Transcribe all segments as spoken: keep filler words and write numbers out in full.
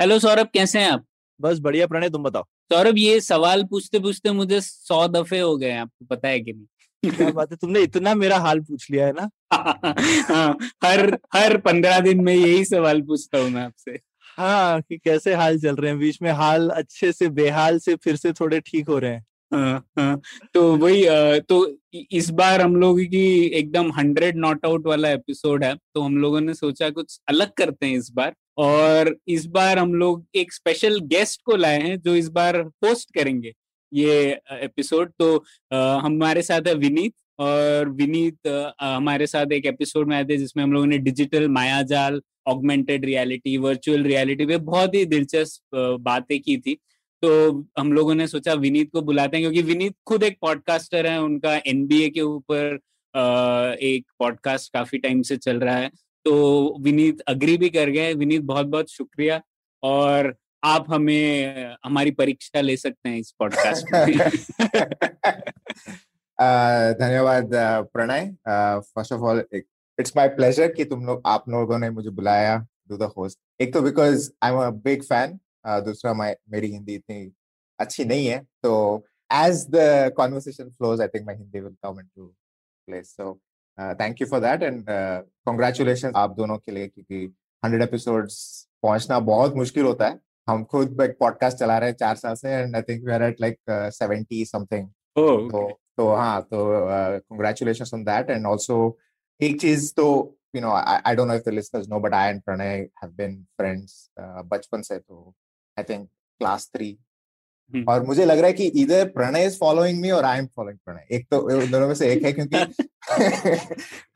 Hello Saurabh, कैसे हैं आप? बस बढ़िया प्रणय, तुम बताओ। सौरभ, ये सवाल पूछते पूछते मुझे सौ दफे हो गए हैं, आपको पता है कि नहीं? क्या बात है, तुमने इतना मेरा हाल पूछ लिया है ना। हाँ, हर हर पंद्रह दिन में यही सवाल पूछता हूँ मैं आपसे। हाँ, कि कैसे हाल चल रहे हैं। बीच में हाल अच्छे से बेहाल से फिर से थोड़े ठीक हो रहे हैं। हाँ, हाँ, तो वही तो इस बार हम लोग की एकदम हंड्रेड नॉट आउट वाला एपिसोड है, तो हम लोगों ने सोचा कुछ अलग करते हैं इस बार। और इस बार हम लोग एक स्पेशल गेस्ट को लाए हैं जो इस बार होस्ट करेंगे ये एपिसोड। तो आ, हमारे साथ है विनीत, और विनीत आ, हमारे साथ एक एपिसोड में आए थे जिसमें हम लोगों ने डिजिटल मायाजाल, ऑगमेंटेड रियलिटी, वर्चुअल रियलिटी पे बहुत ही दिलचस्प बातें की थी। तो हम लोगों ने सोचा विनीत को बुलाते हैं, क्योंकि विनीत खुद एक पॉडकास्टर है। उनका एन बी ए के ऊपर एक पॉडकास्ट काफी टाइम से चल रहा है, तो विनीत अग्री भी कर गए। विनीत, बहुत बहुत शुक्रिया, और आप हमें हमारी परीक्षा ले सकते हैं इस पॉडकास्ट में। धन्यवाद Pranay. First of all, it's my pleasure कि तुम लोग आप लोगों ने मुझे बुलाया टू द होस्ट। एक तो because I am a big fan, दूसरा मेरी हिंदी इतनी अच्छी नहीं है, तो as the conversation flows I think my Hindi will come into place. So thank you for that and congratulation आप दोनों के लिए, क्योंकि हंड्रेड एपिसोड्स पहुंचना बहुत मुश्किल होता है। हम खुद एक पॉडकास्ट चला रहे हैं चार साल से and I think we are at like seventy something. तो हाँ, तो congratulation on that. And also एक चीज तो you know I don't know if the listeners know, but I and Pranay have been friends बचपन से, तो आई थिंक क्लास थ्री। और मुझे लग रहा है कि इधर प्रणय इज फॉलोइंग मी और आई एम फॉलोइंग प्रणय। एक तो दोनों में से एक है, क्योंकि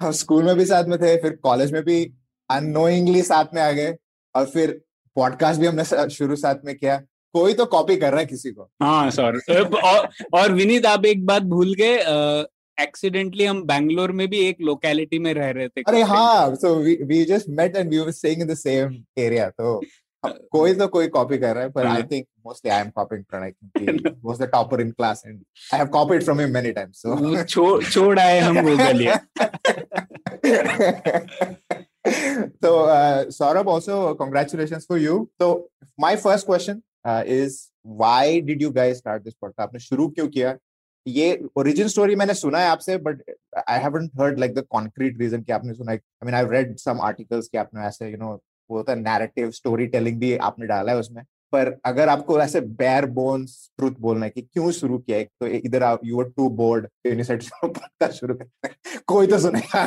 हम स्कूल में भी साथ में थे, फिर कॉलेज में भी अननोइंगली साथ में आ गए, और फिर पॉडकास्ट भी हमने शुरू साथ में किया। कोई तो कॉपी कर रहा है किसी को। हाँ सॉरी। और, और विनीत, आप एक बात भूल गए, एक्सीडेंटली हम बैंगलोर में भी एक लोकेलिटी में रह रहे थे। अरे हाँ, so we just met and we were staying in the same area, तो कोई तो कोई कॉपी कर रहा है। पर I think mostly I am copying Pranay, क्योंकि he was the topper in class and I have copied from him many times. So छोड़ छोड़ आए हम वो गलियां। तो Saurabh, also congratulations for you. तो my first question is, why did you guys start this podcast? आपने शुरू क्यों किया? ये ओरिजिन स्टोरी मैंने सुना है आपसे, but I haven't heard like the concrete reason कि आपने सुना है। I mean I have read some articles कि आपने ऐसे यू नो वो था नैरेटिव स्टोरी टेलिंग भी आपने डाला है उसमें, पर अगर आपको ऐसे बेयर बोन्स ट्रूथ बोलना है कि क्यों शुरू किया है, तो इधर आप यू वर टू बोर्ड शुरू करते हैं, कोई तो सुनेगा।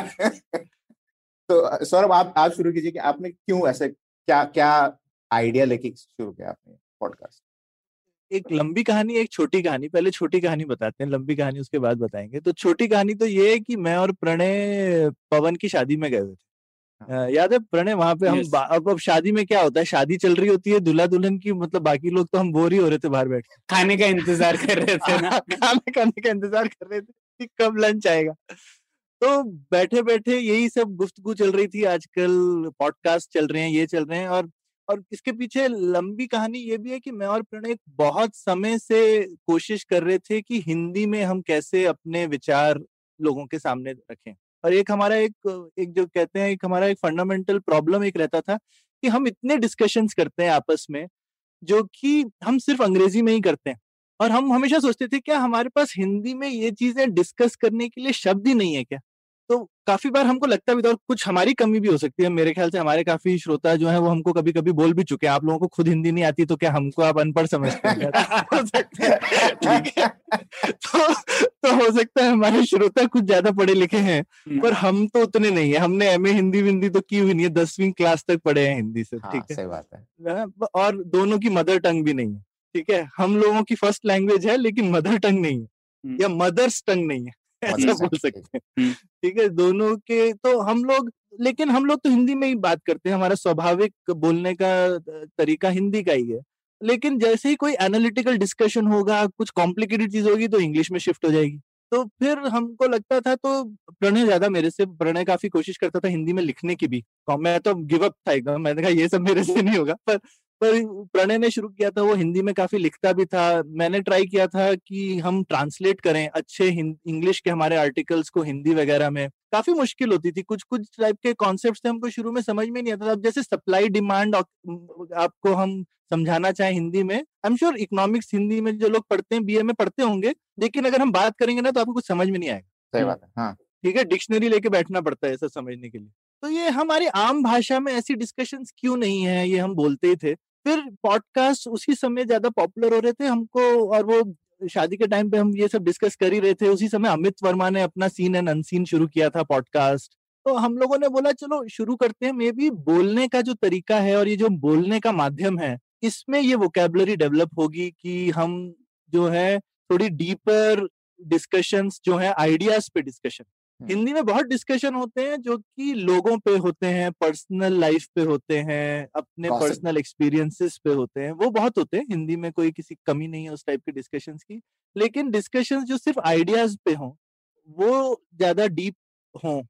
तो सौरभ, आप आप शुरू कीजिए कि आपने क्यों ऐसे क्या क्या आइडिया लेके शुरू किया आपने पॉडकास्ट? एक लंबी कहानी, एक छोटी कहानी। पहले छोटी कहानी बताते हैं, लंबी कहानी उसके बाद बताएंगे। तो छोटी कहानी तो ये है कि मैं और प्रणय पवन की शादी में गए हुए थे। याद है प्रणय? वहां पे हम yes. अब अब शादी में क्या होता है, शादी चल रही होती है, दूल्हा दुल्हन की, मतलब बाकी लोग तो हम बोर ही हो रहे थे बाहर बैठ के, खाने का इंतजार कर रहे थे ना खाने खाने का इंतजार कर रहे थे कि कब लंच आएगा। तो बैठे बैठे यही सब गुफ्तगू चल रही थी, आजकल पॉडकास्ट चल रहे हैं, ये चल रहे हैं। और और इसके पीछे लंबी कहानी ये भी है कि मैं और प्रणय बहुत समय से कोशिश कर रहे थे कि हिंदी में हम कैसे अपने विचार लोगों के सामने रखें। और एक हमारा एक एक जो कहते हैं एक हमारा एक फंडामेंटल प्रॉब्लम एक रहता था कि हम इतने डिस्कशंस करते हैं आपस में जो कि हम सिर्फ अंग्रेजी में ही करते हैं, और हम हमेशा सोचते थे क्या हमारे पास हिंदी में ये चीजें डिस्कस करने के लिए शब्द ही नहीं है क्या? तो काफी बार हमको लगता भी था, और कुछ हमारी कमी भी हो सकती है मेरे ख्याल से। हमारे काफी श्रोता जो है वो हमको कभी कभी बोल भी चुके हैं, आप लोगों को खुद हिंदी नहीं आती तो क्या हमको आप अनपढ़ समझते हैं? ठीक है, तो तो हो सकता है हमारे श्रोता कुछ ज्यादा पढ़े लिखे हैं, पर हम तो उतने नहीं है। हमने एमए हिंदी हिंदी तो की हुई नहीं है, दसवीं क्लास तक पढ़े हैं हिंदी से। ठीक है, सही बात है। और दोनों की मदर टंग भी नहीं है। ठीक है, हम लोगों की फर्स्ट लैंग्वेज है लेकिन मदर टंग नहीं है, या मदर्स टंग नहीं है। ऐसा बोल सकते हैं, ठीक है, दोनों के। तो हम लोग, लेकिन हम लोग तो हिंदी में ही बात करते हैं, हमारा स्वाभाविक बोलने का तरीका हिंदी का ही है, लेकिन जैसे ही कोई एनालिटिकल डिस्कशन होगा, कुछ कॉम्प्लिकेटेड चीज होगी, तो इंग्लिश में शिफ्ट हो जाएगी। तो फिर हमको लगता था, तो प्रणय ज्यादा मेरे से, प्रणय काफी कोशिश करता था हिंदी में लिखने की भी, मैं तो गिव अप था एकदम, मैंने कहा ये सब मेरे से नहीं होगा। पर पर प्रणय ने शुरू किया था, वो हिंदी में काफी लिखता भी था। मैंने ट्राई किया था कि हम ट्रांसलेट करें अच्छे इंग्लिश के हमारे आर्टिकल्स को हिंदी वगैरह में, काफी मुश्किल होती थी। कुछ कुछ टाइप के कॉन्सेप्ट्स थे, हमको शुरू में समझ में नहीं आता था। अब जैसे सप्लाई डिमांड आपको हम समझाना चाहे हिंदी में, I am sure economics Hindi में जो लोग पढ़ते हैं, बीए में पढ़ते होंगे, लेकिन अगर हम बात करेंगे ना तो आपको कुछ समझ में नहीं आएगा। सही बात है, हाँ, ठीक है, डिक्शनरी लेके बैठना पड़ता है सब समझने के लिए। तो ये हमारी आम भाषा में ऐसी डिस्कशंस क्यों नहीं है, ये हम बोलते ही थे। फिर पॉडकास्ट उसी समय ज्यादा पॉपुलर हो रहे थे हमको, और वो शादी के टाइम पे हम ये सब डिस्कस कर ही रहे थे। उसी समय अमित वर्मा ने अपना सीन एंड अनसीन शुरू किया था पॉडकास्ट। तो हम लोगों ने बोला चलो शुरू करते हैं, मे बी बोलने का जो तरीका है और ये जो बोलने का माध्यम है, इसमें ये वोकैबुलरी डेवलप होगी कि हम जो है थोड़ी डीपर डिस्कशंस जो है आइडियाज पे डिस्कशन। हिंदी में बहुत डिस्कशन होते हैं जो कि लोगों पे होते हैं, पर्सनल लाइफ पे होते हैं, अपने पर्सनल एक्सपीरियंसेस पे होते हैं, वो बहुत होते हैं हिंदी में, कोई किसी कमी नहीं है उस टाइप के डिस्कशंस की। लेकिन डिस्कशंस जो सिर्फ आइडियाज पे हों, वो ज्यादा डीप हों,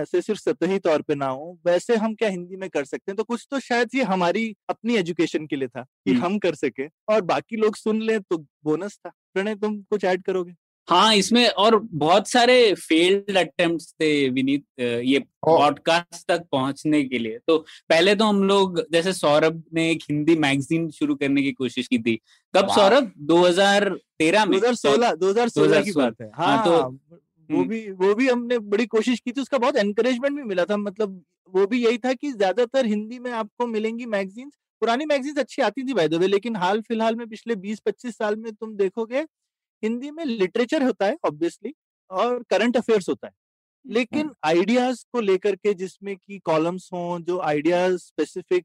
ऐसे सिर्फ सतही तौर पे ना हो, वैसे हम क्या हिंदी में कर सकते हैं। तो कुछ तो शायद ये हमारी अपनी एजुकेशन के लिए था कि हम कर सके और बाकी लोग सुन ले तो बोनस था। प्रणय, तुम कुछ ऐड करोगे? हाँ, इसमें और बहुत सारे फेल्ड अटेम्प्ट्स थे विनीत, ये पॉडकास्ट तक पहुंचने के लिए। तो पहले तो हम लोग, जैसे सौरभ ने एक हिंदी मैगजीन शुरू करने की कोशिश की थी। कब सौरभ? दो हज़ार तेरह में, दो हज़ार सोलह दो हज़ार सोलह की बात है। हाँ, तो वो भी वो भी हमने बड़ी कोशिश की थी, उसका बहुत एनकरेजमेंट भी मिला था। मतलब वो भी यही था कि ज्यादातर हिंदी में आपको मिलेंगी मैगजीन्स, पुरानी मैगजीन्स अच्छी आती थी बाय द वे, लेकिन हाल फिलहाल में पिछले बीस पच्चीस साल में तुम देखोगे हिंदी में लिटरेचर होता है ऑब्वियसली और करंट अफेयर्स होता है, लेकिन आइडियाज को लेकर के जिसमें कि कॉलम्स हों जो आइडियाज स्पेसिफिक,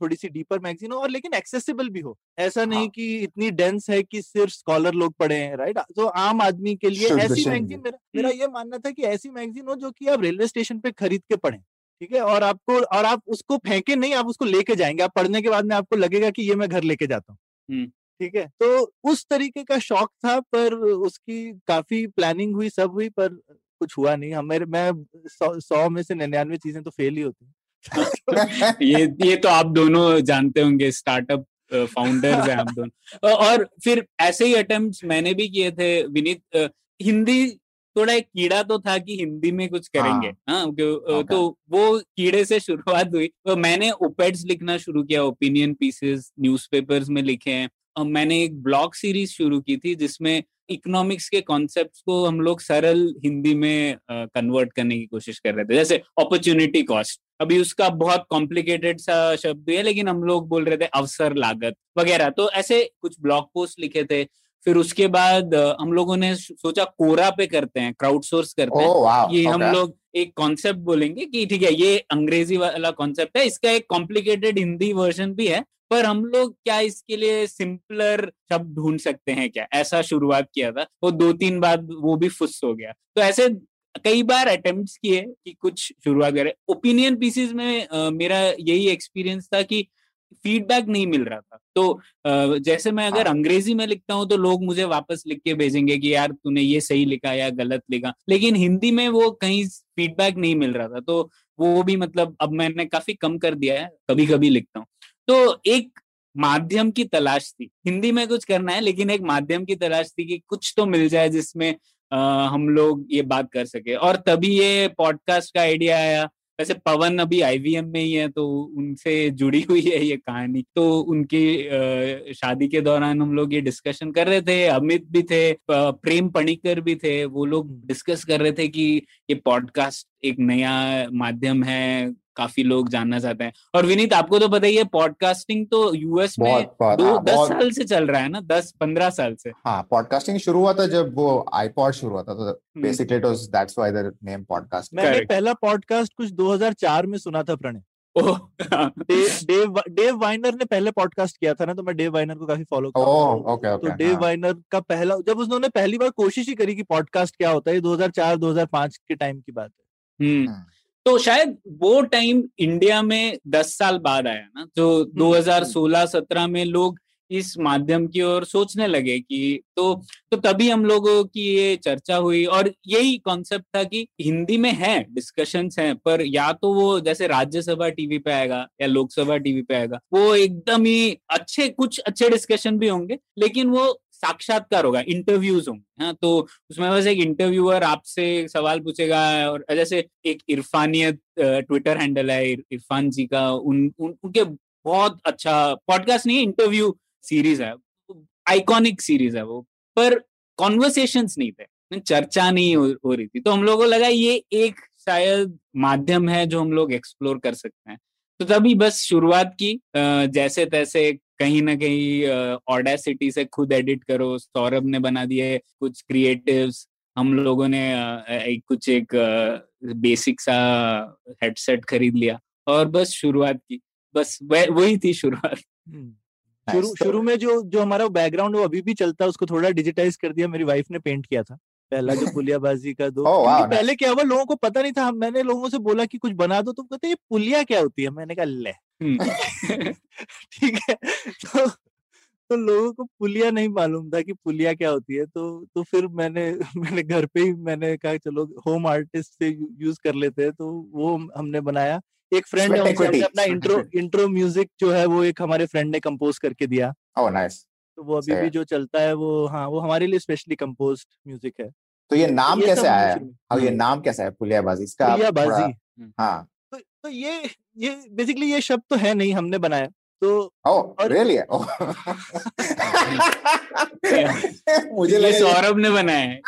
थोड़ी सी डीपर मैगजीन हो और लेकिन एक्सेसिबल भी हो, ऐसा नहीं कि इतनी डेंस है कि सिर्फ स्कॉलर लोग पढ़े हैं, राइट? तो आम आदमी के लिए ऐसी मैगजीन, मेरा मेरा ये मानना था कि ऐसी मैगजीन हो जो कि आप रेलवे स्टेशन पे खरीद के पढ़ें, ठीक है, और आपको, और आप उसको फेंके नहीं, आप उसको लेके जाएंगे, आप पढ़ने के बाद में आपको लगेगा कि ये मैं घर लेके जाता हूँ, ठीक है। तो उस तरीके का शौक था, पर उसकी काफी प्लानिंग हुई, सब हुई, पर कुछ हुआ नहीं। हमारे, मैं सौ, सौ में से निन्यानवे चीजें तो फेल ही होती हैं। ये ये तो आप दोनों जानते होंगे, स्टार्टअप फाउंडर्स हैं आप दोनों। और फिर ऐसे ही अटेम्प्ट्स मैंने भी किए थे विनीत। हिंदी थोड़ा एक कीड़ा तो था कि हिंदी में कुछ करेंगे, हाँ, हाँ, तो वो कीड़े से शुरुआत हुई। तो मैंने ओपेड्स लिखना शुरू किया, ओपिनियन पीसेस न्यूज़पेपर्स में लिखे हैं। और मैंने एक ब्लॉग सीरीज शुरू की थी जिसमें इकोनॉमिक्स के कॉन्सेप्ट्स को हम लोग सरल हिंदी में कन्वर्ट करने की कोशिश कर रहे थे। जैसे अपॉर्चुनिटी कॉस्ट, अभी उसका बहुत कॉम्प्लिकेटेड सा शब्द है, लेकिन हम लोग बोल रहे थे अवसर लागत वगैरह। तो ऐसे कुछ ब्लॉग पोस्ट लिखे थे। फिर उसके बाद हम लोगों ने सोचा कोरा पे करते हैं, क्राउडसोर्स करते oh, wow, हैं ये okay. हम लोग एक कॉन्सेप्ट बोलेंगे कि ठीक है, ये अंग्रेजी वाला कॉन्सेप्ट है, इसका एक कॉम्प्लिकेटेड हिंदी वर्जन भी है, पर हम लोग क्या इसके लिए सिंपलर शब्द ढूंढ सकते हैं क्या, ऐसा शुरुआत किया था। वो दो तीन बार वो भी फुस हो गया। तो ऐसे कई बार अटेम्प्ट्स किए कि कुछ शुरुआत करें। ओपिनियन पीसेस में आ, मेरा यही एक्सपीरियंस था कि फीडबैक नहीं मिल रहा था। तो जैसे मैं अगर अंग्रेजी में लिखता हूँ तो लोग मुझे वापस लिख के भेजेंगे कि यार तूने ये सही लिखा या गलत लिखा, लेकिन हिंदी में वो कहीं फीडबैक नहीं मिल रहा था। तो वो भी, मतलब अब मैंने काफी कम कर दिया है, कभी कभी लिखता हूँ। तो एक माध्यम की तलाश थी, हिंदी में कुछ करना है लेकिन एक माध्यम की तलाश थी कि कुछ तो मिल जाए जिसमें आ, हम लोग ये बात कर सके। और तभी ये पॉडकास्ट का आइडिया आया। वैसे पवन अभी आई वी एम में ही है, तो उनसे जुड़ी हुई है ये कहानी। तो उनकी शादी के दौरान हम लोग ये डिस्कशन कर रहे थे, अमित भी थे, प्रेम पणिकर भी थे, वो लोग डिस्कस कर रहे थे कि ये पॉडकास्ट एक नया माध्यम है, काफी लोग जानना चाहते हैं। और विनीत, आपको तो पता ही है, पॉडकास्टिंग तो यूएस में दो हाँ, दस साल से चल रहा है ना, दस पंद्रह साल से। हाँ, पॉडकास्टिंग शुरू हुआ था जब वो आईपॉड शुरू हुआ था, तो basically it was that's why the name podcast. मैंने पहला पॉडकास्ट कुछ दो हज़ार चार में सुना था प्रणय। तो डेव डेव वाइनर ने पहले पॉडकास्ट किया था ना, तो मैं डेव वाइनर को काफी फॉलो करता हूं। oh, okay, okay, तो डेव हाँ. वाइनर का पहला, जब उसने पहली बार कोशिश ही करी कि पॉडकास्ट क्या होता है, दो हज़ार चार दो हज़ार पाँच के टाइम की बात है। hmm. तो शायद वो टाइम इंडिया में दस साल बाद आया ना, जो दो हज़ार सोलह सत्रह में लोग इस माध्यम की ओर सोचने लगे कि तो तो तभी हम लोगों की ये चर्चा हुई। और यही कॉन्सेप्ट था कि हिंदी में है, डिस्कशंस हैं, पर या तो वो जैसे राज्यसभा टीवी पे आएगा या लोकसभा टीवी पे आएगा, वो एकदम ही अच्छे, कुछ अच्छे डिस्कशन भी होंगे, लेकिन वो साक्षात्कार होगा, इंटरव्यूज होंगे। हाँ, तो उसमें बस एक इंटरव्यूअर आपसे सवाल पूछेगा। और जैसे एक इरफानियत ट्विटर हैंडल है इरफान जी का, उन, उन उनके बहुत अच्छा पॉडकास्ट नहीं, इंटरव्यू सीरीज है, आइकॉनिक सीरीज है वो, पर कॉन्वर्सेशंस नहीं थे, चर्चा नहीं हो, हो रही थी। तो हम लोगों को लगा ये एक शायद माध्यम है जो हम लोग एक्सप्लोर कर सकते हैं। तो तभी बस शुरुआत की, जैसे तैसे कहीं ना कहीं ऑडेसिटी से खुद एडिट करो, सौरभ ने बना दिए कुछ क्रिएटिव्स, हम लोगों ने एक कुछ एक बेसिक सा हेडसेट खरीद लिया और बस शुरुआत की। बस वही थी शुरुआत। शुरू शुरू में जो जो हमारा बैकग्राउंड वो अभी भी चलता है, उसको थोड़ा डिजिटाइज कर दिया। मेरी वाइफ ने पेंट किया था पहला जो पुलियाबाजी का दो oh, wow, पहले nice. क्या हुआ, लोगों को पता नहीं था। मैंने लोगों से बोला कि कुछ बना दो, तो कहते ये पुलिया क्या होती है? मैंने कहा ले ठीक है। तो, तो लोगों को पुलिया नहीं मालूम था कि पुलिया क्या होती है। तो तो फिर मैंने मैंने घर पे ही मैंने कहा चलो होम आर्टिस्ट से यूज कर लेते हैं, तो वो हमने बनाया। एक फ्रेंड ने अपना इंट्रो इंट्रो म्यूजिक जो है वो एक हमारे फ्रेंड ने कंपोज करके दिया। oh, nice. तो वो अभी भी जो चलता है वो, हाँ, वो हमारे लिए स्पेशली कंपोज्ड म्यूजिक है। तो ये नाम कैसे आया? और ये नाम कैसा है पुलियाबाजी? इसका पुलियाबाजी, हाँ, तो, तो ये ये बेसिकली ये शब्द तो है नहीं, हमने बनाया। तो oh, really? oh. मुझे सौरभ ने बनाया है।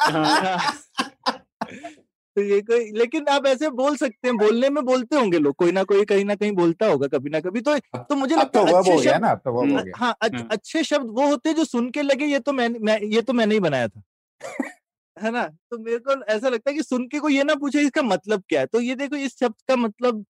तो ये कोई, लेकिन आप ऐसे बोल सकते हैं, बोलने में बोलते होंगे लोग, कोई ना कोई कहीं ना कहीं बोलता होगा कभी ना कभी। तो तो मुझे लगता है अच्छे शब्द, ना तो हाँ, अच्छे शब्द वो होते हैं जो सुन के लगे ये तो मैंने मैं, ये तो मैंने ही बनाया था है ना। तो मेरे को ऐसा लगता है कि सुन के कोई ये ना पूछे इसका मतलब क्या है, तो ये देखो इस शब्द का मतलब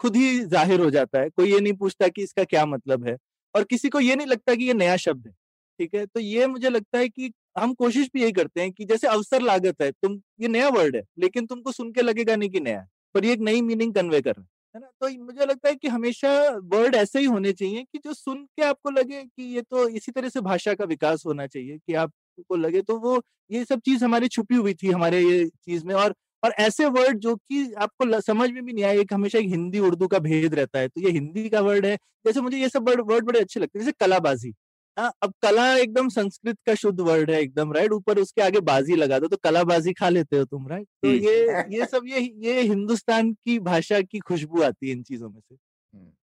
खुद ही जाहिर हो जाता है। कोई ये नहीं पूछता कि इसका क्या मतलब है, और किसी को ये नहीं लगता कि ये नया शब्द है। ठीक है, तो ये मुझे लगता है कि हम कोशिश भी यही करते हैं कि जैसे अवसर लागत है, तुम ये नया वर्ड है लेकिन तुमको सुन के लगेगा नहीं कि नया, पर ये एक नई मीनिंग कन्वे कर रहा है ना। तो मुझे लगता है कि हमेशा वर्ड ऐसे ही होने चाहिए कि जो सुन के आपको लगे कि ये तो, इसी तरह से भाषा का विकास होना चाहिए कि आपको लगे। तो वो ये सब चीज हमारी छुपी हुई थी हमारे ये चीज में, और और ऐसे वर्ड जो कि आपको समझ में भी नहीं आए। एक हमेशा एक हिंदी उर्दू का भेद रहता है, तो ये हिंदी का वर्ड है। जैसे मुझे ये सब वर्ड बड़े अच्छे लगते हैं, जैसे कलाबाजी। अब कला एकदम संस्कृत का शुद्ध वर्ड है एकदम, राइट, ऊपर उसके आगे बाजी लगा दो तो कलाबाजी खा लेते हो तुम, राइट। तो ये ये सब ये ये हिंदुस्तान की भाषा की खुशबू आती है इन चीजों में से।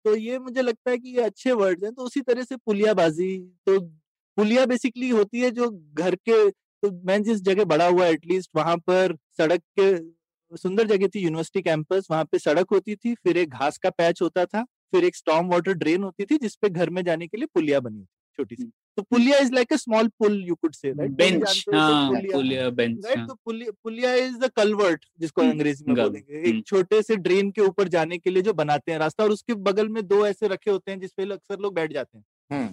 तो ये मुझे लगता है कि ये अच्छे वर्ड हैं। तो उसी तरह से पुलियाबाजी, तो पुलिया बेसिकली होती है जो घर के, तो मैं जिस जगह बड़ा हुआ एटलीस्ट वहां पर सड़क के, सुंदर जगह थी यूनिवर्सिटी कैंपस, वहां पे सड़क होती थी, फिर एक घास का पैच होता था, फिर एक स्टॉर्म वाटर ड्रेन होती थी जिसपे घर में जाने के लिए पुलिया बनी थी छोटी सी। तो पुलिया is like a small pull, you could say, right, bench, पुलिया बेंच, राइट। तो पुलिया इज द कल्वर्ट जिसको अंग्रेजी में बोलेंगे, एक छोटे से ड्रेन के ऊपर जाने के लिए जो बनाते हैं रास्ता, और उसके बगल में दो ऐसे रखे होते हैं जिसपे अक्सर लोग बैठ जाते हैं।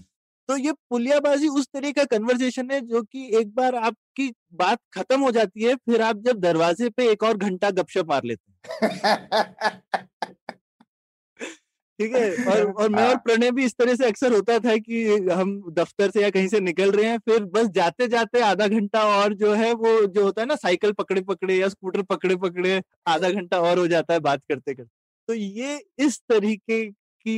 तो ये पुलियाबाजी उस तरह का कन्वर्सेशन है जो कि एक बार आपकी बात खत्म हो जाती है, फिर आप जब दरवाजे पे एक और घंटा गपशप मार लेते हैं। ठीक है, और और मैं और प्रणय भी इस तरह से अक्सर होता था कि हम दफ्तर से या कहीं से निकल रहे हैं, फिर बस जाते जाते आधा घंटा और जो है वो जो होता है ना, साइकिल पकड़े पकड़े या स्कूटर पकड़े पकड़े आधा घंटा और हो जाता है बात करते करते। तो ये इस तरीके की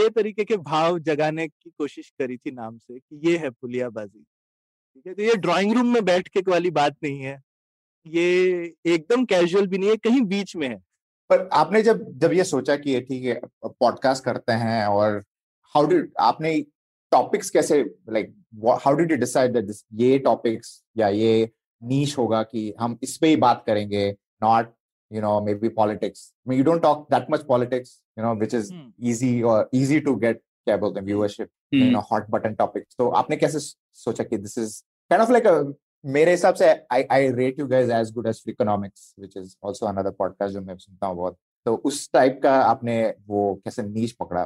ये तरीके के भाव जगाने की कोशिश करी थी नाम से कि ये है पुलियाबाजी। ठीक है, तो ये ड्राइंग रूम में बैठ के वाली बात नहीं है, ये एकदम कैजुअल भी नहीं है, कहीं बीच में है। पर आपने जब जब ये सोचा कि ये ठीक है पॉडकास्ट करते हैं, और हाउ डिड आपने टॉपिक्स कैसे, like how did you decide that this ये टॉपिक्स या ये नीश होगा कि हम इस पे ही बात करेंगे, not you know maybe politics, I mean you don't talk that much politics, you know which is easy और इजी टू गेट क्या बोलते हैं viewership, you know hot button topics. तो आपने कैसे सोचा कि this is kind of like a, मेरे हिसाब से I I rate you guys as good as economics, which is also another podcast जो मैं सुनता हूँ बहुत, तो उस टाइप का आपने वो कैसे नीश पकड़ा?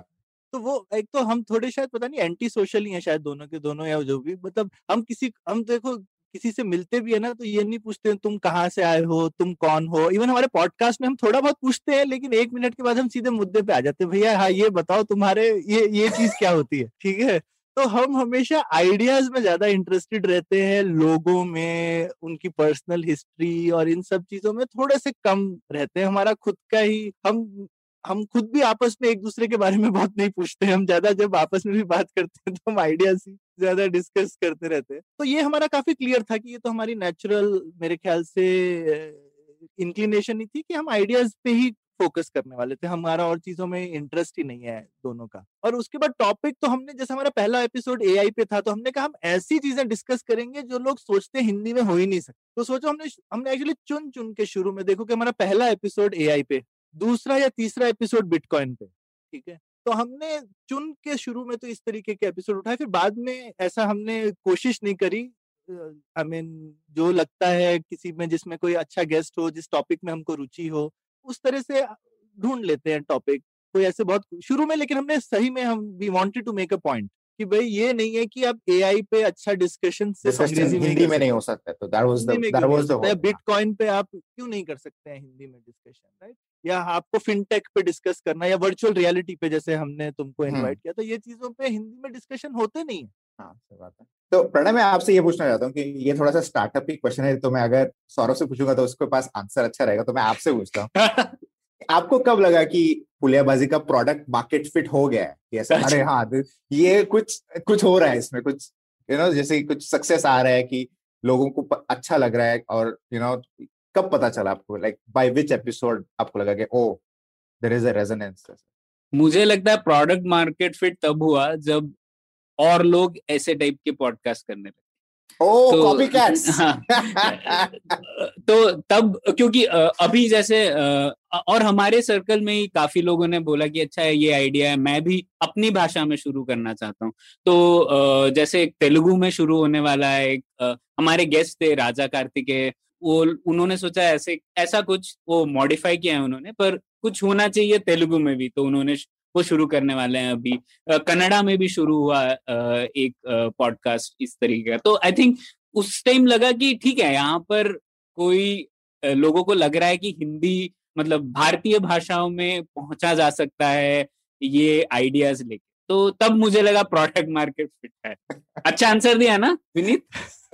तो वो एक तो हम थोड़े शायद पता नहीं एंटी सोशल ही है शायद दोनों के दोनों, या जो भी, मतलब हम किसी हम देखो किसी से मिलते भी है ना तो ये नहीं पूछते तुम कहाँ से आए हो, तुम कौन हो। इवन हमारे पॉडकास्ट में हम थोड़ा बहुत पूछते हैं लेकिन एक मिनट के बाद हम सीधे मुद्दे पे आ जाते हैं, भैया हाँ ये बताओ तुम्हारे ये ये चीज क्या होती है, ठीक है। तो हम हमेशा आइडियाज में ज्यादा इंटरेस्टेड रहते हैं, लोगों में, उनकी पर्सनल हिस्ट्री और इन सब चीजों में थोड़े से कम रहते हैं। हमारा खुद का ही हम हम खुद भी आपस में एक दूसरे के बारे में बहुत नहीं पूछते हैं, हम ज्यादा जब आपस में भी बात करते हैं तो हम आइडियाज ही ज्यादा डिस्कस करते रहते हैं। तो ये हमारा काफी क्लियर था कि ये तो हमारी नेचुरल मेरे ख्याल से इंक्लिनेशन ही थी कि हम आइडियाज पे ही फोकस करने वाले थे, हमारा और चीजों में इंटरेस्ट ही नहीं है दोनों का। और उसके बाद टॉपिक तो हमने, जैसे हमारा पहला एपिसोड एआई पे था तो हमने कहा हम ऐसी चीजें डिस्कस करेंगे जो लोग सोचते हिंदी में हो ही नहीं सकते। तो सोचो हमने हमने एक्चुअली चुन चुन के शुरू में, देखो कि हमारा पहला एपिसोड एआई पे, दूसरा या तीसरा एपिसोड बिटकॉइन पे, ठीक है। तो हमने चुन के शुरू में तो इस तरीके के एपिसोड उठाए, फिर बाद में ऐसा हमने कोशिश नहीं करी। आई मीन जो लगता है किसी में जिसमें कोई अच्छा गेस्ट हो, जिस टॉपिक में हमको रुचि हो, उस तरह से ढूंढ लेते हैं टॉपिक कोई ऐसे बहुत शुरू में। लेकिन हमने सही में हम we wanted to make a point कि भाई ये नहीं है कि आप एआई पे अच्छा डिस्कशन हिंदी में, में नहीं हो सकता, तो that was the that was the bitcoin पे आप क्यों नहीं कर सकते हैं हिंदी में डिस्कशन, राइट? या आपको फिनटेक पे डिस्कस करना या वर्चुअल रियलिटी पे, जैसे हमने तुमको इन्वाइट किया, तो ये चीजों पे हिंदी में डिस्कशन होते नहीं है। हाँ, सही बात है। तो प्रणय, मैं आपसे ये पूछना चाहता हूँ कि ये थोड़ा सा स्टार्टअप ही क्वेश्चन है, तो मैं अगर सौरभ से पूछूंगा तो उसके पास आंसर अच्छा रहेगा, तो मैं आपसे पूछता हूँ आपको कब लगा कि पुलियाबाजी का प्रोडक्ट मार्केट फिट हो गया है? yes, अच्छा। अरे हाँ, ये कुछ कुछ हो रहा है इसमें, कुछ यू you नो know, जैसे कुछ सक्सेस आ रहा है कि लोगों को अच्छा लग रहा है, और यू you नो know, कब पता चला आपको, लाइक बाय विच एपिसोड आपको लगा कि oh there is a resonance? मुझे लगता है प्रोडक्ट मार्केट फिट तब हुआ जब और लोग ऐसे टाइप के पॉडकास्ट करने लगे। oh, तो, copycats. हाँ, तो तब, क्योंकि अभी जैसे और हमारे सर्कल में ही काफी लोगों ने बोला कि अच्छा है, ये आइडिया है, मैं भी अपनी भाषा में शुरू करना चाहता हूँ। तो जैसे तेलुगु में शुरू होने वाला है, हमारे गेस्ट थे राजा कार्तिकेय, वो उन्होंने सोचा ऐसे ऐसा कुछ वो मॉडिफाई किया है उन्होंने, पर कुछ होना चाहिए तेलुगु में भी, तो उन्होंने वो शुरू करने वाले हैं। अभी कनाडा में भी शुरू हुआ एक पॉडकास्ट इस तरीके का। तो आई थिंक उस टाइम लगा कि ठीक है, यहाँ पर कोई लोगों को लग रहा है कि हिंदी मतलब भारतीय भाषाओं में पहुंचा जा सकता है ये आइडियाज लेके, तो तब मुझे लगा प्रोडक्ट मार्केट फिट है। अच्छा आंसर दिया ना विनीत?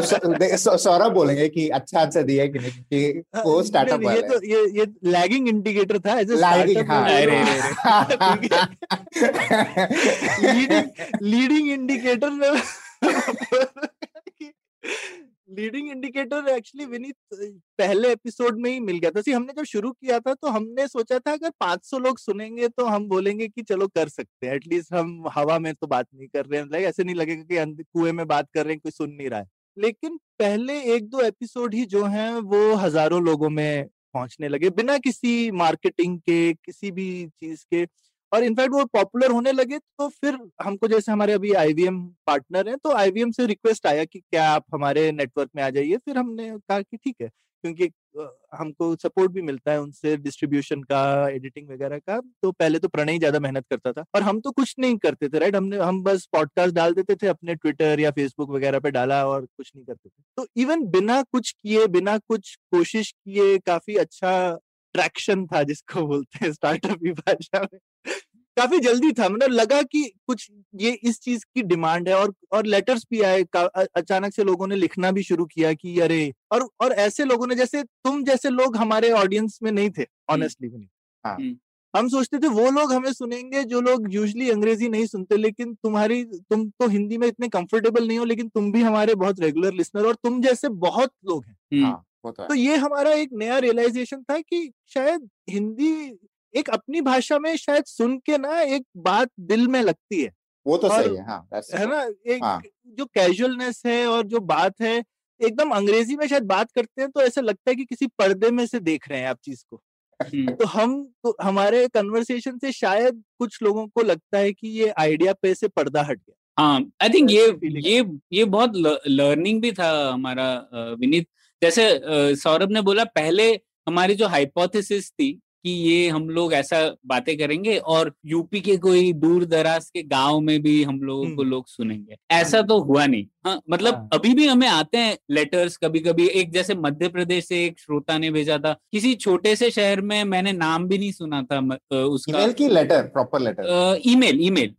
सौरभ बोलेंगे कि अच्छा आंसर दिया कि नहीं, कि वो स्टार्टअप वाला है। ये तो ये ये लैगिंग इंडिकेटर था एज अ स्टार्टअप। हां, लीडिंग लीडिंग इंडिकेटर में लीडिंग इंडिकेटर एक्चुअली विनीत पहले एपिसोड में ही मिल गया था। सी हमने जब शुरू किया था तो हमने सोचा था अगर पाँच सौ लोग सुनेंगे तो हम बोलेंगे कि चलो कर सकते हैं, एटलीस्ट हम हवा में तो बात नहीं कर रहे हैं, लाइक ऐसे नहीं लगेगा कि कुएं में बात कर रहे हैं, कोई सुन नहीं रहा है। लेकिन पहले एक दो एपिसोड ही जो हैं वो हजारों लोगों में पहुंचने लगे बिना किसी मार्केटिंग के, किसी भी चीज के, और इनफैक्ट वो पॉपुलर होने लगे। तो फिर हमको, जैसे हमारे अभी आईवीएम पार्टनर हैं, तो आईवीएम से रिक्वेस्ट आया कि क्या आप हमारे नेटवर्क में आ जाइए। फिर हमने कहा कि ठीक है, क्योंकि हमको सपोर्ट भी मिलता है उनसे डिस्ट्रीब्यूशन का, एडिटिंग वगैरह का। तो पहले तो प्रणय ज्यादा मेहनत करता था और हम तो कुछ नहीं करते थे, राइट? हमने हम बस पॉडकास्ट डाल देते थे, अपने ट्विटर या फेसबुक वगैरह पे डाला और कुछ नहीं करते थे। तो इवन बिना कुछ किए, बिना कुछ कोशिश किए, काफी अच्छा ट्रैक्शन था, जिसको बोलते हैं स्टार्टअप की भाषा में। काफी जल्दी था, मतलब लगा कि कुछ ये इस चीज की डिमांड है। और और लेटर्स भी आए, अचानक से लोगों ने लिखना भी शुरू किया कि अरे, और और ऐसे लोगों ने, जैसे तुम जैसे लोग हमारे ऑडियंस में नहीं थे ऑनेस्टली। हाँ, हम सोचते थे वो लोग हमें सुनेंगे जो लोग यूजली अंग्रेजी नहीं सुनते, लेकिन तुम्हारी तुम तो हिंदी में इतने कंफर्टेबल नहीं हो, लेकिन तुम भी हमारे बहुत रेगुलर लिसनर, और तुम जैसे बहुत लोग हैं। तो ये हमारा एक नया रियलाइजेशन था कि शायद हिंदी एक अपनी भाषा में शायद सुन के ना एक बात दिल में लगती है। वो तो सही है, हाँ, है ना, एक हाँ। जो कैजुअलनेस है और जो बात है, एकदम अंग्रेजी में शायद बात करते हैं तो ऐसा लगता है कि किसी पर्दे में से देख रहे हैं आप चीज को। तो हम तो हमारे कन्वर्सेशन से शायद कुछ लोगों को लगता है कि ये आइडिया पे से पर्दा हट गया। हाँ, आई थिंक ये ये ये बहुत लर्निंग भी था हमारा विनीत। जैसे सौरभ ने बोला, पहले हमारी जो हाइपोथेसिस थी कि ये हम लोग ऐसा बातें करेंगे और यूपी के कोई दूर दराज के गांव में भी हम लोगों को लोग सुनेंगे, ऐसा तो हुआ नहीं। हाँ, मतलब हाँ। अभी भी हमें आते हैं लेटर्स कभी कभी। एक जैसे मध्य प्रदेश से एक श्रोता ने भेजा था, किसी छोटे से शहर में, मैंने नाम भी नहीं सुना था उसका। ईमेल की letter, proper letter, email email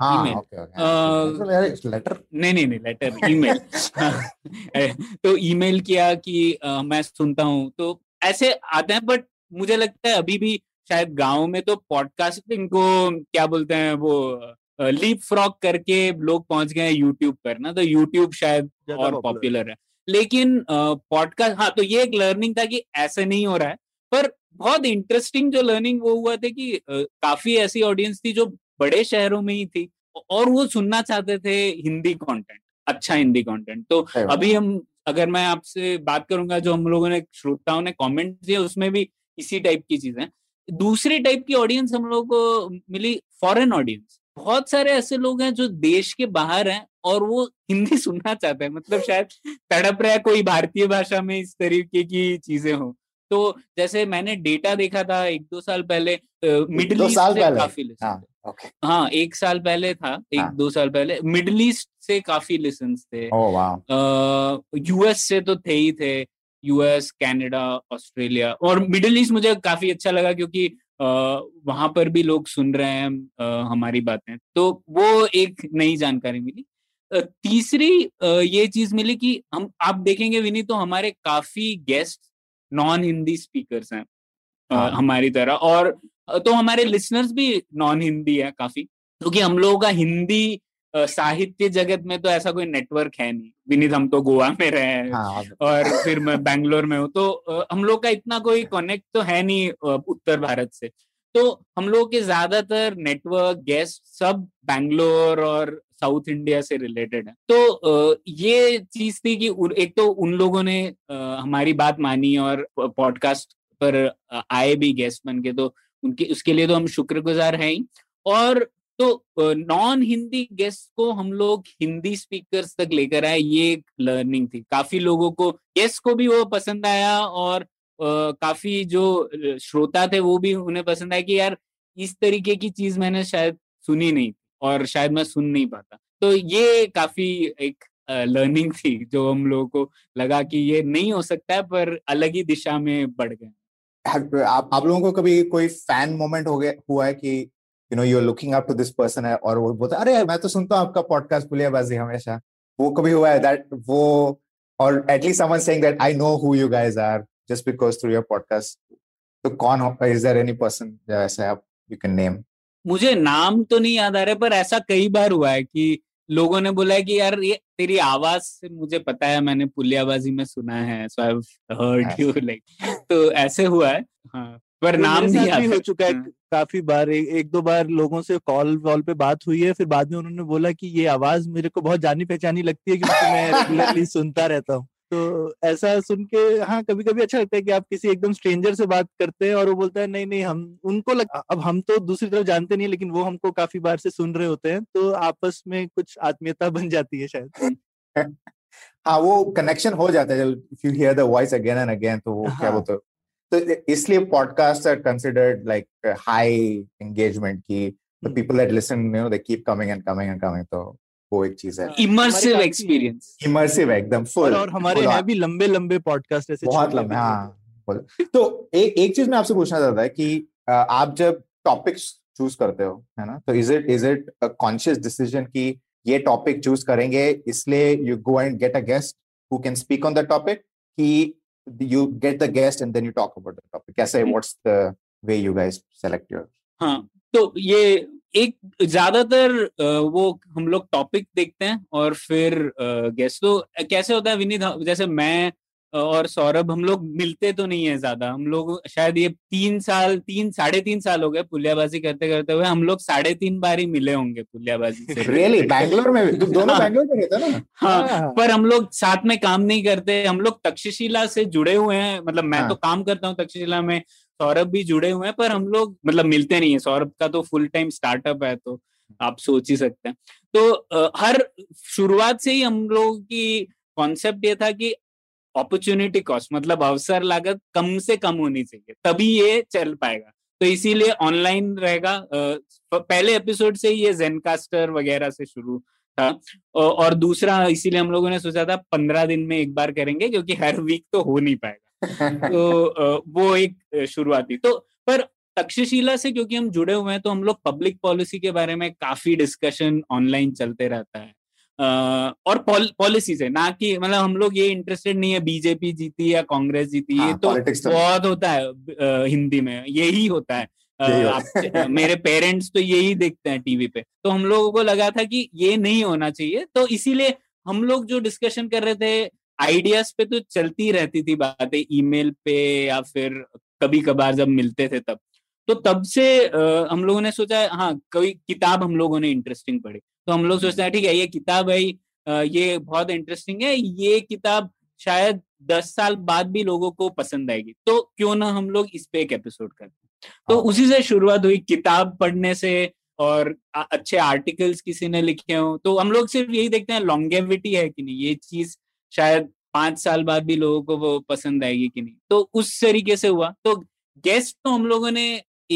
letter नहीं नहीं नहीं लेटर ईमेल। तो ईमेल किया कि मैं सुनता हूँ, तो ऐसे आते हैं। बट मुझे लगता है अभी भी शायद गाँव में तो पॉडकास्टिंग को क्या बोलते हैं वो लीप फ्रॉग करके लोग पहुंच गए हैं यूट्यूब पर ना, तो यूट्यूब शायद और पॉपुलर है, लेकिन पॉडकास्ट। हाँ, तो ये एक लर्निंग था कि ऐसे नहीं हो रहा है। पर बहुत इंटरेस्टिंग जो लर्निंग वो हुआ था कि आ, काफी ऐसी ऑडियंस थी जो बड़े शहरों में ही थी और वो सुनना चाहते थे हिंदी कॉन्टेंट, अच्छा हिंदी कॉन्टेंट। तो अभी हम, अगर मैं आपसे बात करूंगा, जो हम लोगों ने श्रोताओं ने कॉमेंट दिए उसमें भी इसी टाइप की चीजें। दूसरी टाइप की ऑडियंस हम लोगों को मिली, फॉरेन ऑडियंस। बहुत सारे ऐसे लोग हैं जो देश के बाहर हैं और वो हिंदी सुनना चाहते हैं, मतलब शायद तड़प रहा है कोई भारतीय भाषा में इस तरीके की चीजें हो। तो जैसे मैंने डेटा देखा था एक दो साल पहले, मिडिल ईस्ट से काफी लिसन, हाँ एक साल पहले था, एक दो साल पहले मिडिल ईस्ट से काफी लिसन्स थे, यूएस से तो थे ही थे, यूएस, कनाडा, ऑस्ट्रेलिया। और मिडिल ईस्ट मुझे काफी अच्छा लगा क्योंकि Uh, वहां पर भी लोग सुन रहे हैं uh, हमारी बातें, तो वो एक नई जानकारी मिली। uh, तीसरी uh, ये चीज मिली कि हम, आप देखेंगे विनी, तो हमारे काफी गेस्ट नॉन हिंदी स्पीकर्स हैं uh, हमारी तरह, और तो हमारे लिसनर्स भी नॉन हिंदी है काफी, क्योंकि तो हम लोगों का हिंदी Uh, साहित्य जगत में तो ऐसा कोई नेटवर्क है नहीं विनीत। हम तो गोवा में रहे हैं हाँ। और फिर मैं बैंगलोर में हूँ, तो uh, हम लोग का इतना कोई कनेक्ट तो है नहीं uh, उत्तर भारत से। तो हम लोग के ज्यादातर नेटवर्क, गेस्ट सब बैंगलोर और साउथ इंडिया से रिलेटेड है। तो uh, ये चीज थी कि एक तो उन लोगों ने uh, हमारी बात मानी और पॉडकास्ट पर आए भी गेस्ट बन के, तो उनके उसके लिए तो हम शुक्रगुजार हैं ही। और तो नॉन हिंदी गेस्ट को हम लोग हिंदी स्पीकर्स तक लेकर आए, ये एक लर्निंग थी। काफी लोगों को, गेस्ट को भी वो पसंद आया और काफी जो श्रोता थे वो भी, उन्हें पसंद आया कि यार इस तरीके की चीज मैंने शायद सुनी नहीं और शायद मैं सुन नहीं पाता। तो ये काफी एक लर्निंग थी जो हम लोगों को लगा कि ये नहीं हो सकता है, पर अलग ही दिशा में बढ़ गए। आप, आप लोगों को कभी कोई फैन मोमेंट हो गया हुआ है कि You know, you're looking up to this person है और वो बोलता अरे मैं तो सुनता हूँ आपका पॉडकास्ट पुलियाबाजी हमेशा, वो कभी हुआ है that वो, or at least someone saying that I know who you guys are just because through your podcast? तो कौन हो, is there any person ऐसा आप you can name? मुझे नाम तो नहीं याद आ रहा, पर ऐसा कई बार हुआ है कि लोगों ने बोला है कि यार ये तेरी आवाज से मुझे पता है, मैंने पुलियाबाजी में सुना है, so I've heard you like, तो ऐसे हुआ है हाँ। पर नाम भी हो चुका है काफी बार, ए, एक दो बार लोगों से कॉल वॉल पे बात हुई है, फिर बाद में उन्होंने बोला कि ये आवाज मेरे को बहुत जानी पहचानी लगती है क्योंकि मैं रेगुलरली सुनता रहता हूँ। तो ऐसा सुन के हाँ कभी कभी अच्छा लगता है कि आप किसी एकदम स्ट्रेंजर से बात करते हैं और वो बोलता है नहीं नहीं हम उनको लग, अब हम तो दूसरी तरफ जानते नहीं, लेकिन वो हमको काफी बार से सुन रहे होते हैं, तो आपस में कुछ आत्मीयता बन जाती है शायद। हाँ, वो कनेक्शन हो जाता है if you hear the voice again and again, तो वो क्या बोलते हैं। तो इसलिए podcast are considered like high engagement की, the people that listen you know they keep coming and coming and coming, तो वो एक चीज है। इमर्सिव एक्सपीरियंस, इमर्सिव एकदम फुल। और हमारे यहाँ भी लंबे लंबे पॉडकास्ट ऐसे बहुत लंबे हाँ। तो एक एक चीज मैं आपसे पूछना चाहता है कि आप जब टॉपिक्स चूज करते हो है ना, तो is it is it a conscious decision कि ये टॉपिक चूज करेंगे, इसलिए you go and get a guest who can speak on the topic, कि you get the guest and then you talk about the topic? कैसे, what's the way you guys select your? हाँ, तो ये एक ज्यादातर वो हम लोग टॉपिक देखते हैं और फिर गेस्ट। तो कैसे होता है विनीत, जैसे मैं और सौरभ हम लोग मिलते तो नहीं है ज्यादा, हम लोग शायद ये तीन साल तीन साढ़े तीन साल हो गए पुलियाबाजी करते करते हुए, हम लोग साढ़े तीन बार ही मिले होंगे पुलियाबाजी से। रियली? बैंगलोर में दोनों बैंगलोर में रहते ना हाँ, पर हम लोग साथ में काम नहीं करते। हम लोग तक्षशिला से जुड़े हुए हैं, मतलब मैं हाँ. तो काम करता हूँ तक्षशिला में, सौरभ भी जुड़े हुए हैं, पर हम लोग मतलब मिलते नहीं है। सौरभ का तो फुल टाइम स्टार्टअप है, तो आप सोच ही सकते हैं। तो हर शुरुआत से ही हम लोग की कॉन्सेप्ट ये था कि अपॉर्चुनिटी कॉस्ट, मतलब अवसर लागत कम से कम होनी चाहिए, तभी ये चल पाएगा। तो इसीलिए ऑनलाइन रहेगा। पहले एपिसोड से ये जेनकास्टर वगैरह से शुरू था, और दूसरा इसीलिए हम लोगों ने सोचा था पंद्रह दिन में एक बार करेंगे, क्योंकि हर वीक तो हो नहीं पाएगा। तो वो एक शुरुआती। तो पर तक्षशिला से क्योंकि हम जुड़े हुए हैं, तो हम लोग पब्लिक पॉलिसी के बारे में काफी डिस्कशन ऑनलाइन चलते रहता है, और पॉलिसी से ना कि मतलब हम लोग ये इंटरेस्टेड नहीं है बीजेपी जीती या कांग्रेस जीती। हाँ, ये तो बहुत होता है हिंदी में, यही होता है। आप, मेरे पेरेंट्स तो यही देखते हैं टीवी पे। तो हम लोगों को लगा था कि ये नहीं होना चाहिए, तो इसीलिए हम लोग जो डिस्कशन कर रहे थे आइडियाज पे तो चलती रहती थी बातें, ईमेल पे या फिर कभी कभार जब मिलते थे तब। तो तब से हम लोगों ने सोचा हाँ कोई किताब हम लोगों ने इंटरेस्टिंग पढ़ी, तो हम लोग सोचते हैं ठीक है ये किताब है, ये बहुत इंटरेस्टिंग है, ये किताब शायद दस साल बाद भी लोगों को पसंद आएगी, तो क्यों ना हम लोग इस पे एक एपिसोड करते हैं। तो उसी से शुरुआत हुई, किताब पढ़ने से, और अच्छे आर्टिकल्स किसी ने लिखे हो। तो हम लोग सिर्फ यही देखते हैं लॉन्गेविटी है कि नहीं, ये चीज शायद पांच साल बाद भी लोगों को वो पसंद आएगी कि नहीं, तो उस तरीके से हुआ। तो गेस्ट तो हम लोगों ने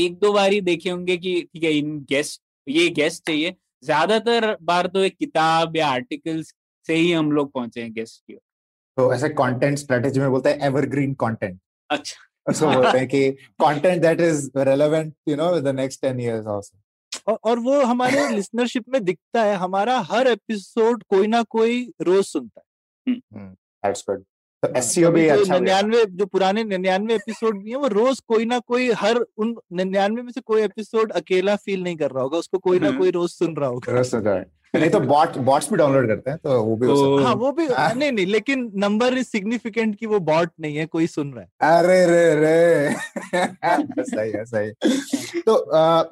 एक दो बार ही देखे होंगे कि ठीक है इन गेस्ट, ये गेस्ट चाहिए, ज्यादातर बार तो एक किताब या आर्टिकल्स से ही हम लोग पहुंचे हैं गेस्ट की। तो ऐसा कंटेंट स्ट्रेटजी में बोलते हैं एवरग्रीन कंटेंट। अच्छा, सो बोलते हैं कि content that is relevant you know the next ten years also, और वो हमारे लिसनरशिप में दिखता है। हमारा हर एपिसोड कोई ना कोई रोज सुनता है। That's good. तो एसईओ भी अच्छा, निन्यानवे जो पुराने निन्यानवे एपिसोड भी हैं वो रोज कोई ना कोई, हर उन निन्यानवे में से कोई एपिसोड अकेला फील नहीं कर रहा होगा, उसको कोई ना कोई रोज सुन रहा होगा। रोज सुन रहा है। नहीं तो बॉट बॉट्स भी डाउनलोड करते हैं तो वो भी हो सकता है। हाँ वो भी नहीं नहीं, लेकिन नंबर इज सिग्निफिकेंट कि वो बॉट नहीं है, कोई सुन रहा है। अरे रे रे सही है सही। तो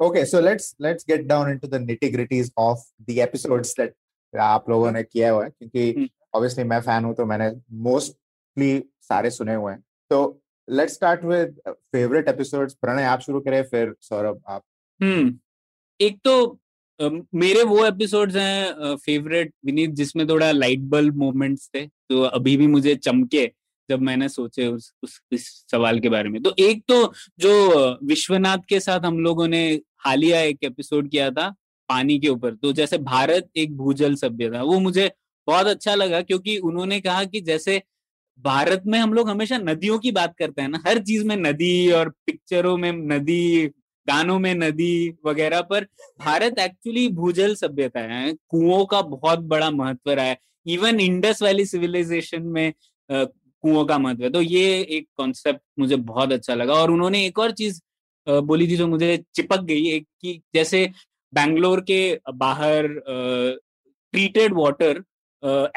okay, so let's let's get down into the nitty gritties of the episodes that आप लोगों ने किया हुआ है, क्योंकि ऑब्वियसली मैं फैन हूं तो मैंने मोस्टली सारे सुने हुए हैं। तो let's start with favourite episodes. Pranay आप शुरू करें, फिर सौरभ आप। हम्म एक तो मेरे वो एपिसोड्स हैं फेवरेट विनीत जिसमें थोड़ा लाइट बल्ब मोमेंट्स थे, तो अभी भी मुझे चमके जब मैंने सोचे उस, उस इस सवाल के बारे में। तो एक तो जो विश्वनाथ के साथ हम लोगों ने हालिया एक एपिसोड किया था पानी के ऊपर, तो जैसे भारत एक भूजल सभ्यता, वो मुझे बहुत अच्छा लगा, क्योंकि उन्होंने कहा कि जैसे भारत में हम लोग हमेशा नदियों की बात करते हैं ना, हर चीज में नदी, और पिक्चरों में नदी, गानों में नदी वगैरह, पर भारत एक्चुअली भूजल सभ्यता है, कुओं का बहुत बड़ा महत्व रहा है, इवन इंडस वैली सिविलाइजेशन में कुओं का महत्व है। तो ये एक कॉन्सेप्ट मुझे बहुत अच्छा लगा। और उन्होंने एक और चीज बोली थी जो मुझे चिपक गई, एक कि जैसे बैंगलोर के बाहर ट्रीटेड वाटर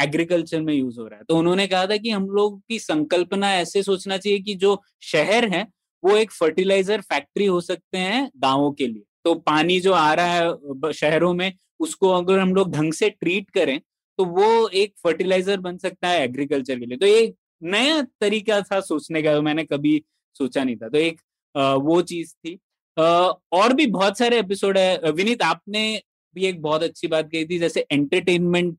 एग्रीकल्चर में यूज हो रहा है, तो उन्होंने कहा था कि हम लोग की संकल्पना ऐसे सोचना चाहिए कि जो शहर है वो एक फर्टिलाइजर फैक्ट्री हो सकते हैं गांवों के लिए। तो पानी जो आ रहा है शहरों में उसको अगर हम लोग ढंग से ट्रीट करें तो वो एक फर्टिलाइजर बन सकता है एग्रीकल्चर के लिए। तो एक नया तरीका था सोचने का, मैंने कभी सोचा नहीं था। तो एक वो चीज थी। और भी बहुत सारे एपिसोड है। विनीत आपने भी एक बहुत अच्छी बात कही थी, जैसे एंटरटेनमेंट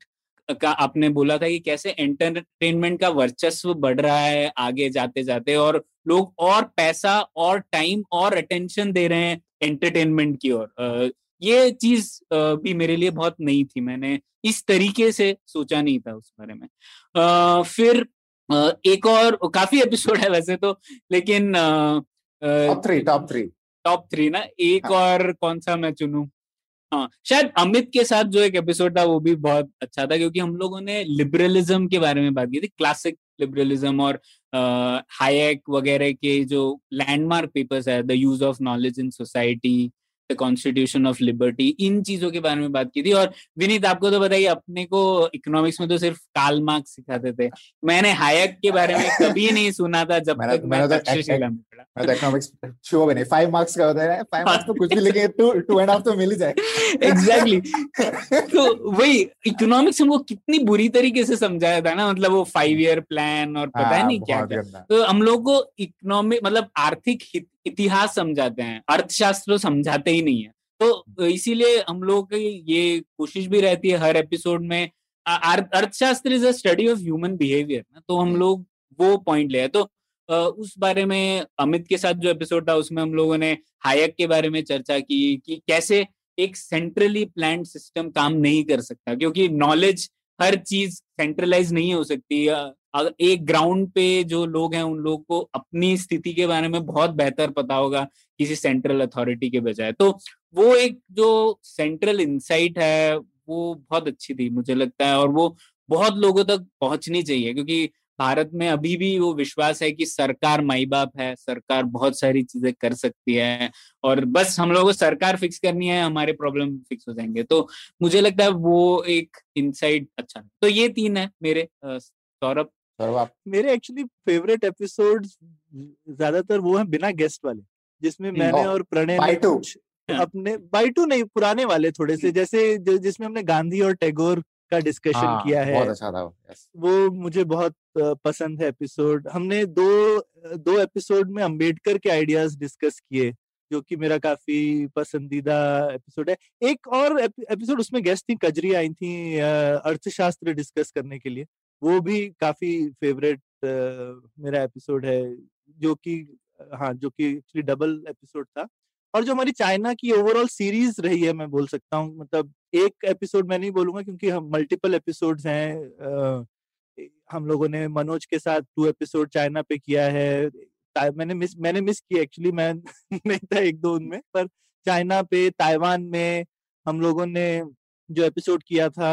का आपने बोला था कि कैसे एंटरटेनमेंट का वर्चस्व बढ़ रहा है आगे जाते जाते, और लोग और पैसा और टाइम और अटेंशन दे रहे हैं एंटरटेनमेंट की ओर। ये चीज भी मेरे लिए बहुत नई थी, मैंने इस तरीके से सोचा नहीं था उस बारे में। आ, फिर आ, एक और काफी एपिसोड है वैसे तो, लेकिन top three top three top three ना, एक हाँ। और कौन सा मैं चुनूं? हाँ शायद अमित के साथ जो एक एपिसोड था वो भी बहुत अच्छा था, क्योंकि हम लोगों ने लिबरलिज्म के बारे में बात की थी, क्लासिक लिबरलिज्म, और आ, हायक वगैरह के जो लैंडमार्क पेपर्स है, the use of knowledge in society, the constitution of liberty, इन चीजों के बारे में बात की थी। और विनीत आपको तो बताइए, अपने को इकोनॉमिक्स में तो सिर्फ कार्ल मार्क्स सिखाते थे, मैंने हायक के बारे में कभी नहीं सुना था जब तक मैं तक्षशिला में पढ़ा। मैं तो इकोनॉमिक्स शो में पाँच मार्क्स का होता है, पाँच मार्क्स तो कुछ भी लिखे टू टू एंड हाफ तो मिल ही जाए। एग्जैक्टली, तो वही इकोनॉमिक्स हमको कितनी बुरी तरीके से समझाया था ना, मतलब वो फाइव ईयर प्लान और पता नहीं क्या क्या। तो हम लोग को इकोनॉमिक मतलब आर्थिक इतिहास समझाते हैं, अर्थशास्त्र समझाते ही नहीं है। तो इसीलिए हम लोग की ये कोशिश भी रहती है हर एपिसोड में, अर्थशास्त्र is a study of human behaviour, तो हम लोग वो पॉइंट ले आए। तो उस बारे में अमित के साथ जो एपिसोड था उसमें हम लोगों ने हायक के बारे में चर्चा की कि कैसे एक सेंट्रली प्लान्ड सिस्टम काम नहीं कर सकता, क्योंकि नॉलेज हर चीज सेंट्रलाइज नहीं हो सकती। अगर एक ग्राउंड पे जो लोग हैं उन लोगों को अपनी स्थिति के बारे में बहुत बेहतर पता होगा किसी सेंट्रल अथॉरिटी के बजाय। तो वो एक जो सेंट्रल इंसाइट है वो बहुत अच्छी थी मुझे लगता है, और वो बहुत लोगों तक पहुंचनी चाहिए, क्योंकि भारत में अभी भी वो विश्वास है कि सरकार माई बाप है, सरकार बहुत सारी चीजें कर सकती है और बस हम लोगों को सरकार फिक्स करनी है, हमारे प्रॉब्लम फिक्स हो जाएंगे। तो मुझे लगता है वो एक इनसाइट अच्छा। तो ये तीन है मेरे। सौरभ सौरभ मेरे एक्चुअली फेवरेट एपिसोड्स ज्यादातर वो हैं बिना गेस्ट वाले, जिसमें मैंने और प्रणय अपने बाइटू नहीं पुराने वाले थोड़े से, जैसे जिसमें हमने गांधी और टैगोर का डिस्कशन हाँ, किया है, बहुत अच्छा था वो। yes. वो मुझे बहुत पसंद है एपिसोड। हमने दो दो एपिसोड में अम्बेडकर के आइडियाज डिस्कस किए, जो कि मेरा काफी पसंदीदा एपिसोड है। एक और एपिसोड उसमें गेस्ट थी, कजरी आई थी अर्थशास्त्र डिस्कस करने के लिए, वो भी काफी फेवरेट मेरा एपिसोड है, जो कि हाँ जो कि एक्चुअली डबल एपिसोड था। और जो हमारी चाइना की ओवरऑल सीरीज रही है मैं बोल सकता हूँ, मतलब एक एपिसोड मैं नहीं बोलूंगा क्योंकि हम मल्टीपल एपिसोड्स हैं। हम लोगों ने मनोज के साथ टू एपिसोड चाइना पे किया है, मैंने मिस मैंने मिस किया एक्चुअली, मैं नहीं था एक दो उनमें, पर चाइना पे ताइवान में हम लोगों ने जो एपिसोड किया था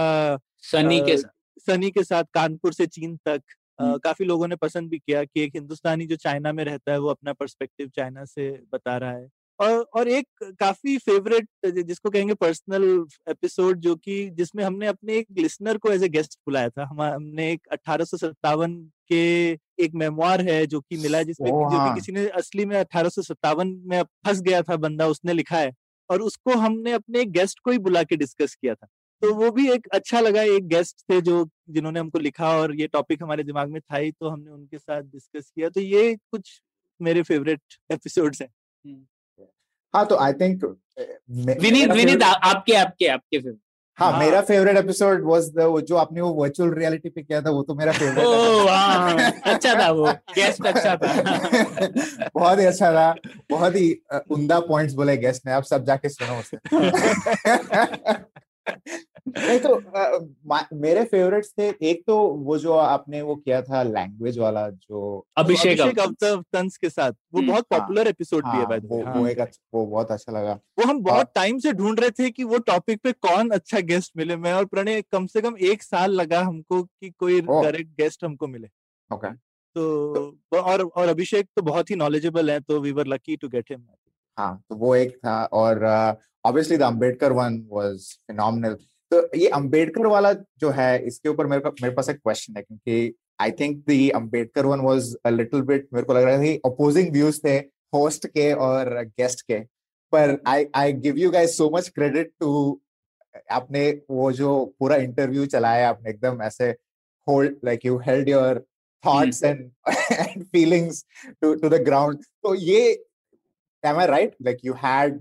सनी के साथ सनी के साथ कानपुर से चीन तक, Uh, काफी लोगों ने पसंद भी किया कि एक हिंदुस्तानी जो चाइना में रहता है वो अपना पर्सपेक्टिव चाइना से बता रहा है। और और एक काफी फेवरेट जिसको कहेंगे पर्सनल एपिसोड, जो कि जिसमें हमने अपने एक लिसनर को एज ए गेस्ट बुलाया था। हम हमने एक अठारह सौ सत्तावन के एक मेमोर है जो कि मिला, जिसमें oh, जो कि किसी ने असली में अठारह सौ सत्तावन में फंस गया था बंदा, उसने लिखा है, और उसको हमने अपने गेस्ट को ही बुला के डिस्कस किया था। तो वो भी एक अच्छा लगा, एक गेस्ट थे जो जिन्होंने हमको लिखा और ये टॉपिक हमारे दिमाग में था ही, तो हमने उनके साथ डिस्कस किया। तो ये कुछ मेरे फेवरेट एपिसोड्स हैं। हाँ, तो आई थिंक विनीत विनीत आपके आपके आपके फेवरेट? हाँ, हाँ, मेरा फेवरेट एपिसोड वाज द जो आपने वो वर्चुअल रियलिटी पे किया था, वो तो मेरा फेवरेट oh, wow. अच्छा था वो गेस्ट अच्छा था बहुत ही अच्छा था, बहुत ही उम्दा पॉइंट्स बोले गेस्ट ने, आप सब जाके सुनो उसे नहीं तो आ, मेरे फेवरेट्स थे, एक तो वो जो आपने वो किया था लैंग्वेज वाला जो अभिषेक अवतंस के साथ, वो बहुत पॉपुलर एपिसोड भी है भाई, वो वो एक अच्छा, वो बहुत अच्छा लगा। वो हम बहुत टाइम से ढूंढ रहे थे कि वो टॉपिक पे कौन अच्छा गेस्ट मिले, मैं और प्रणय कम से कम एक साल लगा हमको कि कोई करेक्ट गेस्ट हमको मिले। ओके, तो और और अभिषेक तो बहुत ही नॉलेजेबल है, तो we were lucky to get him. हाँ, तो वो एक था, और obviously the Ambedkar one was phenomenal. तो ये अम्बेडकर वाला जो है इसके ऊपर मेरे मेरे पास एक क्वेश्चन है, क्योंकि I think the Ambedkar one was a little bit, मेरे को लग रहा था कि अपोजिंग व्यूज थे होस्ट के और गेस्ट के, पर I I give you guys so much credit to, आपने वो जो पूरा इंटरव्यू चलाया आपने एकदम ऐसे hold, like you held your thoughts and and feelings to to the ground. तो ये am I right, like you had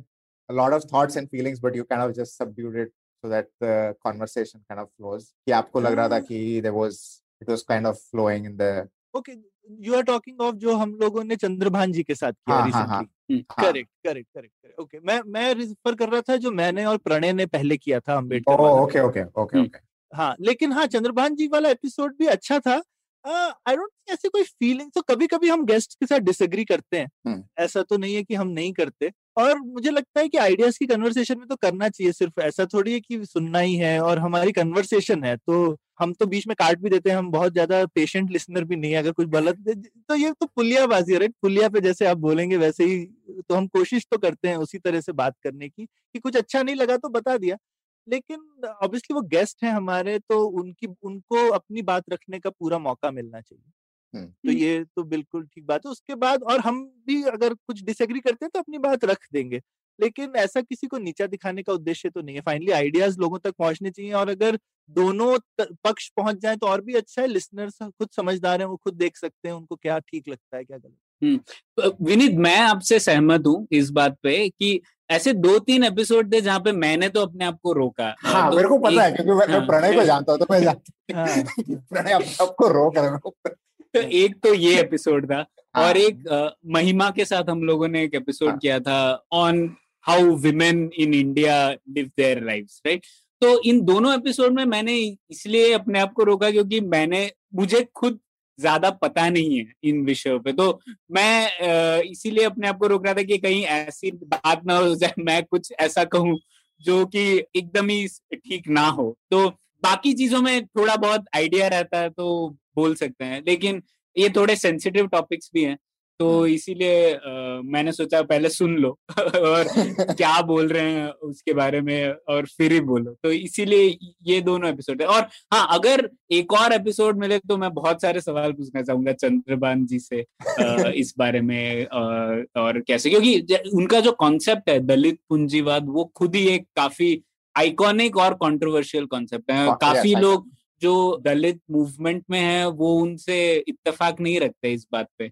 a lot of thoughts and feelings but you kind of just subdued it so that the conversation kind of flows, ki aapko lag raha tha ki there was it was kind of flowing in the okay, you are talking of jo hum logon ne Chandrabhan ji ke sath kiya recently, correct correct correct okay, main main refer kar raha tha jo maine aur Pranay ne pehle kiya tha Ambedkar, oh okay okay okay okay ha, lekin ha Chandrabhan ji wala episode bhi acha tha। I don't think ऐसे कोई feeling, तो कभी कभी हम guest के साथ disagree करते हैं, ऐसा तो नहीं है कि हम नहीं करते, और मुझे लगता है कि आइडियाज की कन्वर्सेशन में तो करना चाहिए, सिर्फ ऐसा थोड़ी है कि सुनना ही है, और हमारी कन्वर्सेशन है तो हम तो बीच में काट भी देते हैं, हम बहुत ज्यादा पेशेंट लिसनर भी नहीं है, अगर कुछ गलत तो ये तो पुलियाबाजी है, राइट, पुलिया पे जैसे आप बोलेंगे वैसे ही, तो हम कोशिश तो करते हैं उसी तरह से बात करने की कि कुछ अच्छा नहीं लगा तो बता दिया। लेकिन ऑब्वियसली वो गेस्ट हैं हमारे, तो उनकी उनको अपनी बात रखने का पूरा मौका मिलना चाहिए, तो ये तो बिल्कुल ठीक बात है। उसके बाद और हम भी अगर कुछ डिसएग्री करते हैं तो अपनी बात रख देंगे, लेकिन ऐसा किसी को नीचा दिखाने का उद्देश्य तो नहीं है। फाइनली आइडियाज लोगों तक पहुंचने चाहिए, और अगर दोनों पक्ष पहुंच जाए तो और भी अच्छा है। लिसनर्स खुद समझदार हैं, वो खुद देख सकते हैं उनको क्या ठीक लगता है क्या गलत। विनीत, मैं आपसे सहमत हूँ इस बात पे कि ऐसे दो तीन एपिसोड थे जहाँ पे मैंने तो अपने आप को रोका। हाँ, तो मेरे को पता है क्योंकि मैं प्रणय को जानता हूँ, तो मैं जानता हूँ प्रणय आपको रोक रहा है। तो एक तो ये एपिसोड था, और एक uh, महिमा के साथ हम लोगों ने एक एपिसोड किया था on how women in India live their lives, right? तो इन दोनों एपिसोड में मैंने इसलिए अपने आप को रोका क्योंकि मैंने मुझे खुद ज्यादा पता नहीं है इन विषयों पे, तो मैं इसीलिए अपने आप को रोक रहा था कि कहीं ऐसी बात ना हो जाए मैं कुछ ऐसा कहूं जो कि एकदम ही ठीक ना हो। तो बाकी चीजों में थोड़ा बहुत आइडिया रहता है तो बोल सकते हैं, लेकिन ये थोड़े सेंसिटिव टॉपिक्स भी हैं तो इसीलिए मैंने सोचा पहले सुन लो और क्या बोल रहे हैं उसके बारे में और फिर ही बोलो। तो इसीलिए ये दोनों एपिसोड है। और हाँ, अगर एक और एपिसोड मिले तो मैं बहुत सारे सवाल पूछना चाहूंगा चंद्रभान जी से इस बारे में, और कैसे, क्योंकि उनका जो कॉन्सेप्ट है दलित पूंजीवाद वो खुद ही एक काफी आइकॉनिक और कॉन्ट्रोवर्शियल कॉन्सेप्ट है। काफी लोग जो दलित मूवमेंट में है वो उनसे इत्तेफाक नहीं रखते इस बात पे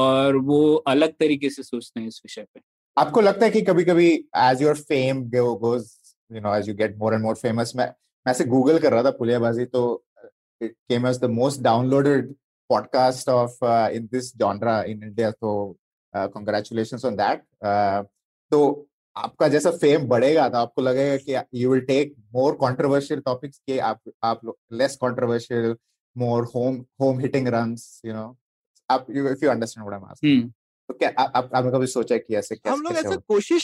और वो अलग तरीके से सोचते हैं इस विषय पे। आपको लगता है कि कभी कभी as your fame goes, you know, as you get more and more famous, मैं मैं से गूगल कर रहा था पुलियाबाजी तो it came as the most downloaded podcast of in this genre in India, तो कांग्रेचुलेशंस ऑन दैट। तो आपका जैसा फेम बढ़ेगा तो आपको लगेगा कि you will take more controversial topics के आप आप less controversial, more home home hitting runs, you no, कोशिश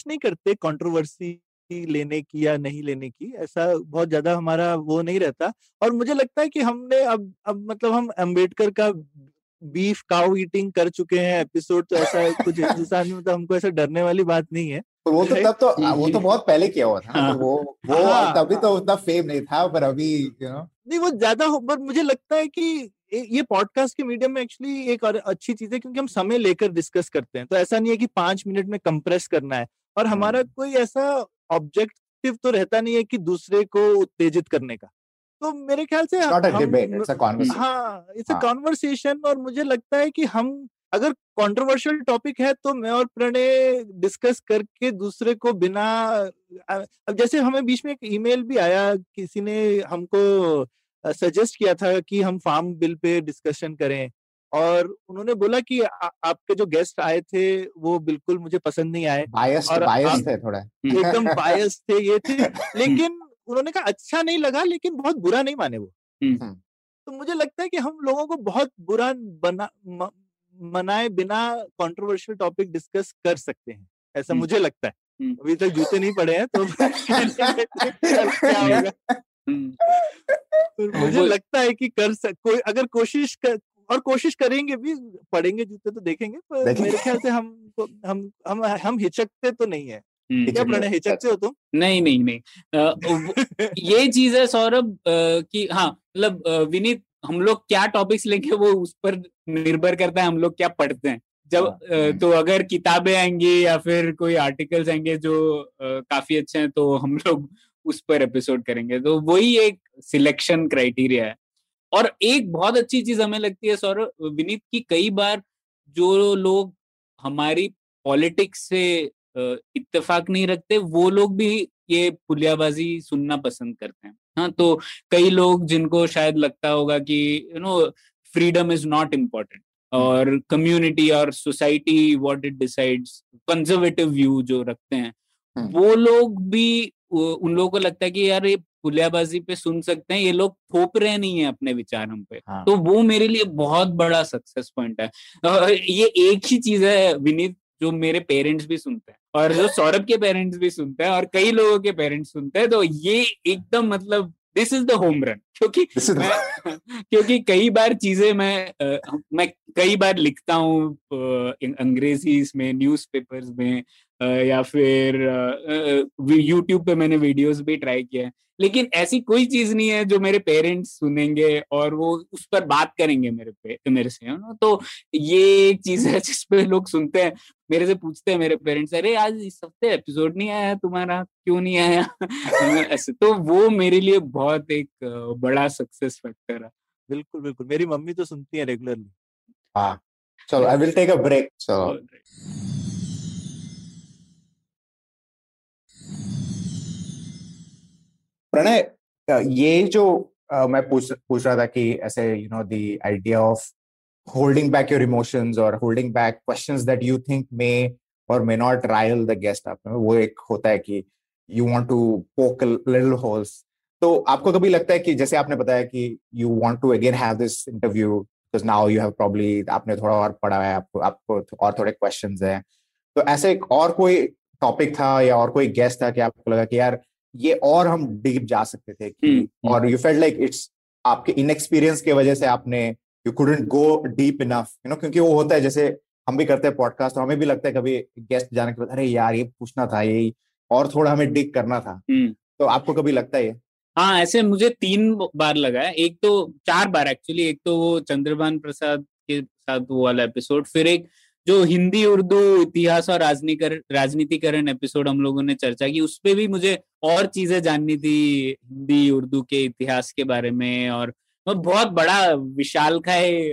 नहीं करते कॉन्ट्रोवर्सी लेने की या नहीं लेने की, ऐसा बहुत ज्यादा हमारा वो नहीं रहता। और मुझे लगता है कि हमने अब अब मतलब हम अम्बेडकर का बीफ काउ ईटिंग कर चुके हैं एपिसोड, तो ऐसा कुछ हिंदुस्तान में मतलब हमको ऐसा डरने वाली बात नहीं है। वो तो तब तो वो तो बहुत पहले किया हुआ था, वो वो तभी तो उतना फेम नहीं था, पर अभी यू नो नहीं वो ज्यादा। पर मुझे लगता है कि ये पॉडकास्ट के मीडियम में एक्चुअली एक और अच्छी चीज है क्योंकि हम समय लेकर डिस्कस करते हैं, तो ऐसा नहीं है कि पांच मिनट में कंप्रेस करना है, और हमारा कोई ऐसा ऑब्जेक्टिव तो रहता नहीं है कि दूसरे को उत्तेजित करने का। तो मेरे ख्याल से हाँ इट्स अ कॉन्वर्सेशन, और मुझे लगता है कि हम अगर कंट्रोवर्शियल टॉपिक है तो मैं और प्रणय डिस्कस करके दूसरे को बिना, अब जैसे हमें बीच में एक ईमेल भी आया, किसी ने हमको सजेस्ट किया था कि हम फार्म बिल पे डिस्कशन करें, और उन्होंने बोला कि आ, आपके जो गेस्ट आए थे वो बिल्कुल मुझे पसंद नहीं आए, बायस्ड बायस्ड थे थोड़ा, एकदम बायस्ड थे ये थे, लेकिन उन्होंने कहा अच्छा नहीं लगा लेकिन बहुत बुरा नहीं माने वो। तो मुझे लगता है कि हम लोगों को बहुत बुरा बना म, मनाए बिना कंट्रोवर्शियल टॉपिक डिस्कस कर सकते हैं, ऐसा मुझे लगता है। अभी तक जूते नहीं पड़े हैं तो मुझे लगता है कि कर सक, कोई अगर कोशिश कर, और कोशिश करेंगे भी, पढ़ेंगे जूते तो देखेंगे, पर मेरे ख्याल से हम हम हम हम हिचकते तो नहीं है। क्या प्रणय, हिचकते हो तुम? नहीं नहीं नहीं आ, ये चीज है सौरभ कि हाँ मतलब विनीत, हम लोग क्या टॉपिक्स लेंगे वो उस पर निर्भर करता है हम लोग क्या पढ़ते हैं। जब तो अगर किताबें आएंगी या फिर कोई आर्टिकल्स आएंगे जो काफी अच्छे हैं तो हम लोग उस पर एपिसोड करेंगे, तो वही एक सिलेक्शन क्राइटेरिया है। और एक बहुत अच्छी चीज हमें लगती है सौरभ विनीत की, कई बार जो लोग हमारी पॉलिटिक्स से इत्तेफाक नहीं रखते वो लोग भी ये पुलियाबाजी सुनना पसंद करते हैं। हाँ, तो कई लोग जिनको शायद लगता होगा कि you know freedom is not important, और कम्युनिटी और society what it decides, conservative view जो रखते हैं वो लोग भी, उन लोगों को लगता है कि यार ये पुलियाबाजी पे सुन सकते हैं, ये लोग थोप रहे नहीं है अपने विचार हम पे। हाँ। तो वो मेरे लिए बहुत बड़ा सक्सेस पॉइंट है। ये एक ही चीज है विनीत जो मेरे पेरेंट्स भी सुनते हैं और जो सौरभ के पेरेंट्स भी सुनते हैं और कई लोगों के पेरेंट्स सुनते हैं, तो ये एकदम मतलब this is the home run, क्योंकि क्योंकि कई बार चीजें मैं मैं कई बार लिखता हूँ अंग्रेजी में, न्यूज़पेपर्स में, या फिर यूट्यूब पे मैंने वीडियोस भी ट्राई किया है, लेकिन ऐसी कोई चीज नहीं है जो मेरे पेरेंट्स सुनेंगे और वो उस पर बात करेंगे मेरे पे मेरे से, ना? तो ये एक चीज है जिसपे लोग सुनते हैं, मेरे से पूछते हैं मेरे पेरेंट्स, अरे आज इस हफ्ते एपिसोड नहीं आया तुम्हारा, क्यों नहीं आया ऐसे। तो वो मेरे लिए बहुत एक बड़ा सक्सेस फैक्टर है। बिल्कुल बिल्कुल, मेरी मम्मी तो सुनती है रेगुलरली। हाँ चलो, I will take a break. Pranay, ये जो मैं पूछ पूछ रहा था कि ऐसे you know the idea of holding back your emotions or holding back questions that you think may or may not rile the guest up. वो एक होता है कि you want to poke little holes. तो आपको कभी लगता है कि जैसे आपने बताया कि you want to again have this interview because now you have probably आपने थोड़ा और पढ़ा है, आपको आपको और थोड़े questions हैं. तो ऐसे एक और कोई टॉपिक था या और कोई गेस्ट था कि आपको लगा कि यार ये और हम डीप जा सकते थे कि और यू फेल्ट लाइक इट्स आपके इनएक्सपीरियंस के वजह से आपने you couldn't go deep enough, you know, क्योंकि वो होता है जैसे हम भी करते हैं पॉडकास्ट तो हमें भी लगता है कभी गेस्ट जाने के बाद अरे यार ये पूछना था, ये और थोड़ा हमें डिग करना था. तो आपको कभी लगता है ये? हाँ, ऐसे मुझे तीन बार लगा है. एक तो चार बार एक्चुअली. एक तो वो चंद्रभान प्रसाद के साथ वो वाला एपिसोड, फिर एक जो हिंदी उर्दू इतिहास और राजनीतिकरण एपिसोड हम लोगों ने चर्चा की, उसपे भी मुझे और चीजें जाननी थी हिंदी उर्दू के इतिहास के बारे में. और बहुत बड़ा विशालकाय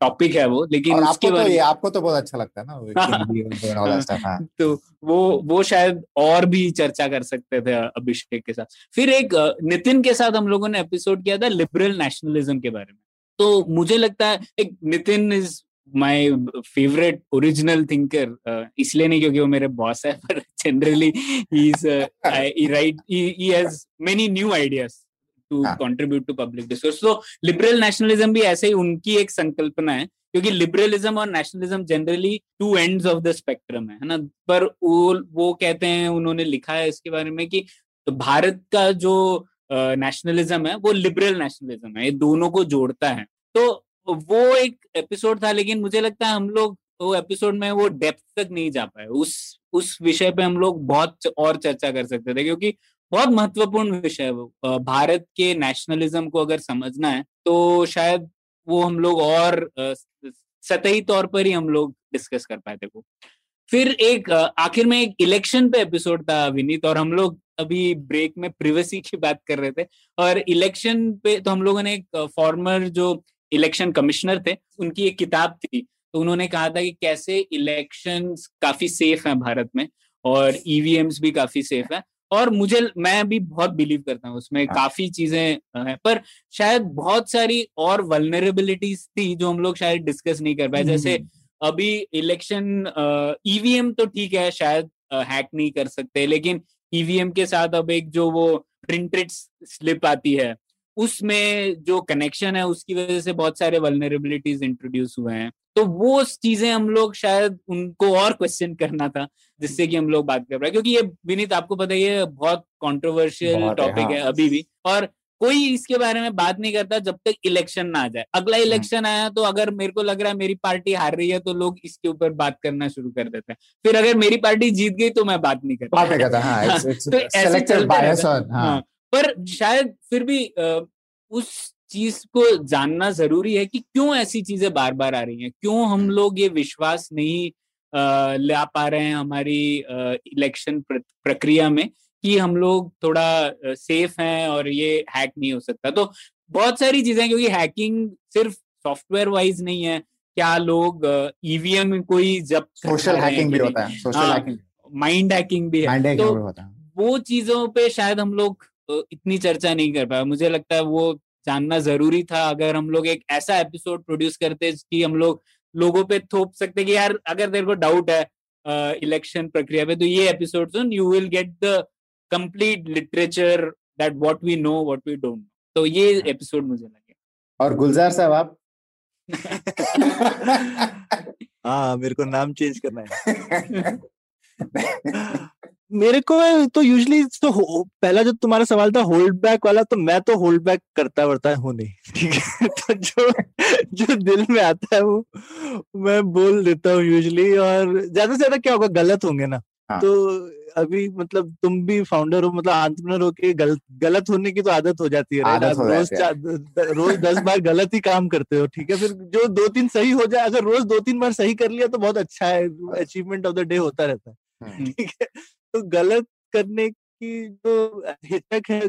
टॉपिक है वो, लेकिन उसके बारे में आपको तो बहुत अच्छा लगता है ना हिंदी उर्दू, तो वो वो शायद और भी चर्चा कर सकते थे अभिषेक के साथ. फिर एक नितिन के साथ हम लोगों ने एपिसोड किया था लिबरल नेशनलिज्म के बारे में. तो मुझे लगता है एक Nitin is my favourite original thinker, इसलिए नहीं क्योंकि वो मेरे बॉस है, पर generally he is right, he has many new ideas to contribute to public discourse. तो लिबरल नेशनलिज्म भी ऐसे ही उनकी एक संकल्पना है, क्योंकि लिबरलिज्म और nationalism generally two ends of the spectrum है ना. पर वो वो कहते हैं, उन्होंने लिखा है इसके बारे में कि तो भारत का जो नेशनलिज्म uh, है वो लिबरल नेशनलिज्म है, ये दोनों को जोड़ता है. तो वो एक एपिसोड था, लेकिन मुझे लगता है हम लोग वो एपिसोड में वो डेप्थ तक नहीं जा पाए. उस उस विषय पे हम लोग बहुत और चर्चा कर सकते थे, क्योंकि बहुत महत्वपूर्ण विषय है वो. भारत के नेशनलिज्म को अगर समझना है तो शायद वो हम लोग और सतही तौर पर ही हम लोग डिस्कस कर पाए थे वो. फिर एक आखिर में एक इलेक्शन पे एपिसोड था विनीत, और हम लोग अभी ब्रेक में प्रिवेसी की बात कर रहे थे, और इलेक्शन पे तो हम लोगों ने एक फॉर्मर जो इलेक्शन कमिश्नर थे उनकी एक किताब थी, तो उन्होंने कहा था कि कैसे इलेक्शंस काफी सेफ हैं भारत में और ईवीएम्स भी काफी सेफ हैं. और मुझे मैं भी बहुत बिलीव करता हूँ उसमें, काफी चीजें हैं, पर शायद बहुत सारी और वल्नरेबिलिटीज थी जो हम लोग शायद डिस्कस नहीं कर पाए. जैसे अभी इलेक्शन ईवीएम तो ठीक है, शायद हैक नहीं कर सकते, लेकिन ईवीएम के साथ अब एक जो वो प्रिंटेड स्लिप आती है उसमें जो कनेक्शन है उसकी वजह से बहुत सारे वल्नरेबिलिटीज इंट्रोड्यूस हुए हैं. तो वो चीजें हम लोग शायद उनको और क्वेश्चन करना था, जिससे कि हम लोग बात कर रहे हैं, क्योंकि ये विनीत आपको पता ही है बहुत कंट्रोवर्शियल टॉपिक है, हाँ. है अभी भी, और कोई इसके बारे में बात नहीं करता जब तक इलेक्शन ना आ जाए. अगला इलेक्शन आया तो अगर मेरे को लग रहा है मेरी पार्टी हार रही है तो लोग इसके ऊपर बात करना शुरू कर देते हैं, फिर अगर मेरी पार्टी जीत गई तो मैं बात नहीं करता. पर शायद फिर भी उस चीज को जानना जरूरी है कि क्यों ऐसी चीजें बार बार आ रही हैं, क्यों हम लोग ये विश्वास नहीं ला पा रहे हैं हमारी इलेक्शन प्रक्रिया में कि हम लोग थोड़ा सेफ हैं और ये हैक नहीं हो सकता. तो बहुत सारी चीजें, क्योंकि हैकिंग सिर्फ सॉफ्टवेयर वाइज नहीं है, क्या लोग ईवीएम कोई जब सोशल हैकिंग भी होता है, सोशल हैकिंग, माइंड हैकिंग भी है. तो वो चीजों पे शायद हम लोग इतनी चर्चा नहीं कर पाया. मुझे लगता है वो जानना जरूरी था. अगर हम लोग एक ऐसा एपिसोड प्रोड्यूस करते कि हम लोग लोगों पे थोप सकते कि यार अगर तेरे को डाउट है इलेक्शन प्रक्रिया पे तो ये एपिसोड सुन, you will get the complete literature that what we know what we don't. तो ये एपिसोड मुझे लगे. और गुलजार साहब आप? हाँ, मेरे को नाम चेंज करना है. मेरे को तो यूजली तो पहला जो तुम्हारा सवाल था होल्ड बैक वाला, तो मैं तो होल्ड बैक करता वरता हूँ नहीं, ठीक है. तो जो जो दिल में आता है वो मैं बोल देता हूँ यूजली, और ज्यादा से ज्यादा क्या होगा, गलत होंगे ना. हाँ. तो अभी मतलब तुम भी फाउंडर हो, मतलब एंटरप्रेन्योर हो के गलत गलत होने की तो आदत हो जाती है, आदत हो रोज है। रोज दस बार गलत ही काम करते हो, ठीक है. फिर जो दो तीन सही हो जाए, अगर रोज दो तीन बार सही कर लिया तो बहुत अच्छा है, अचीवमेंट ऑफ द डे होता रहता है, ठीक है. तो गलत करने की जो हिचक है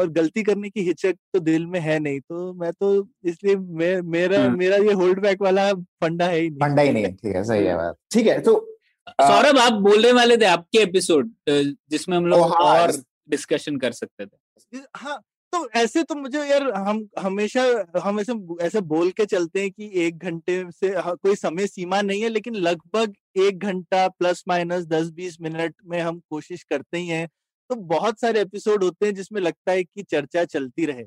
और गलती करने की हिचक तो दिल में है नहीं, तो मैं तो इसलिए मे, मेरा मेरा ये होल्ड बैक वाला फंडा है ही नहीं, फंडा ही नहीं. ठीक है, सही है बात. ठीक है, तो सौरभ आप बोलने वाले थे आपके एपिसोड जिसमें हम लोग और डिस्कशन कर सकते थे. हाँ, तो ऐसे तो मुझे यार हम हमेशा हम ऐसे ऐसे बोल के चलते हैं कि एक घंटे से कोई समय सीमा नहीं है, लेकिन लगभग एक घंटा प्लस माइनस दस बीस मिनट में हम कोशिश करते ही हैं। तो बहुत सारे एपिसोड होते हैं जिसमें लगता है कि चर्चा चलती रहे,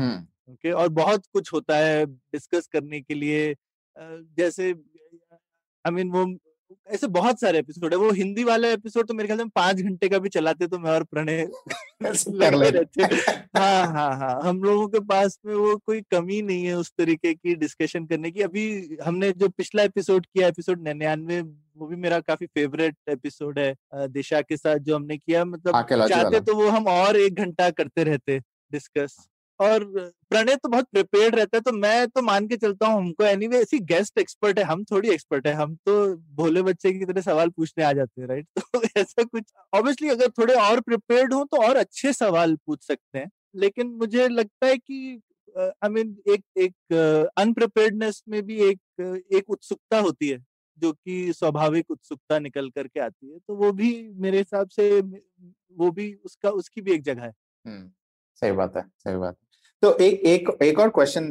हम्म ओके, और बहुत कुछ होता है डिस्कस करने के लिए। जैसे आई मीन वो ऐसे बहुत सारे एपिसोड है। वो हिंदी वाला एपिसोड तो मेरे ख्याल में पांच घंटे का भी चलाते तो मैं और प्रणय रहते। हाँ हाँ हाँ हम लोगों के पास में वो कोई कमी नहीं है उस तरीके की डिस्कशन करने की। अभी हमने जो पिछला एपिसोड किया, एपिसोड निन्यानवे, वो भी मेरा काफी फेवरेट एपिसोड है दिशा के साथ जो हमने किया। मतलब चाहते तो वो हम और एक घंटा करते रहते डिस्कस, और प्रणय तो बहुत प्रिपेयर्ड रहता है। तो मैं तो मान के चलता हूँ हमको एनीवे ऐसी गेस्ट एक्सपर्ट है, हम थोड़ी एक्सपर्ट है, हम तो भोले बच्चे की तरह सवाल पूछने आ जाते हैं, राइट। तो ऐसा कुछ ऑब्वियसली अगर थोड़े और प्रिपेयर्ड हो तो और अच्छे सवाल पूछ सकते हैं, लेकिन मुझे लगता है कि आई मीन एक एक अनप्रिपेयर्डनेस में भी एक एक उत्सुकता होती है जो कि स्वाभाविक उत्सुकता निकल करके आती है। तो वो भी मेरे हिसाब से वो भी उसका उसकी भी एक जगह है। सही बात है, सही बात है। तो एक एक एक और क्वेश्चन,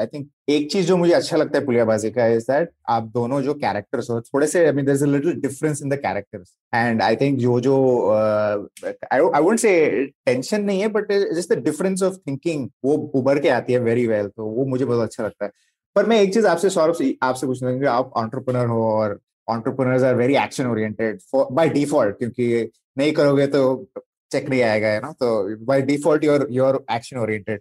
आई थिंक एक चीज जो मुझे अच्छा लगता है पुलियाबाजी का इज दैट आप दोनों जो कैरेक्टर्स हो थोड़े से, I mean there is a little difference in the characters, and I think जो जो आई वोंट से टेंशन नहीं है but just the difference of thinking वो उभर के आती है वेरी वेल। तो वो मुझे बहुत अच्छा लगता है। पर मैं एक चीज आपसे सौरभ आपसे पूछना चाहूंगा, आप एंटरप्रेन्योर हो और entrepreneurs are very action oriented by default, क्योंकि नहीं करोगे तो चेक नहीं आएगा, है ना। तो by default your your action oriented,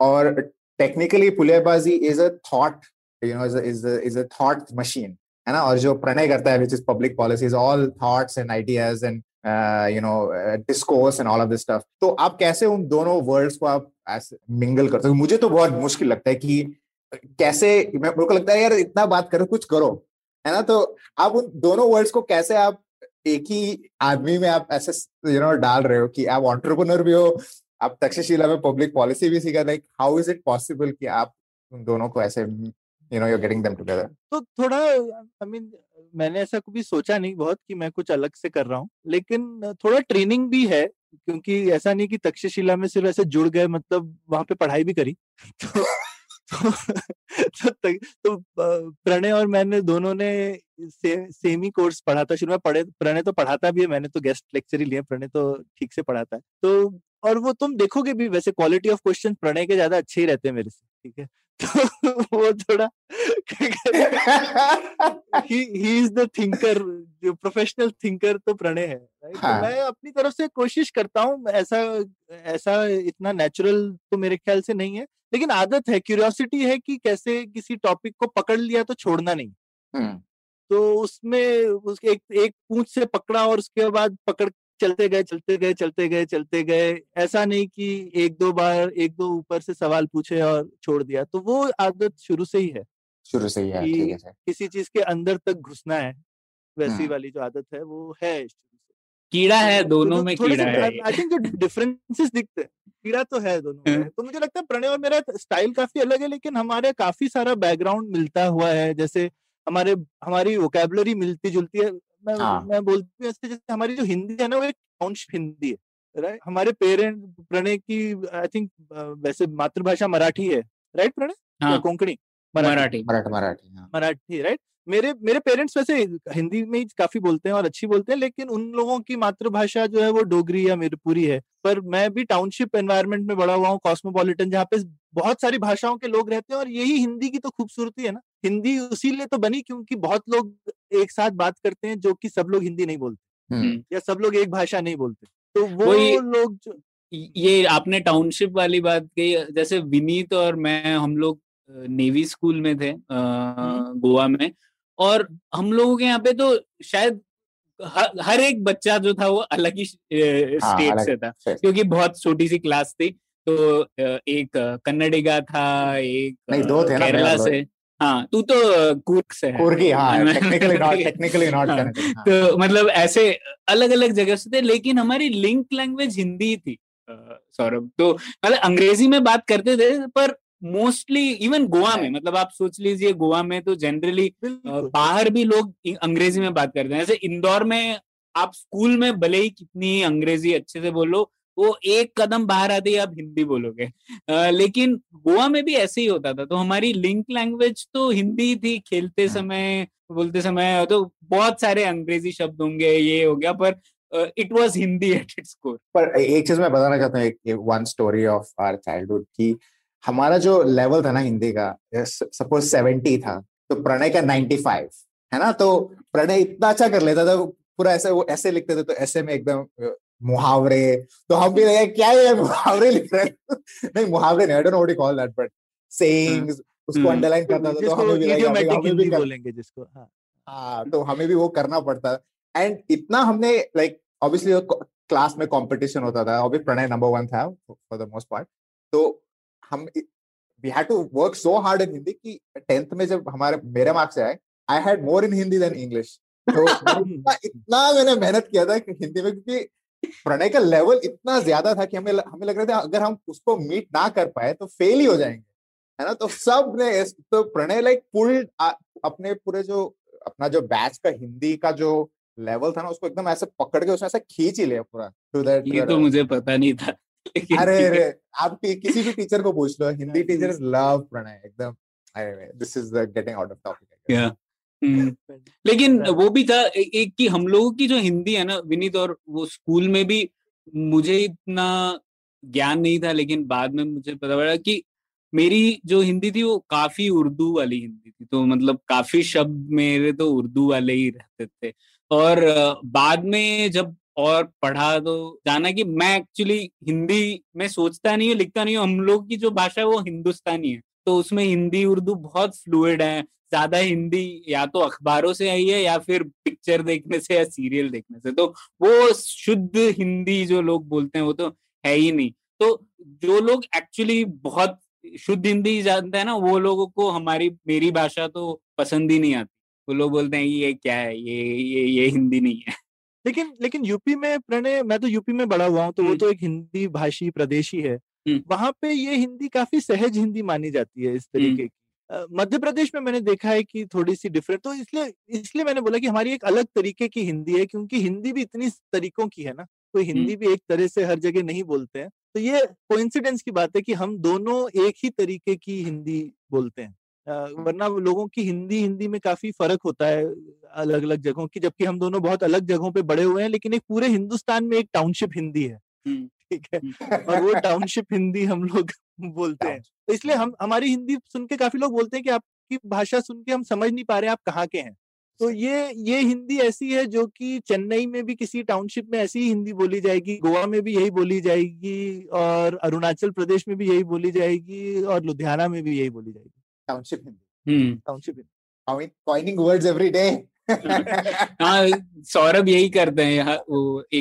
और technically Puliyabaazi is a thought, you know, is is a thought machine, है ना। और जो प्रणय करता है which is public policies, all thoughts and ideas and you know discourse and all of this stuff. तो आप कैसे उन दोनों वर्ल्ड्स को आप मिंगल करते हो? मुझे तो बहुत मुश्किल लगता है कि कैसे, मेरे को लगता है यार इतना बात करो, कुछ करो, है ना। तो आप उन दोनों वर्ल्ड्स को कैसे आप एक ही आदमी में आप ऐसे यू नो डाल रहे हो कि आप एंटरप्रेन्योर भी हो, आप तक्षशिला में पब्लिक पॉलिसी भी सीखा, like how is it possible कि आप उन दोनों को ऐसे you know you are getting them together? तो थोड़ा आई मीन मैंने ऐसा कभी सोचा नहीं बहुत कि मैं कुछ अलग से कर रहा हूँ, लेकिन थोड़ा ट्रेनिंग भी है, क्योंकि ऐसा नहीं कि तक्षशिला में सिर्फ ऐसे जुड़ गए, मतलब वहां पे पढ़ाई भी करी। तो तो, तो, तो प्रणय और मैंने दोनों ने से, सेमी कोर्स पढ़ा था शुरू में। पढ़े प्रणय तो पढ़ाता भी है, मैंने तो गेस्ट लेक्चर ही लिया, प्रणय तो ठीक से पढ़ाता है। तो और वो तुम देखोगे भी वैसे क्वालिटी ऑफ क्वेश्चन प्रणय के ज्यादा अच्छे ही रहते हैं मेरे से, ठीक है। तो वो थोड़ा he he is the thinker, जो प्रोफेशनल थिंकर तो प्रणय है, राइट। हाँ। तो मैं अपनी तरफ से कोशिश करता हूँ, ऐसा ऐसा इतना नेचुरल तो मेरे ख्याल से नहीं है, लेकिन आदत है, क्यूरियोसिटी है कि कैसे किसी टॉपिक को पकड़ लिया तो छोड़ना नहीं। हुँ. तो उसमें उसके एक एक पूंछ से पकड़ा और उसके बाद पकड़ चलते गए चलते गए चलते गए चलते गए। ऐसा नहीं कि एक दो बार एक दो ऊपर से सवाल पूछे और छोड़ दिया। तो वो आदत शुरू से ही है, शुरू से ही है, ठीक है सर। किसी चीज के अंदर तक घुसना है, वैसी वाली जो आदत है वो है, कीड़ा है दोनों में, कीड़ा है। आई थिंक जो डिफरेंसेस दिखते हैं, कीड़ा तो है दोनों में। तो मुझे लगता है प्रणय और मेरा स्टाइल काफी अलग है, लेकिन हमारे काफी सारा बैकग्राउंड मिलता हुआ है। जैसे हमारे हमारी वोकैबुलरी मिलती जुलती है। मैं हाँ। मैं बोलती हूँ जैसे हमारी जो हिंदी है ना वो एक टॉन्श हिंदी है, राइट। हमारे पेरेंट प्रणय की आई थिंक वैसे मातृभाषा मराठी है, राइट प्रणय, हाँ। कोंकणी मराठी मराठी मराठी मराठी राइट। मेरे मेरे पेरेंट्स वैसे हिंदी में ही काफी बोलते हैं और अच्छी बोलते हैं, लेकिन उन लोगों की मातृभाषा जो है वो डोगरी या मेरपुरी है। पर मैं भी टाउनशिप एनवायरनमेंट में बड़ा हुआ हूँ, कॉस्मोपॉलिटन, जहाँ पे बहुत सारी भाषाओं के लोग रहते हैं। और यही हिंदी की तो खूबसूरती है ना। हिंदी उसी लिए तो बनी क्योंकि बहुत लोग एक साथ बात करते हैं जो कि सब लोग हिंदी नहीं बोलते या सब लोग एक भाषा नहीं बोलते। तो वो लोग जो ये आपने टाउनशिप वाली बात कही, जैसे विनीत और मैं, हम लोग नेवी स्कूल में थे गोवा में, और हम लोगों के यहाँ पे तो शायद हर एक बच्चा जो था वो अलग ही स्टेट से था, क्योंकि बहुत छोटी सी क्लास थी। तो एक कन्नड़िगा था, एक नहीं, दो थे केरला ना से। हाँ, तू तो कुर्क से है, कुर्की, हाँ, technically not technically not connected. तो मतलब ऐसे अलग अलग जगह से थे, लेकिन हमारी लिंक लैंग्वेज हिंदी थी सौरभ। तो मतलब अंग्रेजी में बात करते थे, पर मोस्टली इवन गोवा में, मतलब आप सोच लीजिए गोवा में तो जनरली बाहर भी लोग अंग्रेजी में बात करते हैं। जैसे इंदौर में आप स्कूल में भले ही कितनी अंग्रेजी अच्छे से बोलो, वो एक कदम बाहर आते ही आप हिंदी बोलोगे। आ, लेकिन गोवा में भी ऐसे ही होता था, तो हमारी लिंक लैंग्वेज तो हिंदी थी, खेलते समय बोलते समय तो बहुत सारे अंग्रेजी शब्द होंगे, ये हो गया, पर it was Hindi at its core. पर एक चीज मैं बताना चाहता हूँ, एक one story of our childhood की, हमारा जो लेवल था ना हिंदी का, सपोज सेवेंटी था तो प्रणय का नाइन्टी फाइव है ना, तो प्रणय इतना अच्छा कर लेता था, पूरा ऐसे वो ऐसे लिखते थे, तो ऐसे में एकदम मुहावरे, तो हम भी लगे क्या ये मुहावरे लिख रहे हैं। नहीं मुहावरे नहीं, I don't know what you call that, but sayings उसको अंडरलाइन करता था, तो हमें भी लगा हम भी बोलेंगे जिसको, हां तो हमें भी वो करना पड़ता था। एंड इतना हमने लाइक ऑब्वियसली क्लास में कंपटीशन होता था, अभी प्रणय नंबर वन था फॉर द मोस्ट पार्ट, तो हम we had to work so hard in Hindi कि टेंथ में जब हमारे मेरे मार्क्स आए, I had more in Hindi than English, तो इतना मैंने मेहनत किया था हिंदी में, क्योंकि प्रणय का लेवल इतना ज्यादा था कि हमें हमें लग रहा था अगर हम उसको मीट ना कर पाए तो फेल ही हो जाएंगे, है ना। तो सब ने तो प्रणय लाइक पुल्ड अपने पूरे जो अपना जो बैच का हिंदी का जो लेवल था ना, उसको एकदम ऐसे पकड़ के उसने ऐसे खींच ही लिया पूरा। तो दैट ये तो मुझे पता नहीं था। अरे अरे आप किसी भी टीचर को पूछ लो, हिंदी टीचर्स लव प्रणय एकदम। अरे this is the getting out of topic. लेकिन वो भी था एक कि हम लोगों की जो हिंदी है ना विनीत, और वो स्कूल में भी मुझे इतना ज्ञान नहीं था, लेकिन बाद में मुझे पता पड़ा कि मेरी जो हिंदी थी वो काफी उर्दू वाली हिंदी थी, तो मतलब काफी शब्द मेरे तो उर्दू वाले ही रहते थे। और बाद में जब और पढ़ा तो जाना कि मैं एक्चुअली हिंदी में सोचता नहीं हूँ, लिखता नहीं हूँ, हम लोग की जो भाषा है वो हिंदुस्तानी है, तो उसमें हिंदी उर्दू बहुत फ्लूइड है। ज्यादा हिंदी या तो अखबारों से आई है या फिर पिक्चर देखने से या सीरियल देखने से, तो वो शुद्ध हिंदी जो लोग बोलते हैं वो तो है ही नहीं। तो जो लोग एक्चुअली बहुत शुद्ध हिंदी जानते हैं ना, वो लोगों को हमारी मेरी भाषा तो पसंद ही नहीं आती, वो लोग बोलते हैं ये क्या है, ये ये ये हिंदी नहीं है। लेकिन लेकिन यूपी में प्रणय, मैं तो यूपी में बड़ा हुआ हूँ, तो वो तो एक हिंदी भाषी प्रदेश ही है, वहां पे ये हिंदी काफी सहज हिंदी मानी जाती है इस तरीके की। मध्य प्रदेश में मैंने देखा है कि थोड़ी सी डिफरेंट, तो इसलिए इसलिए मैंने बोला कि हमारी एक अलग तरीके की हिंदी है, क्योंकि हिंदी भी इतनी तरीकों की है ना, तो हिंदी भी एक तरह से हर जगह नहीं बोलते हैं। तो ये कोइंसिडेंस की बात है कि हम दोनों एक ही तरीके की हिंदी बोलते हैं, वरना लोगों की हिंदी हिंदी में काफी फर्क होता है अलग अलग जगहों की, जबकि हम दोनों बहुत अलग जगहों पे बड़े हुए हैं, लेकिन एक पूरे हिंदुस्तान में एक टाउनशिप हिंदी है, ठीक है, और वो टाउनशिप हिंदी हम लोग बोलते हैं। तो इसलिए हम हमारी हिंदी सुन के काफी लोग बोलते हैं कि आपकी भाषा सुन के हम समझ नहीं पा रहे आप कहाँ के हैं। तो ये ये हिंदी ऐसी है जो कि चेन्नई में भी किसी टाउनशिप में ऐसी ही हिंदी बोली जाएगी, गोवा में भी यही बोली जाएगी, और अरुणाचल प्रदेश में भी यही बोली जाएगी, और लुधियाना में भी यही बोली जाएगी। Township Hindi, township Hindi, coining words every day. हाँ सौरभ यही करते हैं,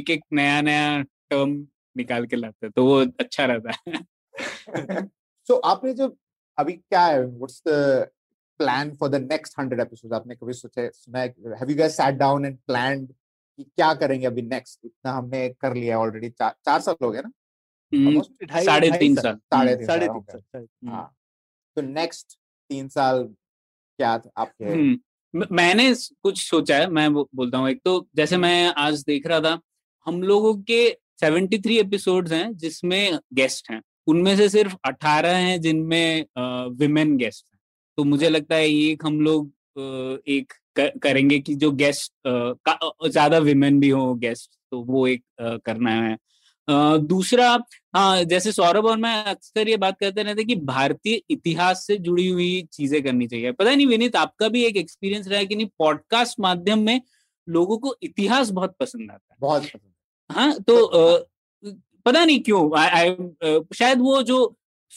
एक एक नया नया टर्म निकाल के लाते, तो वो अच्छा रहता है। So, आपने जो अभी क्या है, what's the plan for the next hundred episodes? आपने कभी सोचा सुना है, have you guys sat down and planned कि क्या करेंगे अभी नेक्स्ट? इतना हमने कर लिया ऑलरेडी, चार चार साल हो गए ना, साढ़े तीन साल साढ़े तीन साल हाँ। तो नेक्स्ट तीन साल क्या आपके? मैंने कुछ सोचा है, मैं बोलता हूँ। एक तो जैसे मैं आज देख रहा था, हम लोगों के सेवेंटी थ्री एपिसोड्स हैं जिसमें गेस्ट हैं, उनमें से सिर्फ अठारह हैं जिनमें विमेन गेस्ट हैं। तो मुझे लगता है एक हम लोग एक करेंगे कि जो गेस्ट ज्यादा विमेन भी हो गेस्ट, तो वो एक करना है। दूसरा, हाँ जैसे सौरभ और मैं अक्सर ये बात करते रहते कि भारतीय इतिहास से जुड़ी हुई चीजें करनी चाहिए। पता नहीं विनीत, आपका भी एक एक्सपीरियंस रहा है कि नहीं, पॉडकास्ट माध्यम में लोगों को इतिहास बहुत पसंद आता है, बहुत पसंद। हाँ तो आ, पता नहीं क्यों, आ, आ, शायद वो जो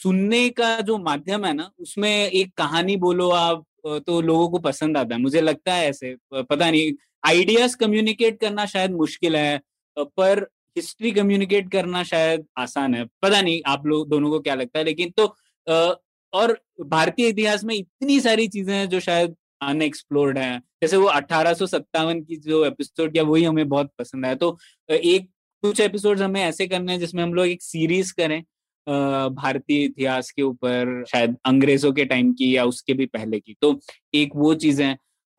सुनने का जो माध्यम है ना, उसमें एक कहानी बोलो आप तो लोगों को पसंद आता है, मुझे लगता है ऐसे। पता नहीं, आइडियाज कम्युनिकेट करना शायद मुश्किल है, पर हिस्ट्री कम्युनिकेट करना शायद आसान है। पता नहीं आप लोग दोनों को क्या लगता है, लेकिन तो आ, और भारतीय इतिहास में इतनी सारी चीजें हैं जो शायद अनएक्सप्लोर्ड है, जैसे वो अठारह सौ सत्तावन की जो एपिसोड किया वही हमें बहुत पसंद आया। तो एक कुछ एपिसोड्स हमें ऐसे करने हैं जिसमें हम लोग एक सीरीज करें भारतीय इतिहास के ऊपर, शायद अंग्रेजों के टाइम की या उसके भी पहले की, तो एक वो चीजें।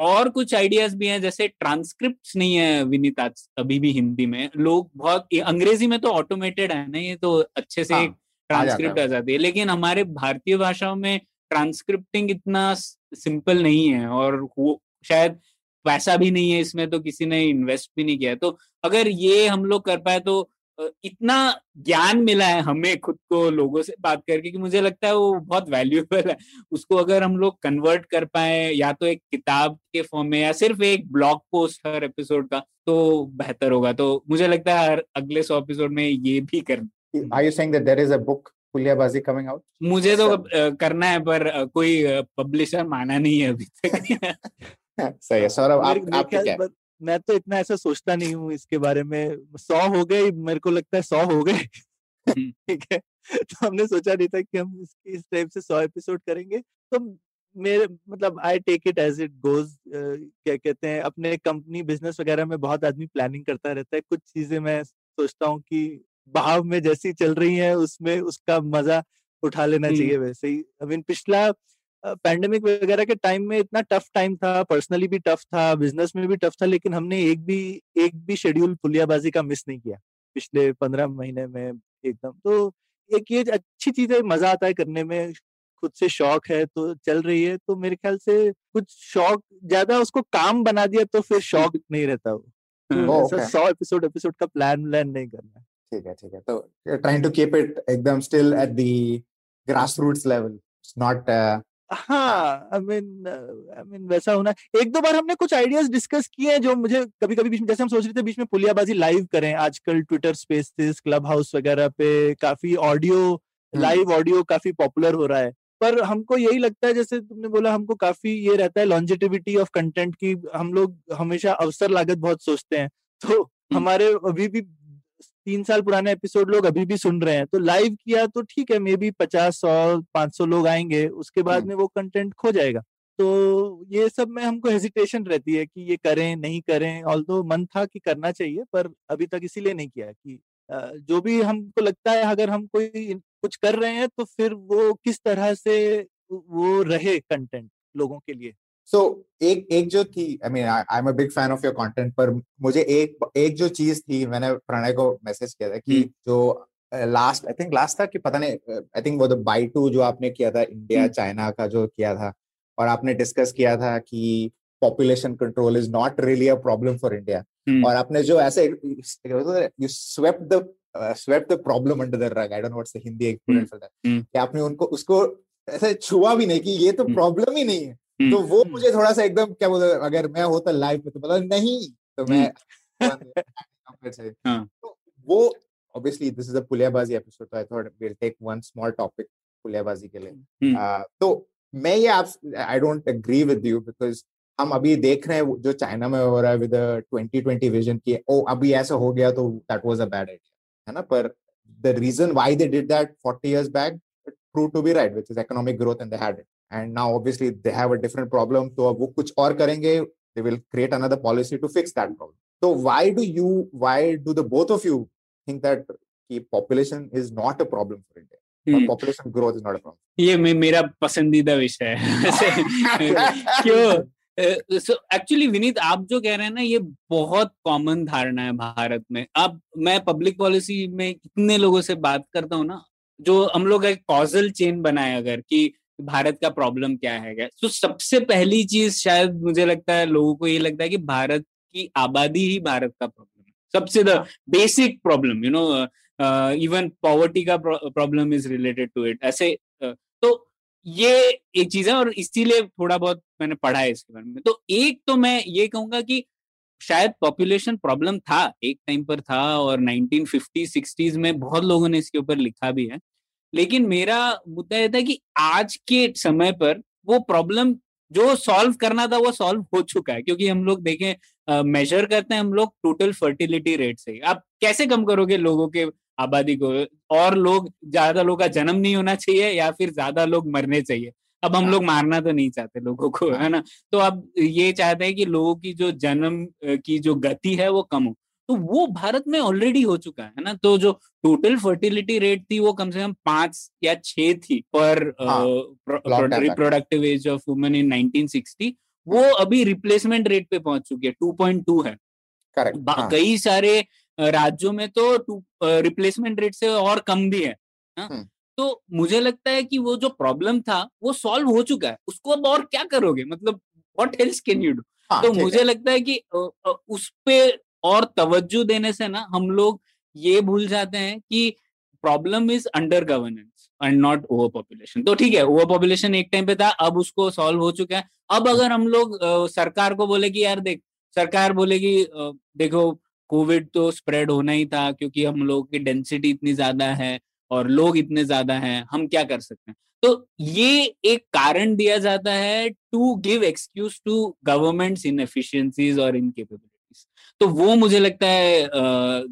और कुछ आइडियाज भी हैं, जैसे ट्रांसक्रिप्ट्स नहीं है विनीत आज अभी भी हिंदी में, लोग बहुत अंग्रेजी में तो ऑटोमेटेड है ना, ये तो अच्छे से ट्रांसक्रिप्ट आ जाती है, लेकिन हमारे भारतीय भाषाओं में ट्रांसक्रिप्टिंग इतना सिंपल नहीं है और शायद पैसा भी नहीं है इसमें, तो किसी ने इन्वेस्ट भी नहीं किया है। तो अगर ये हम लोग कर पाए तो इतना ज्ञान मिला है हमें खुद को लोगों से बात करके कि मुझे लगता है वो बहुत वैल्यूएबल है। उसको अगर हम लोग कन्वर्ट कर पाए या तो एक किताब के फॉर्म में या सिर्फ एक ब्लॉग पोस्ट हर एपिसोड का, तो बेहतर होगा। तो मुझे लगता है हर अगले सौ एपिसोड में ये भी करना। Are you saying that there is a book Puliyabaazi coming out? मुझे तो करना है, पर कोई पब्लिशर माना नहीं है अभी तक। सही है सौरभ, आप आपके क्या? मैं तो इतना ऐसा सोचता नहीं हूँ इसके बारे में। सौ हो गए, मेरे को लगता है सौ हो गए, ठीक है। तो हमने सोचा नहीं था कि हम इस टाइप से सौ एपिसोड करेंगे। तो मेरे मतलब I take it as it goes. क्या कहते हैं, अपने कंपनी बिजनेस वगैरह में बहुत आदमी प्लानिंग करता रहता है। कुछ चीजें मैं सोचता हूँ कि बहाव में जैसी चल रही है उसमें उसका मजा उठा लेना चाहिए। वैसे ही आई मीन पिछला पैंडेमिक वगैरह के टाइम में इतना टफ टाइम था, पर्सनली भी टफ था, बिजनेस में भी टफ था, लेकिन हमने एक भी एक भी शेड्यूल पुलियाबाजी का मिस नहीं किया पिछले पंद्रह महीने में एकदम। तो एक ये अच्छी चीज है, मजा आता है करने में, खुद से शौक है तो चल रही है। तो मेरे ख्याल से कुछ शौक ज्यादा उसको काम बना दिया तो फिर शौक नहीं रहता वो। तो okay. सौ एपिसोड एपिसोड का प्लान व्लान नहीं करना। ठीक है ठीक है, तो ट्राइंग टू कीप इट एकदम still at the grassroots level, it's not. हाँ, आई मीन आई मीन वैसा होना। एक दो बार हमने कुछ आइडियाज डिस्कस किए हैं जो मुझे कभी कभी बीच में, जैसे हम सोच रहे थे बीच में पुलियाबाजी लाइव करें। आजकल ट्विटर स्पेसेस, क्लब हाउस वगैरह पे काफी ऑडियो, लाइव ऑडियो काफी पॉपुलर हो रहा है। पर हमको यही लगता है, जैसे तुमने बोला, हमको काफी ये रहता है लॉन्जिटिविटी ऑफ कंटेंट की। हम लोग हमेशा अवसर लागत बहुत सोचते हैं, तो हमारे अभी भी तीन साल पुराने एपिसोड लोग अभी भी सुन रहे हैं। तो लाइव किया तो ठीक है, मे बी पचास सौ पांच सौ लोग आएंगे, उसके बाद में वो कंटेंट खो जाएगा। तो ये सब में हमको हेजिटेशन रहती है कि ये करें नहीं करें। ऑल्दो मन था कि करना चाहिए, पर अभी तक इसीलिए नहीं किया कि जो भी हमको लगता है अगर हम कोई कुछ कर रहे हैं तो फिर वो किस तरह से वो रहे कंटेंट लोगों के लिए। सो so, एक एक जो थी, I mean I am a big fan of your content, पर मुझे एक एक जो चीज थी, मैंने प्रणय को मैसेज किया था कि जो लास्ट आई थिंक लास्ट था कि पता नहीं, आई थिंक वो द बाई टू जो आपने किया था, इंडिया चाइना का जो किया था, और आपने डिस्कस किया था कि population control is not really a problem for India, और आपने जो ऐसे you swept the swept the problem under the rug, I don't know what's the Hindi explanation for that, कि आपने उनको उसको ऐसे छुआ भी नहीं कि ये तो प्रॉब्लम ही नहीं है। तो वो मुझे थोड़ा सा एकदम क्या बोलते, अगर मैं होता लाइफ में तो मतलब नहीं, तो मैं तो वो obviously this is a Puliyabaazi episode, so I thought we'll take one small topic Puliyabaazi के लिए। तो मैं ये आप I don't agree with you because हम अभी देख रहे हैं जो चाइना में हो रहा है with the twenty twenty vision की, ओ अभी ऐसा हो गया तो that was a bad idea, है ना। पर the reason why they did that forty years back proved to be right, which is economic growth, and they had it. And now obviously they have a different problem, तो अब वो कुछ और करेंगे, they will create another policy to fix that problem. So why do you, why do the both of you think that population is not a problem for India? Hmm. Population growth is not a problem. ये मे, मेरा पसंदीदा विषय है। क्यों? So actually Vineet, आप जो कह रहे हैं ना, ये बहुत कॉमन धारणा है भारत में। अब मैं पब्लिक पॉलिसी में इतने लोगों से बात करता हूँ ना, जो हम लोग एक कॉजल चेन बनाए अगर कि भारत का प्रॉब्लम क्या है, तो सबसे पहली चीज शायद मुझे लगता है लोगों को ये लगता है कि भारत की आबादी ही भारत का प्रॉब्लम है, सबसे the basic problem, you know, even poverty का problem is related to it, ऐसे। uh, तो ये एक चीज है, और इसीलिए थोड़ा बहुत मैंने पढ़ा है इसके बारे में। तो एक तो मैं ये कहूंगा कि शायद पॉपुलेशन प्रॉब्लम था, एक टाइम पर था, और नाइनटीन फिफ्टी सिक्सटीज में बहुत लोगों ने इसके ऊपर लिखा भी है। लेकिन मेरा मुद्दा यह था कि आज के समय पर वो प्रॉब्लम जो सॉल्व करना था वो सॉल्व हो चुका है, क्योंकि हम लोग देखें, मेजर करते हैं हम लोग टोटल फर्टिलिटी रेट से। आप कैसे कम करोगे लोगों के आबादी को, और लोग ज्यादा लोगों का जन्म नहीं होना चाहिए या फिर ज्यादा लोग मरने चाहिए। अब हम लोग मारना तो नहीं चाहते लोगों को, है ना, तो अब ये चाहते हैं कि लोगों की जो जन्म की जो गति है वो कम हो। तो वो भारत में ऑलरेडी हो चुका है ना। तो जो टोटल फर्टिलिटी रेट थी वो कम से कम पांच या छह थी पर reproductive age of women in nineteen sixty, वो अभी रिप्लेसमेंट रेट पे पहुंच चुकी है, टू पॉइंट टू है। करेक्ट। हाँ। कई सारे राज्यों में तो टू रिप्लेसमेंट रेट से और कम भी है। हाँ? तो मुझे लगता है कि वो जो प्रॉब्लम था वो सॉल्व हो चुका है, उसको अब और क्या करोगे, मतलब what else can you do. तो मुझे लगता है कि उस पर और तवज्जो देने से ना हम लोग ये भूल जाते हैं कि problem is under governance and not over population. तो ठीक है, ओवर पॉपुलेशन एक टाइम पे था, अब उसको सॉल्व हो चुका है। अब अगर हम लोग सरकार को बोले कि यार देख, सरकार बोलेगी देखो कोविड तो स्प्रेड होना ही था क्योंकि हम लोगों की डेंसिटी इतनी ज्यादा है और लोग इतने ज्यादा हैं, हम क्या कर सकते हैं। तो ये एक कारण दिया जाता है to give excuse to governments inefficiencies और इनकेपेबिलिटीज। तो वो मुझे लगता है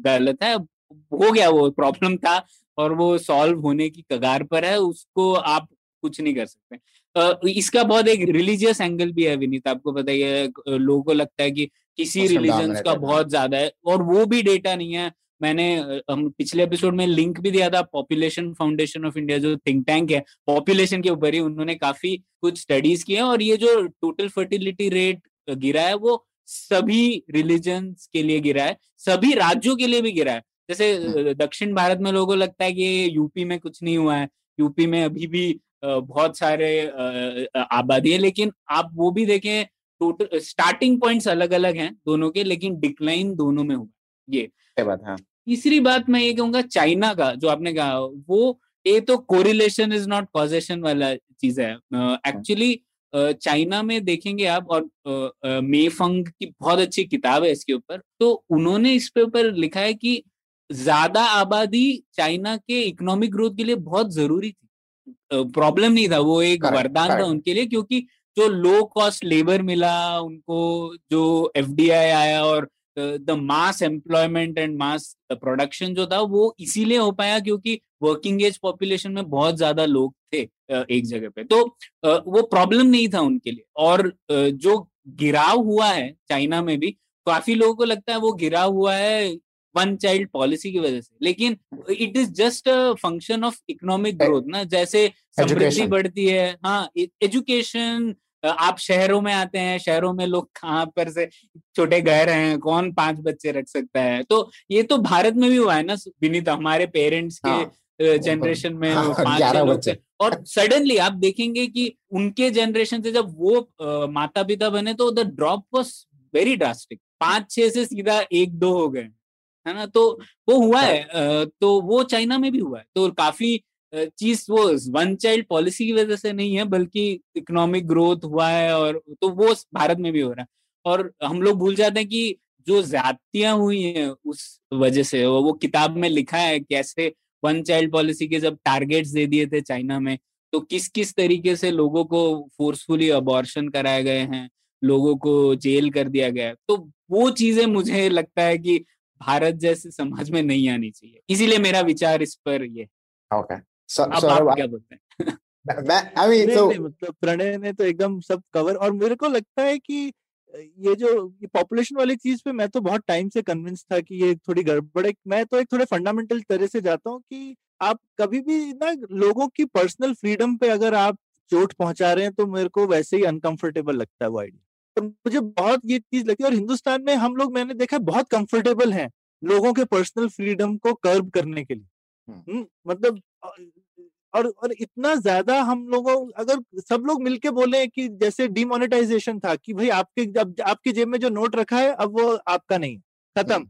गलत है। हो गया, वो प्रॉब्लम था और वो सॉल्व होने की कगार पर है, उसको आप कुछ नहीं कर सकते। इसका बहुत एक रिलीजियस एंगल भी है विनीत, आपको पता ही है, लोगों को लगता है कि किसी रिलीजन का बहुत ज्यादा है और वो भी डेटा नहीं है। मैंने हम पिछले एपिसोड में लिंक भी दिया था, पॉपुलेशन फाउंडेशन ऑफ इंडिया जो थिंक टैंक है पॉपुलेशन के ऊपर ही, उन्होंने काफी कुछ स्टडीज किए हैं और ये जो टोटल फर्टिलिटी रेट गिरा है वो सभी रिलीजन के लिए गिरा है, सभी राज्यों के लिए भी गिरा है। जैसे दक्षिण भारत में लोगों को लगता है कि यूपी में कुछ नहीं हुआ है, यूपी में अभी भी बहुत सारे आबादी है, लेकिन आप वो भी देखें टोटल स्टार्टिंग पॉइंट्स अलग अलग हैं दोनों के, लेकिन डिक्लाइन दोनों में हुआ ये बात। हाँ। तीसरी बात मैं ये कहूंगा, चाइना का जो आपने कहा वो ये तो कोरिलेशन इज नॉट कॉजेशन वाला चीज है। एक्चुअली uh, चाइना uh, में देखेंगे आप, और uh, मेफंग की बहुत अच्छी किताब है इसके ऊपर, तो उन्होंने इस पे ऊपर लिखा है कि ज्यादा आबादी चाइना के इकोनॉमिक ग्रोथ के लिए बहुत जरूरी थी, प्रॉब्लम uh, नहीं था, वो एक वरदान था उनके लिए, क्योंकि जो लो कॉस्ट लेबर मिला उनको, जो एफडीआई आया और the mass employment and mass production जो था वो इसीलिए हो पाया क्योंकि वर्किंग एज पॉपुलेशन में बहुत ज्यादा लोग थे एक जगह पे, तो वो प्रॉब्लम नहीं था उनके लिए। और जो गिराव हुआ है चाइना में भी, काफी लोगों को लगता है वो गिराव हुआ है वन चाइल्ड पॉलिसी की वजह से, लेकिन it is just a function of economic growth ना, जैसे समृद्धि बढ़ती है, हाँ, एजुकेशन, आप शहरों में आते हैं, शहरों में लोग कहाँ पर से छोटे घर हैं, कौन पांच बच्चे रख सकता है, तो ये तो भारत में भी हुआ है ना विनीत, हमारे पेरेंट्स के जनरेशन में पांच बच्चे, और सडनली आप देखेंगे कि उनके जनरेशन से जब वो माता पिता बने तो the drop was very drastic, पांच छह से सीधा एक दो हो गए, है ना। तो वो हुआ है, तो वो चाइना में भी हुआ है, तो काफी चीज वो वन चाइल्ड पॉलिसी की वजह से नहीं है बल्कि इकोनॉमिक ग्रोथ हुआ है, और तो वो भारत में भी हो रहा है। और हम लोग भूल जाते हैं कि जो ज्यादतियां हुई हैं उस वजह से, वो किताब में लिखा है कैसे वन चाइल्ड पॉलिसी के जब टारगेट्स दे दिए थे चाइना में, तो किस किस तरीके से लोगों को फोर्सफुली अबॉर्शन कराए गए हैं, लोगों को जेल कर दिया गया है। तो वो चीजें मुझे लगता है कि भारत जैसे समाज में नहीं आनी चाहिए, इसीलिए मेरा विचार इस पर ये। okay. So, आप, आप आप क्या बोलते हैं? I mean, so... मतलब प्रणय ने तो एकदम सब कवर, और मेरे को लगता है कि ये जो पॉपुलेशन वाली चीज पे मैं तो बहुत टाइम से कन्विंस था कि ये थोड़ी गड़बड़ है। मैं तो एक थोड़े फंडामेंटल तरह से जाता हूँ कि आप कभी भी ना लोगों की पर्सनल फ्रीडम पे अगर आप चोट पहुंचा रहे हैं तो मेरे को वैसे ही अनकंफर्टेबल लगता है वो आइडिया, और मुझे बहुत ये चीज लगती है। और हिंदुस्तान में हम लोग, मैंने देखा, बहुत कंफर्टेबल है लोगों के पर्सनल फ्रीडम को कर्ब करने के लिए। मतलब और और इतना ज्यादा हम लोगों, अगर सब लोग मिलके बोले कि जैसे डिमोनेटाइजेशन था कि भाई आपके अब आपकी जेब में जो नोट रखा है अब वो आपका नहीं, खत्म,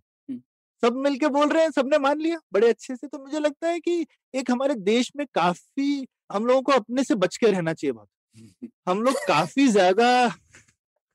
सब मिलके बोल रहे हैं, सबने मान लिया बड़े अच्छे से। तो मुझे लगता है कि एक हमारे देश में काफी हम लोगों को अपने से बच के रहना चाहिए बहुत। हम लोग काफी ज्यादा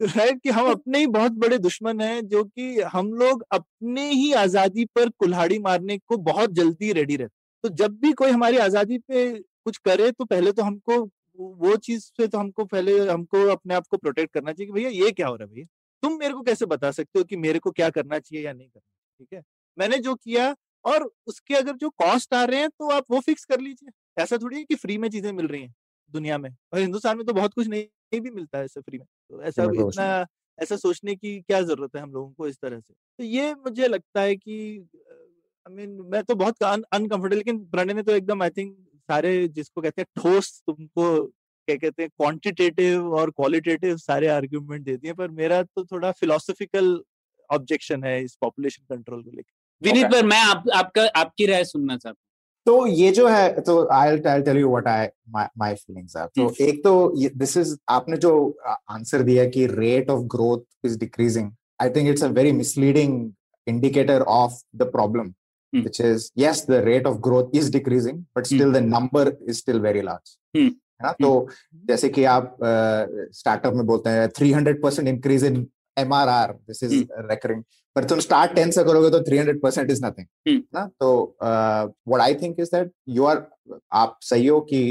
राइट कि हम अपने ही बहुत बड़े दुश्मन हैं, जो कि हम लोग अपने ही आजादी पर कुल्हाड़ी मारने को बहुत जल्दी रेडी रहते। तो जब भी कोई हमारी आजादी पे कुछ करे तो पहले तो हमको वो चीज से तो हमको पहले हमको अपने आप को प्रोटेक्ट करना चाहिए कि भैया ये क्या हो रहा है, भैया तुम मेरे को कैसे बता सकते हो कि मेरे को क्या करना चाहिए या नहीं करना। ठीक है, मैंने जो किया और उसके अगर जो कॉस्ट आ रहे हैं तो आप वो फिक्स कर लीजिए। ऐसा थोड़ी है कि फ्री में चीजें मिल रही हैं दुनिया में, और हिंदुस्तान में तो बहुत कुछ नहीं भी मिलता है फ्री में, तो ऐसा इतना ऐसा सोचने की क्या जरूरत है हम लोगों को इस तरह से। तो ये मुझे लगता है कि आई I मीन mean, मैं तो बहुत अनकंफर्टेबल, लेकिन प्रणय ने तो एकदम आई थिंक सारे जिसको कहते हैं ठोस तुमको क्या कहते हैं क्वांटिटेटिव और क्वालिटेटिव सारे आर्ग्यूमेंट दे दिए, पर मेरा तो थोड़ा फिलोसफिकल ऑब्जेक्शन है इस पॉपुलेशन कंट्रोल को लेकर। विनीत पर मैं आप, आपका आपकी राय सुनना चाहता हूँ। तो ये जो है तो I'll I'll tell you what I my my feelings are. तो एक तो this is आपने जो आंसर दिया कि rate of growth is decreasing. I think it's a very misleading indicator of the problem, hmm. which is yes the rate of growth is decreasing, but still hmm. the number is still very large. Hmm. है ना? तो जैसे कि आप startup uh, में बोलते हैं three hundred percent increase in M R R, this is hmm. recurring. पर तुम स्टार्ट टेन से करोगे तो three hundred percent is nothing. Hmm. ना? तो uh, what I think is that you are, आप सही हो कि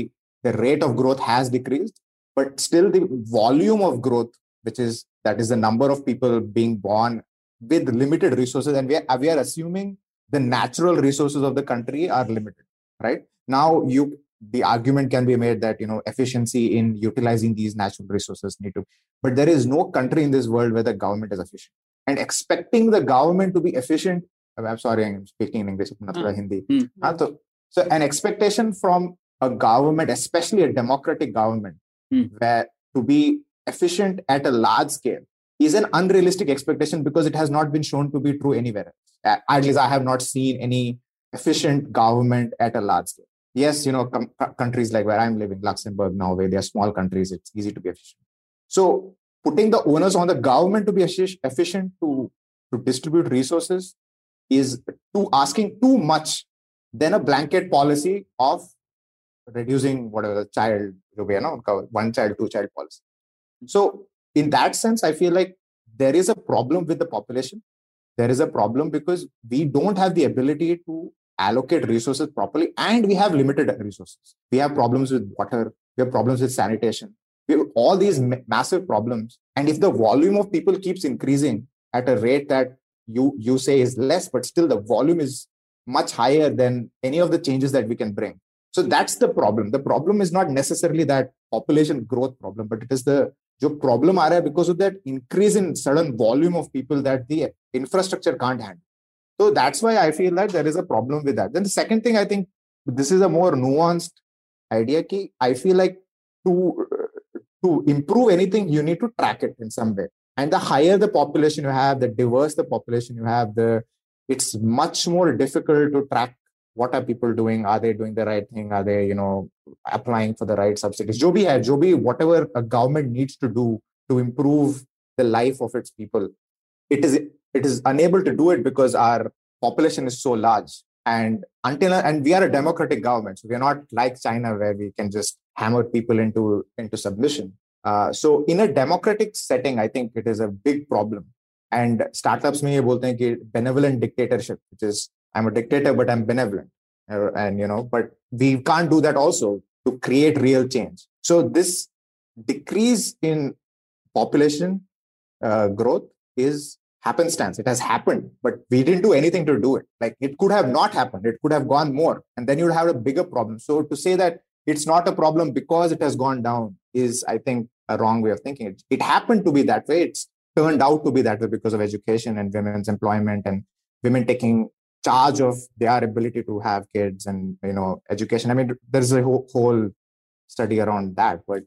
the rate of growth has decreased, but still the volume of growth, which is that is the number of people being born with limited resources, and we are, we are assuming the natural resources of the country are limited, right? Now you. The argument can be made that, you know, efficiency in utilizing these natural resources need to, but there is no country in this world where the government is efficient. And expecting the government to be efficient, I'm sorry, I'm speaking in English, not mm. Hindi. Mm. Ah, so, so an expectation from a government, especially a democratic government, mm. where to be efficient at a large scale is an unrealistic expectation because it has not been shown to be true anywhere else. At least I have not seen any efficient government at a large scale. Yes, you know, com- countries like where I'm living, Luxembourg, Norway, they are small countries. It's easy to be efficient. So putting the onus on the government to be efficient to, to distribute resources is too asking too much than a blanket policy of reducing whatever child, you know, one child, two child policy. So in that sense, I feel like there is a problem with the population. There is a problem because we don't have the ability to allocate resources properly, and we have limited resources. We have problems with water, we have problems with sanitation, we have all these ma- massive problems. And if the volume of people keeps increasing at a rate that you you say is less, but still the volume is much higher than any of the changes that we can bring. So that's the problem. The problem is not necessarily that population growth problem, but it is the jo problem aa raha hai because of that increase in sudden volume of people that the infrastructure can't handle. So that's why I feel that there is a problem with that. Then the second thing, I think this is a more nuanced idea. Ki I feel like to, to improve anything, you need to track it in some way. And the higher the population you have, the diverse the population you have, the it's much more difficult to track what are people doing. Are they doing the right thing? Are they, you know, applying for the right subsidies? Jo bhi hai, jo bhi, whatever a government needs to do to improve the life of its people, it is... It is unable to do it because our population is so large, and until and we are a democratic government, so we are not like China where we can just hammer people into into submission. Uh, so in a democratic setting, I think it is a big problem. And startups में ये बोलते हैं कि benevolent dictatorship, which is I'm a dictator but I'm benevolent, and you know, but we can't do that also to create real change. So this decrease in population uh, growth is happenstance. It has happened, but we didn't do anything to do it. Like it could have not happened. It could have gone more, and then you would have a bigger problem. So to say that it's not a problem because it has gone down is, I think, a wrong way of thinking. It, it happened to be that way. It's turned out to be that way because of education and women's employment and women taking charge of their ability to have kids and, you know, education. I mean, there's a whole, whole study around that. But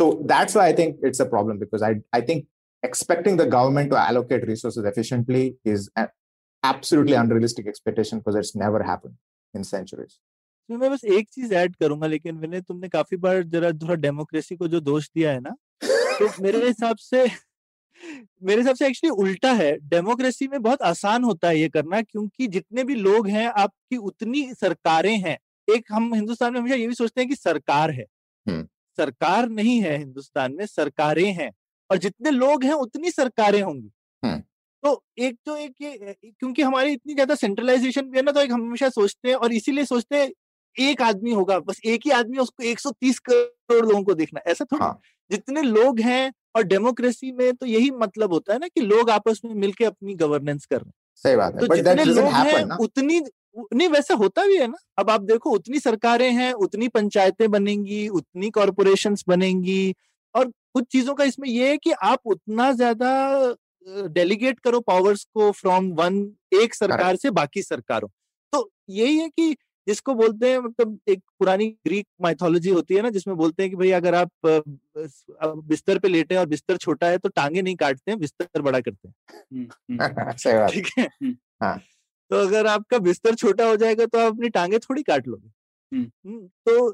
so that's why I think it's a problem, because I I think expecting the government to allocate resources efficiently is an absolutely unrealistic expectation because it's never happened in centuries. So, मैं बस एक चीज add करूंगा, लेकिन मैंने तुमने काफी बार जरा थोड़ा डेमोक्रेसी को जो दोष दिया है ना, तो मेरे हिसाब से मेरे हिसाब से एक्चुअली उल्टा है। डेमोक्रेसी में बहुत आसान होता है ये करना, क्योंकि जितने भी लोग हैं आपकी उतनी सरकारें हैं। एक हम हिंदुस्तान में हमेशा ये भी सोचते हैं कि सरकार है, hmm. सरकार नहीं है हिंदुस्तान में, सरकारें हैं, और जितने लोग हैं उतनी सरकारें होंगी। hmm. तो एक तो एक ये, क्योंकि हमारी इतनी ज्यादा सेंट्रलाइजेशन भी है ना, तो एक हम हमेशा सोचते हैं और इसीलिए सोचते हैं एक आदमी होगा, बस एक ही आदमी, उसको एक सौ तीस करोड़ लोगों को देखना, ऐसा थोड़ा। हाँ. जितने लोग हैं, और डेमोक्रेसी में तो यही मतलब होता है ना कि लोग आपस में मिलके अपनी गवर्नेंस कर रहे हैं। सही बात है। तो जितने लोग हैं उतनी नहीं, वैसा होता भी है ना। अब आप देखो, उतनी सरकारें हैं, उतनी पंचायतें बनेंगी, उतनी कॉर्पोरेशंस बनेंगी, और कुछ चीजों का इसमें यह है कि आप उतना ज्यादा डेलीगेट करो पावर्स को फ्रॉम वन एक सरकार से बाकी सरकारों। तो यही है कि जिसको बोलते हैं मतलब एक पुरानी ग्रीक माइथोलॉजी होती है ना, जिसमें बोलते हैं कि भाई अगर आप बिस्तर पे लेटे हैं और बिस्तर छोटा है तो टांगे नहीं काटते हैं, बिस्तर बड़ा करते हैं। सही बात, ठीक है। हाँ। तो अगर आपका बिस्तर छोटा हो जाएगा तो आप अपनी टांगे थोड़ी काट लोगे। तो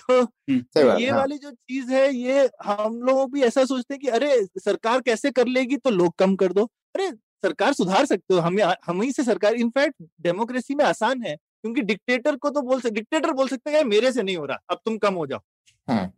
तो ये वाली जो चीज है, ये हम लोग भी ऐसा सोचते हैं कि अरे सरकार कैसे कर लेगी तो लोग कम कर दो। अरे सरकार सुधार सकते हो, हमें हम ही से सरकार, इनफैक्ट डेमोक्रेसी में आसान है क्योंकि डिक्टेटर को तो बोल सकते डिक्टेटर बोल सकते हैं मेरे से नहीं हो रहा, अब तुम कम हो जाओ।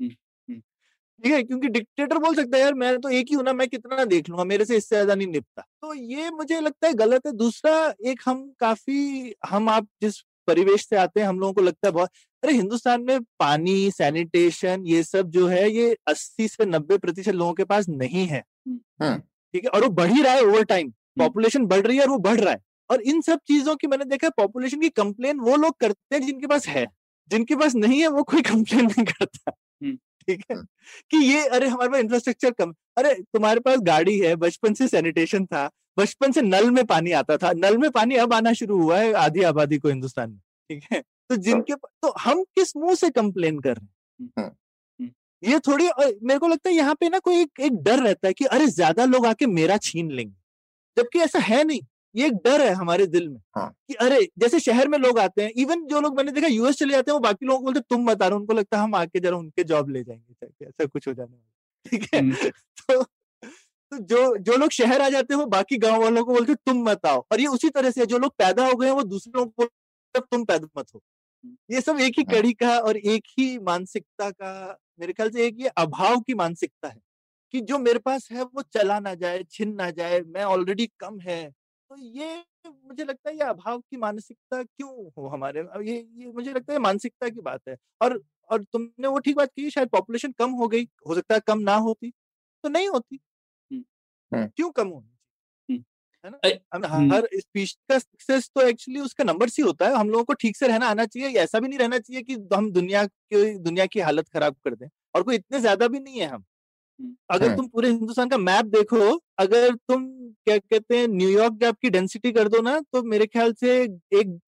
ठीक है, क्योंकि डिक्टेटर बोल सकता है यार मैं तो एक ही हूं ना, मैं कितना देख लूंगा, मेरे से इससे ज्यादा नहीं निपटा। तो ये मुझे लगता है गलत है। दूसरा एक हम काफी हम आप जिस परिवेश से आते हैं, हम लोगों को लगता है बहुत, अरे हिंदुस्तान में पानी, सैनिटेशन, ये सब जो है ये अस्सी से नब्बे प्रतिशत लोगों के पास नहीं है। ठीक है, और वो बढ़ ही रहा है ओवर टाइम, पॉपुलेशन बढ़ रही है और वो बढ़ रहा है। और इन सब चीजों की मैंने देखा है पॉपुलेशन की कंप्लेन वो लोग करते हैं जिनके पास है, जिनके पास नहीं है वो कोई कंप्लेन नहीं करता। ठीक है, कि ये अरे हमारे पास इंफ्रास्ट्रक्चर कम, अरे तुम्हारे पास गाड़ी है, बचपन से सैनिटेशन था, बचपन से नल में पानी आता था, नल में पानी अब आना शुरू हुआ है आधी आबादी को हिंदुस्तान में। ठीक है, तो जिनके तो हम किस मुंह से कंप्लेन कर रहे हैं, ये थोड़ी मेरे को लगता है यहाँ पे ना कोई एक, एक डर रहता है कि अरे ज्यादा लोग आके मेरा छीन लेंगे, जबकि ऐसा है नहीं। ये एक डर है हमारे दिल में। हाँ। कि अरे जैसे शहर में लोग आते हैं, इवन जो लोग मैंने देखा यूएस चले जाते हैं, वो बाकी लोगों को बोलते तुम बता रहे हो, उनको लगता है हम आके जरा उनके जॉब ले जाएंगे, ऐसा कुछ हो जाने वाला। ठीक है, तो, तो जो जो लोग शहर आ जाते हैं वो बाकी गाँव वालों को बोलते तुम मत आओ। और ये उसी तरह से जो लोग पैदा हो गए हैं वो दूसरे लोगों को बोलते तुम पैदा मत हो। ये सब एक ही कड़ी का और एक ही मानसिकता का, मेरे ख्याल से एक ये अभाव की मानसिकता है कि जो मेरे पास है वो चला ना जाए, छिन ना जाए, मैं ऑलरेडी कम है। तो ये मुझे लगता है ये अभाव की मानसिकता क्यों हो हमारे, ये ये मुझे लगता है मानसिकता की बात है। और और तुमने वो ठीक बात की, शायद पॉपुलेशन कम हो गई, हो सकता है कम ना होती तो नहीं होती, क्यों कम होनी चाहिए, है ना। हर स्पीच का सक्सेस तो एक्चुअली उसका नंबर से होता है। हम लोगों को ठीक से रहना आना चाहिए, ऐसा भी नहीं रहना चाहिए कि हम दुनिया की दुनिया की हालत खराब कर दें। और कोई इतने ज्यादा भी नहीं है हम। अगर तुम पूरे हिंदुस्तान का मैप देखो, अगर तुम क्या कहते हैं न्यूयॉर्क गैप की डेंसिटी कर दो ना, तो मेरे ख्याल से एक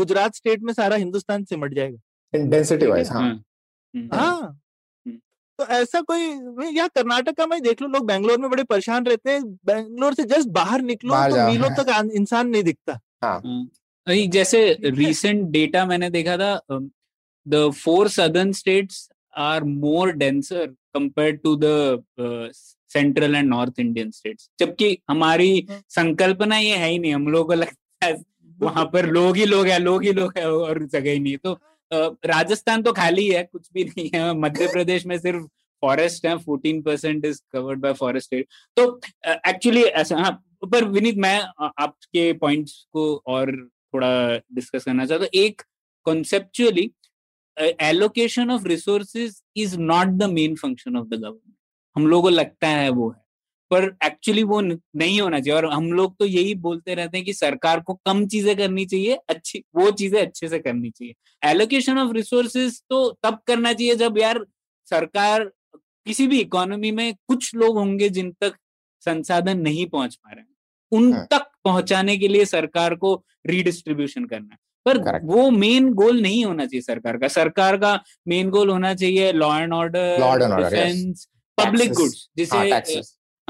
गुजरात स्टेट में सारा हिंदुस्तान सिमट जाएगा डेंसिटी वाइज। हाँ हाँ, तो ऐसा कोई, या कर्नाटका में देख लो, लोग बैंगलोर में बड़े परेशान रहते हैं, बैंगलोर से जस्ट बाहर निकलो तो मीलों तक इंसान नहीं दिखता। हाँ, जैसे रिसेंट डेटा मैंने देखा था, the four southern states are more denser compared to the uh, central and north Indian states. जबकि हमारी संकल्पना ये है ही नहीं, हम लोगों को लगता है वहां पर लोग ही लोग है, लोग ही लोग है और जगह ही नहीं। तो uh, राजस्थान तो खाली है, कुछ भी नहीं है। मध्य प्रदेश में सिर्फ फॉरेस्ट है, fourteen percent is covered by forest area. तो एक्चुअली uh, ऐसा हाँ, पर विनीत मैं आपके पॉइंट्स को और थोड़ा डिस्कस करना चाहता हूँ। एक conceptually allocation of resources is not the main function of the government, हम लोगों को लगता है वो है, पर एक्चुअली वो नहीं होना चाहिए। और हम लोग तो यही बोलते रहते हैं कि सरकार को कम चीजें करनी चाहिए, अच्छी वो चीजें अच्छे से करनी चाहिए। एलोकेशन ऑफ रिसोर्सेज तो तब करना चाहिए जब यार सरकार, किसी भी इकोनॉमी में कुछ लोग होंगे जिन तक संसाधन नहीं पहुंच पा रहे हैं, उन तक पहुंचाने के लिए सरकार को रीडिस्ट्रीब्यूशन करना है। पर वो मेन गोल नहीं होना चाहिए सरकार का। सरकार का मेन गोल होना चाहिए law and order, defence, public goods, जिसे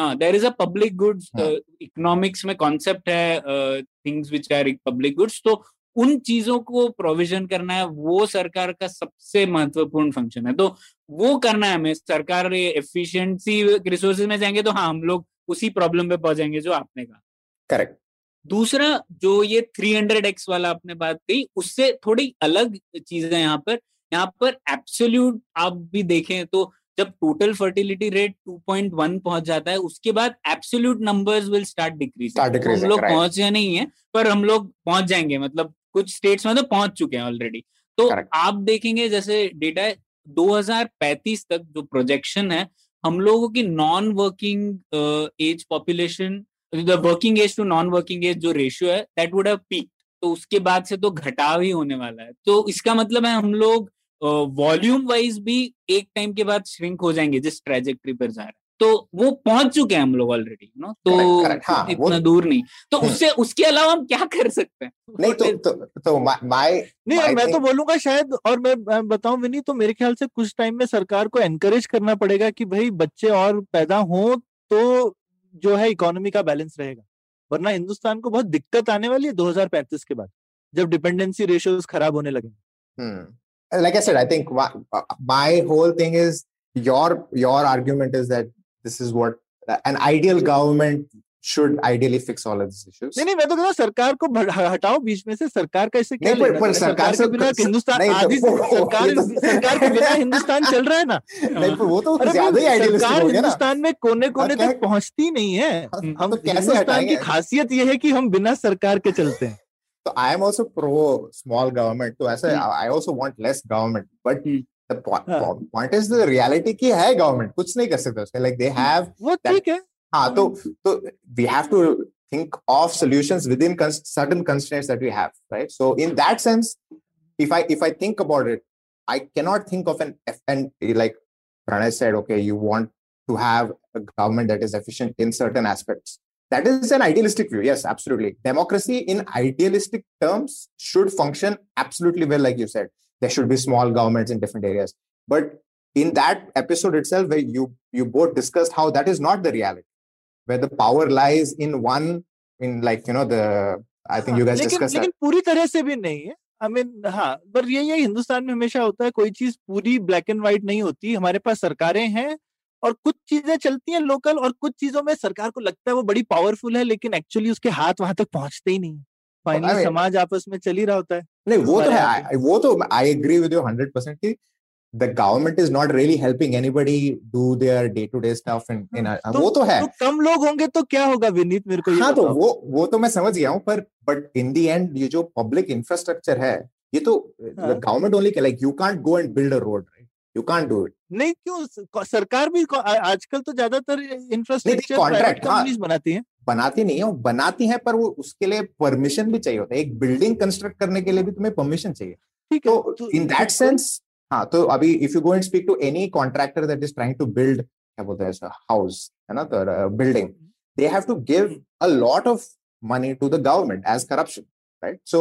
हाँ there is a public goods, economics में कॉन्सेप्ट है things which are public goods. तो उन चीजों को प्रोविजन करना है, वो सरकार का सबसे महत्वपूर्ण फंक्शन है। तो वो करना है हमें। सरकार एफिशिएंसी रिसोर्सेज में जाएंगे तो हाँ, हम लोग उसी प्रॉब्लम पे पहुंचेंगे जो आपने कहा। करेक्ट। दूसरा जो ये three hundred x वाला आपने बात कही, उससे थोड़ी अलग चीजें यहाँ पर यहाँ पर एब्सोल्यूट आप भी देखें तो जब total fertility rate two point one पहुंच जाता है, उसके बाद absolute numbers will start decrease. हम लोग पहुंचे नहीं है, पर हम लोग पहुंच जाएंगे, मतलब कुछ स्टेट्स में तो पहुंच चुके हैं ऑलरेडी। तो Correct. आप देखेंगे जैसे डेटा है twenty thirty-five तक जो प्रोजेक्शन है, हम लोगों की non working age population, the working age to non working age जो रेशियो है, दैट वुड हैव पीक्ड। तो उसके बाद से तो घटाव ही होने वाला है। तो इसका मतलब है हम लोग वॉल्यूम वाइज भी एक टाइम के बाद श्रिंक हो जाएंगे जिस ट्रैजेक्टरी पर जा रहा है। तो वो पहुंच चुके हैं हम लोग ऑलरेडी, यू नो, तो correct, correct, हाँ, इतना दूर नहीं, तो उससे उसके अलावा हम क्या कर सकते हैं? नहीं तो तो, तो my, my, नहीं my मैं thing... तो बोलूंगा शायद, और मैं बताऊं विनी, तो मेरे ख्याल से कुछ टाइम में सरकार को एनकरेज करना पड़ेगा कि भाई बच्चे और पैदा हो तो जो है इकोनॉमी का बैलेंस रहेगा, वरना हिंदुस्तान को बहुत दिक्कत आने वाली है दो हजार पैंतीस के बाद, जब डिपेंडेंसी रेशियोज खराब होने लगेंगे। Like I said, I think my whole thing is your your argument is that this is what an ideal government should ideally fix all of these issues. नहीं नहीं मैं तो कहता हूँ सरकार को हटाओ बीच में से, सरकार का इससे क्या लेना है? सरकार के बिना हिंदुस्तान आधी सरकार सरकार के बिना हिंदुस्तान चल रहा है ना। नहीं पर वो तो ज्यादा ही आइडियलिस्ट हो गया ना। सरकार हिंदुस्तान में कोने कोने तक पहुंचती नहीं है। हम हिंदुस्तान की खासियत ये है कि हम बिना सरकार के चलते हैं। तो I am also pro small government. तो ऐसे I also want less government. But The point, हाँ. point is the reality की है गवर्नमेंट कुछ नहीं कर सकते उसमें, like they have वो ठीक है हाँ तो तो we have to think of solutions within certain constraints that we have, right? So in that sense, if I if I think about it, I cannot think of an and like Pranay said, okay, you want to have a government that is efficient in certain aspects. That is an idealistic view. Yes, absolutely. Democracy in idealistic terms should function absolutely well, like you said. There should be small governments in different areas. But in that episode itself, where you you both discussed how that is not the reality, where the power lies in one, in like, you know, the, I think you guys discussed that. लेकिन पूरी तरह से भी नहीं है. I mean, हाँ, पर ये ये हिंदुस्तान में हमेशा होता है, कोई चीज पूरी black and white नहीं होती. हमारे पास सरकारें हैं और कुछ चीजें चलती हैं लोकल, और कुछ चीजों में सरकार को लगता है वो बड़ी पावरफुल है, लेकिन एक्चुअली उसके हाथ वहां तक पहुंचते ही नहीं है. फाइनली I mean, समाज आपस में चल ही रहा होता है. नहीं वो तो है, वो तो I agree with you hundred percent कि the government is not really helping anybody do their day to day stuff in वो तो है. तो कम लोग होंगे तो क्या होगा विनीत, मेरे को ये हाँ तो वो वो तो मैं समझ गया हूँ, पर बट इन दी एंड ये जो पब्लिक इंफ्रास्ट्रक्चर है ये तो government only, like you can't go and build a road, You can't do it. नहीं क्यों सरकार भी आजकल तो ज्यादातर इंफ्रास्ट्रक्चर कॉन्ट्रैक्ट कंपनीज बनाती हैं, बनाती नहीं है बनाती हैं पर वो उसके लिए परमिशन भी चाहिए होता है. एक बिल्डिंग कंस्ट्रक्ट करने के लिए भी तुम्हें परमिशन चाहिए. ठीक है, तो इन दैट सेंस हाँ तो अभी if you go and speak to any contractor that is trying to build क्या बोलते हैं हाउस है ना तो building they have to give a lot of money to the government as corruption, right? So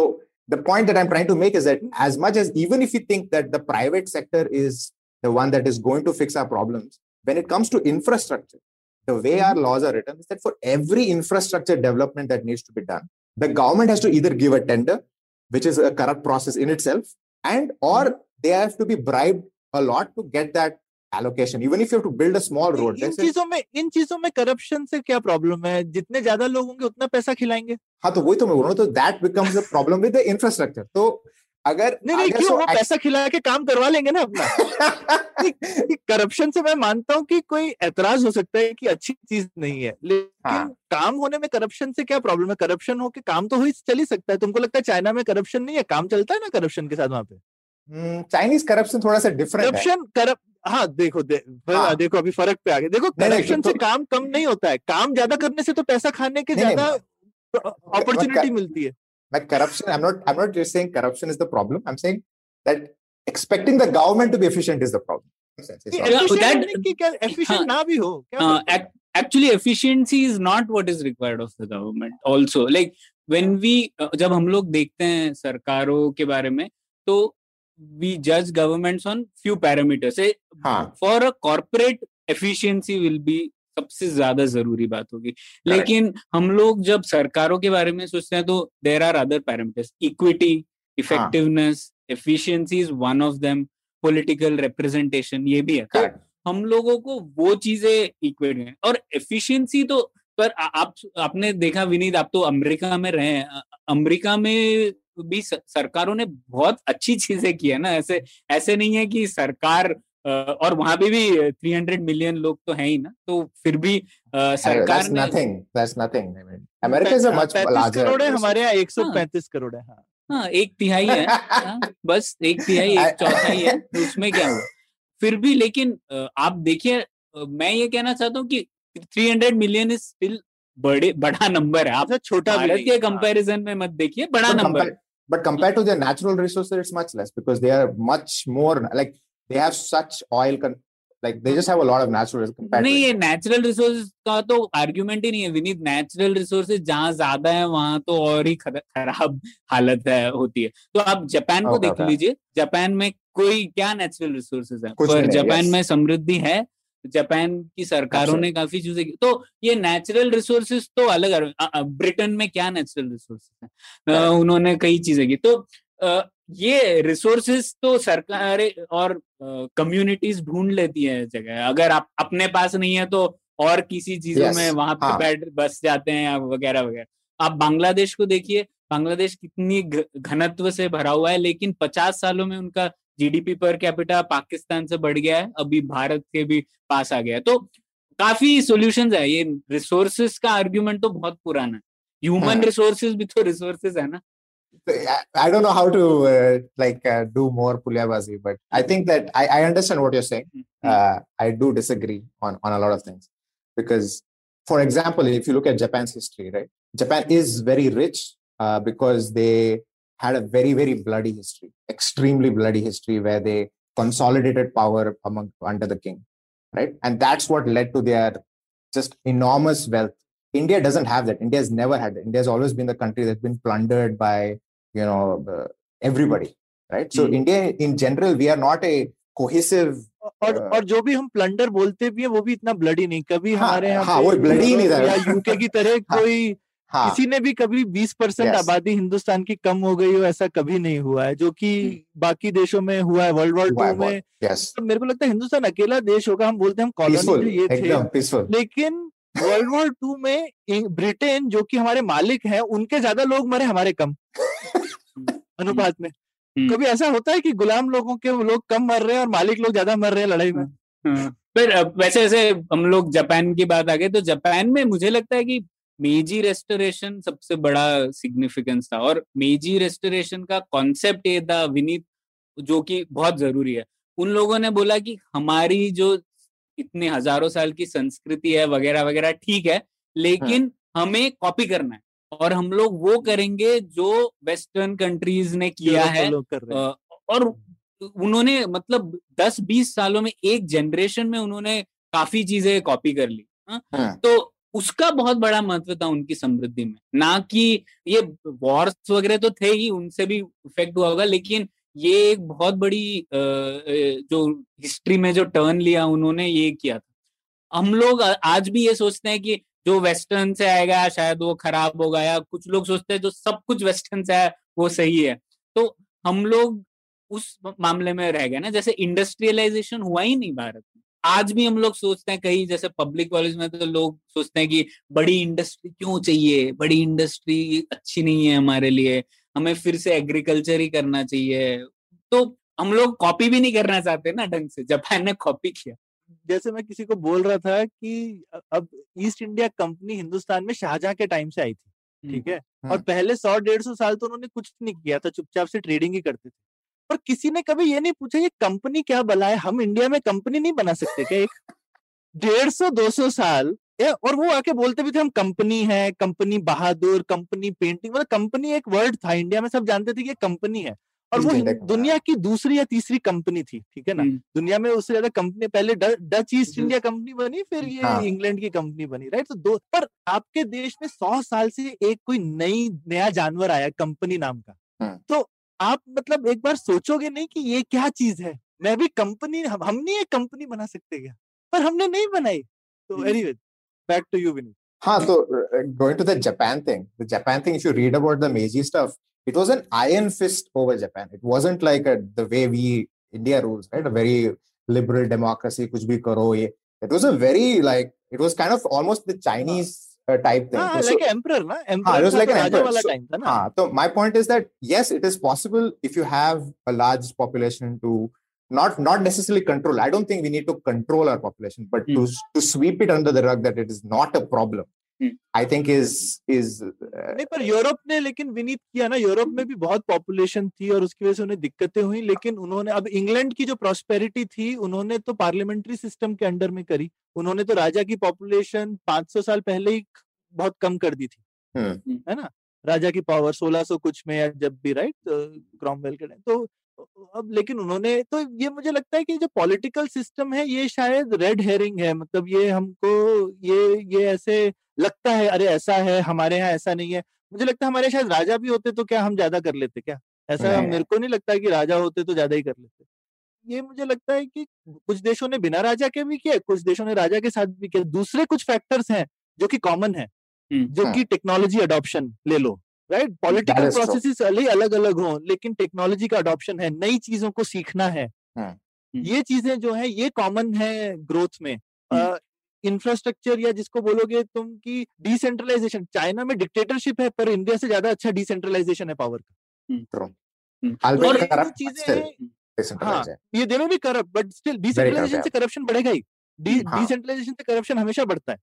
the point that I am trying to make is that as much as even if you think that the private sector is the one that is going to fix our problems, when it comes to infrastructure, the way our laws are written is that for every infrastructure development that needs to be done, the government has to either give a tender, which is a corrupt process in itself, and or they have to be bribed a lot to get that allocation. Even if you have to build a small road, in चीजों में इन चीजों में corruption से क्या problem है? जितने ज्यादा लोग होंगे उतना पैसा खिलाएंगे. हाँ तो वही तो मैं बोल रहा हूँ, तो that becomes a problem with the infrastructure. तो अगर नहीं नहीं क्यों, वो पैसा खिला के काम करवा लेंगे ना अपना. करप्शन से मैं मानता हूँ कि कोई एतराज हो सकता है कि अच्छी चीज नहीं है, लेकिन हाँ. काम होने में करप्शन से क्या प्रॉब्लम है? करप्शन होके काम तो हो चल ही सकता है. तुमको लगता है चाइना में करप्शन नहीं है? काम चलता है ना करप्शन के साथ वहाँ पे. चाइनीज करप्शन थोड़ा सा डिफरेंट करप्शन करप हाँ देखो दे, हाँ. देखो अभी फर्क पे आ गया. देखो करप्शन से काम कम नहीं होता है, काम ज्यादा करने से तो पैसा खाने के ज्यादा अपॉर्चुनिटी मिलती है. Like corruption, I'm not. I'm not just saying corruption is the problem. I'm saying that expecting the government to be efficient is the problem. That actually efficiency is not what is required of the government. Also, like when we, जब हम लोग देखते हैं सरकारों के बारे में, तो we judge governments on few parameters. Say for a corporate efficiency will be सबसे ज्यादा जरूरी बात होगी. लेकिन हम लोग जब सरकारों के बारे में सोचते हैं तो there are other parameters. Equity, effectiveness, efficiency is one of them, political representation ये भी है. तो हम लोगों को वो चीजें इक्वेट हैं. और एफिशिएंसी तो पर आ, आप आपने देखा विनीत, आप तो अमेरिका में रहे हैं, अमेरिका में भी सरकारों ने बहुत अच्छी चीजें की है ना. ऐसे ऐसे नहीं है कि सरकार और वहां पे भी three hundred मिलियन लोग तो हैं ही ना, तो फिर भी सरकार ने America is a much larger हमारे यहाँ एक सौ पैंतीस करोड़ है. हाँ एक तिहाई है बस, एक तिहाई एक चौथाई है, उसमें क्या हुआ फिर भी. लेकिन आप देखिए, मैं ये कहना चाहता हूँ कि three hundred million is still बड़े बड़ा नंबर है. आप छोटा भारत के कंपैरिजन में मत देखिए, बड़ा number. But compare to their natural resources it's much less because they are much more like They have such oil, con- like they just have a lot of natural competitors. नहीं, ये natural resources का तो argument ही नहीं है Vineet. natural resources जहाँ ज्यादा है वहाँ तो और ही खराब हालत है होती है. तो आप जापान को okay, देख okay. लीजिए. जापान में कोई क्या नेचुरल रिसोर्सेज है, पर जापान yes. में समृद्धि है. जापान की सरकारों Absolutely. ने काफी चीजें की. तो ये नेचुरल रिसोर्सेज तो अलग है. ब्रिटेन में क्या नेचुरल रिसोर्सेज है, right. उन्होंने कई चीजें की. तो Uh, ये रिसोर्सेस तो सरकारें और कम्युनिटीज uh, ढूंढ लेती है जगह. अगर आप अपने पास नहीं है तो और किसी चीजों yes. में वहां पे बैठ हाँ. बस जाते हैं वगैरह वगैरह. आप बांग्लादेश को देखिए. बांग्लादेश कितनी घनत्व से भरा हुआ है, लेकिन पचास सालों में उनका जीडीपी पर कैपिटा पाकिस्तान से बढ़ गया है, अभी भारत के भी पास आ गया है. तो काफी सोल्यूशंस है. ये रिसोर्सेस का आर्ग्यूमेंट तो बहुत पुराना है. ह्यूमन रिसोर्सेज भी तो रिसोर्सेज है ना. I don't know how to uh, like uh, do more Puliyabaazi, but I think that I, I understand what you're saying. Uh, I do disagree on, on a lot of things because, for example, if you look at Japan's history, right? Japan is very rich uh, because they had a very, very bloody history, extremely bloody history where they consolidated power among under the king, right? And that's what led to their just enormous wealth. India doesn't have that. India has never had that. India has always been the country that's been plundered by, you know, uh, everybody, right? So mm. India, in general, we are not a cohesive. और और जो भी हम plunder बोलते भी हैं, वो भी इतना bloody नहीं. कभी हमारे यहाँ वो bloody नहीं था. या यूके की तरह कोई किसी ने भी कभी बीस परसेंट आबादी हिंदुस्तान की कम हो गई हो, ऐसा कभी नहीं हुआ है, जो कि बाकी देशों में हुआ है. वर्ल्ड वॉर टू में मेरे को लगता है हिंदुस्तान अकेला देश होगा. हम बोलते हैं हम कॉलोनी ये थे, लेकिन वर्ल्ड वॉर टू में ब्रिटेन जो कि हमारे मालिक हैं, उनके ज्यादा लोग मरे, हमारे कम अनुपात में. कभी ऐसा होता है कि गुलाम लोगों के लोग कम मर रहे हैं और मालिक लोग ज्यादा मर रहे हैं लड़ाई में? फिर वैसे ऐसे हम लोग जापान की बात आ गए तो जापान में मुझे लगता है कि मेजी रेस्टोरेशन सबसे बड़ा सिग्निफिकेंस था. और मेजी रेस्टोरेशन का कॉन्सेप्ट ये था विनीत, जो कि बहुत जरूरी है. उन लोगों ने बोला कि हमारी जो इतने हजारों साल की संस्कृति है वगैरह वगैरह ठीक है, लेकिन हाँ. हमें कॉपी करना है और हम लोग वो करेंगे जो वेस्टर्न कंट्रीज ने किया है. और उन्होंने मतलब दस बीस सालों में, एक जनरेशन में उन्होंने काफी चीजें कॉपी कर ली. हाँ. तो उसका बहुत बड़ा महत्व था उनकी समृद्धि में, ना कि ये वॉर्स वगैरह तो थे ही, उनसे भी इफेक्ट हुआ होगा, लेकिन ये एक बहुत बड़ी जो हिस्ट्री में जो टर्न लिया उन्होंने ये किया था. हम लोग आज भी ये सोचते हैं कि जो वेस्टर्न से आएगा शायद वो खराब होगा, या कुछ लोग सोचते हैं जो सब कुछ वेस्टर्न से है वो सही है. तो हम लोग उस मामले में रह गए ना, जैसे इंडस्ट्रियलाइजेशन हुआ ही नहीं भारत में. आज भी हम लोग सोचते हैं कहीं, जैसे पब्लिक कॉलेज में तो लोग सोचते हैं कि बड़ी इंडस्ट्री क्यों चाहिए, बड़ी इंडस्ट्री अच्छी नहीं है हमारे लिए, हमें फिर से एग्रीकल्चर ही करना चाहिए. तो हम लोग कॉपी भी नहीं करना चाहते ना ढंग से. जापान ने कॉपी किया. जैसे मैं किसी को बोल रहा था कि अब ईस्ट इंडिया कंपनी हिंदुस्तान में शाहजहां के टाइम से आई थी, ठीक है, और पहले सौ डेढ़ सौ साल तो उन्होंने कुछ नहीं किया था, चुपचाप से ट्रेडिंग ही करते थे. पर किसी ने कभी ये नहीं पूछा ये कंपनी क्या बला है, हम इंडिया में कंपनी नहीं बना सकते क्या एक डेढ़ सौ दो सौ साल? और वो आके बोलते भी थे हम कंपनी है, कंपनी बहादुर, कंपनी पेंटिंग. मतलब कंपनी एक वर्ड था इंडिया में, सब जानते थे कि ये कंपनी है. और वो दुनिया की दूसरी या तीसरी कंपनी थी, ठीक है ना. दुनिया में उससे ज्यादा कंपनी, पहले डच ईस्ट इंडिया कंपनी बनी, फिर ये हाँ. इंग्लैंड की कंपनी बनी, राइट. तो दो, पर आपके देश में सौ साल से एक कोई नई नया जानवर आया कंपनी नाम का. हाँ. तो आप मतलब एक बार सोचोगे नहीं कि ये क्या चीज है, मैं भी कंपनी, हम नहीं ये कंपनी बना सकते क्या? पर हमने नहीं बनाई. तो anyway, back to you Vineet. Haan, so uh, going to the Japan thing, the Japan thing, if you read about the Meiji stuff, it was an iron fist over Japan. It wasn't like a, the way we, India rules, right? A very liberal democracy, kuch bhi karo ye. It was a very like, it was kind of almost the Chinese uh, type thing. Haan, so, like an emperor, na? Emperor haan, it was like an emperor. So, time, na? Haan, so my point is that, yes, it is possible if you have a large population to Not not necessarily control. I don't think we need to control our population, but mm. to to sweep it under the rug that it is not a problem, mm. I think is is. Uh, नहीं, पर Europe ने लेकिन विनीत किया ना. Europe में भी बहुत population थी और उसकी वजह से उन्हें दिक्कतें हुई, लेकिन उन्होंने अब इंग्लैंड की जो प्रॉस्पेरिटी थी उन्होंने तो पार्लियामेंट्री सिस्टम के अंडर में करी. उन्होंने तो राजा की पॉपुलेशन पाँच सौ साल पहले ही बहुत कम कर दी थी, है mm. ना. राजा की पावर सोलह सौ कुछ में जब भी, राइट, क्रॉमवेल के टाइम. तो अब लेकिन उन्होंने तो ये मुझे लगता है कि जो पॉलिटिकल सिस्टम है ये शायद रेड हेरिंग है, मतलब ये हमको ये ये ऐसे लगता है अरे ऐसा है, हमारे यहाँ ऐसा नहीं है। मुझे लगता है हमारे शायद राजा भी होते तो क्या हम ज्यादा कर लेते, क्या ऐसा मेरे को नहीं लगता कि राजा होते तो ज्यादा ही कर लेते। ये मुझे लगता है कि कुछ देशों ने बिना राजा के भी किया, कुछ देशों ने राजा के साथ भी किया। दूसरे कुछ फैक्टर्स हैं जो कि कॉमन है, जो कि टेक्नोलॉजी अडॉप्शन ले लो, राइट, पॉलिटिकल प्रोसेसेस अलग अलग हों लेकिन टेक्नोलॉजी का अडॉप्शन है, नई चीजों को सीखना है, ये चीजें जो है ये कॉमन है ग्रोथ में। इंफ्रास्ट्रक्चर या जिसको बोलोगे तुम कि डिसेंट्रलाइजेशन, चाइना में डिक्टेटरशिप है पर इंडिया से ज्यादा अच्छा डिसेंट्रलाइजेशन है पावर का। हाँ, ये दोनों भी करप्ट, बट स्टिल डिसेंट्रलाइजेशन से करप्शन बढ़ेगा ही, डिसेंट्रलाइजेशन से करप्शन हमेशा बढ़ता है,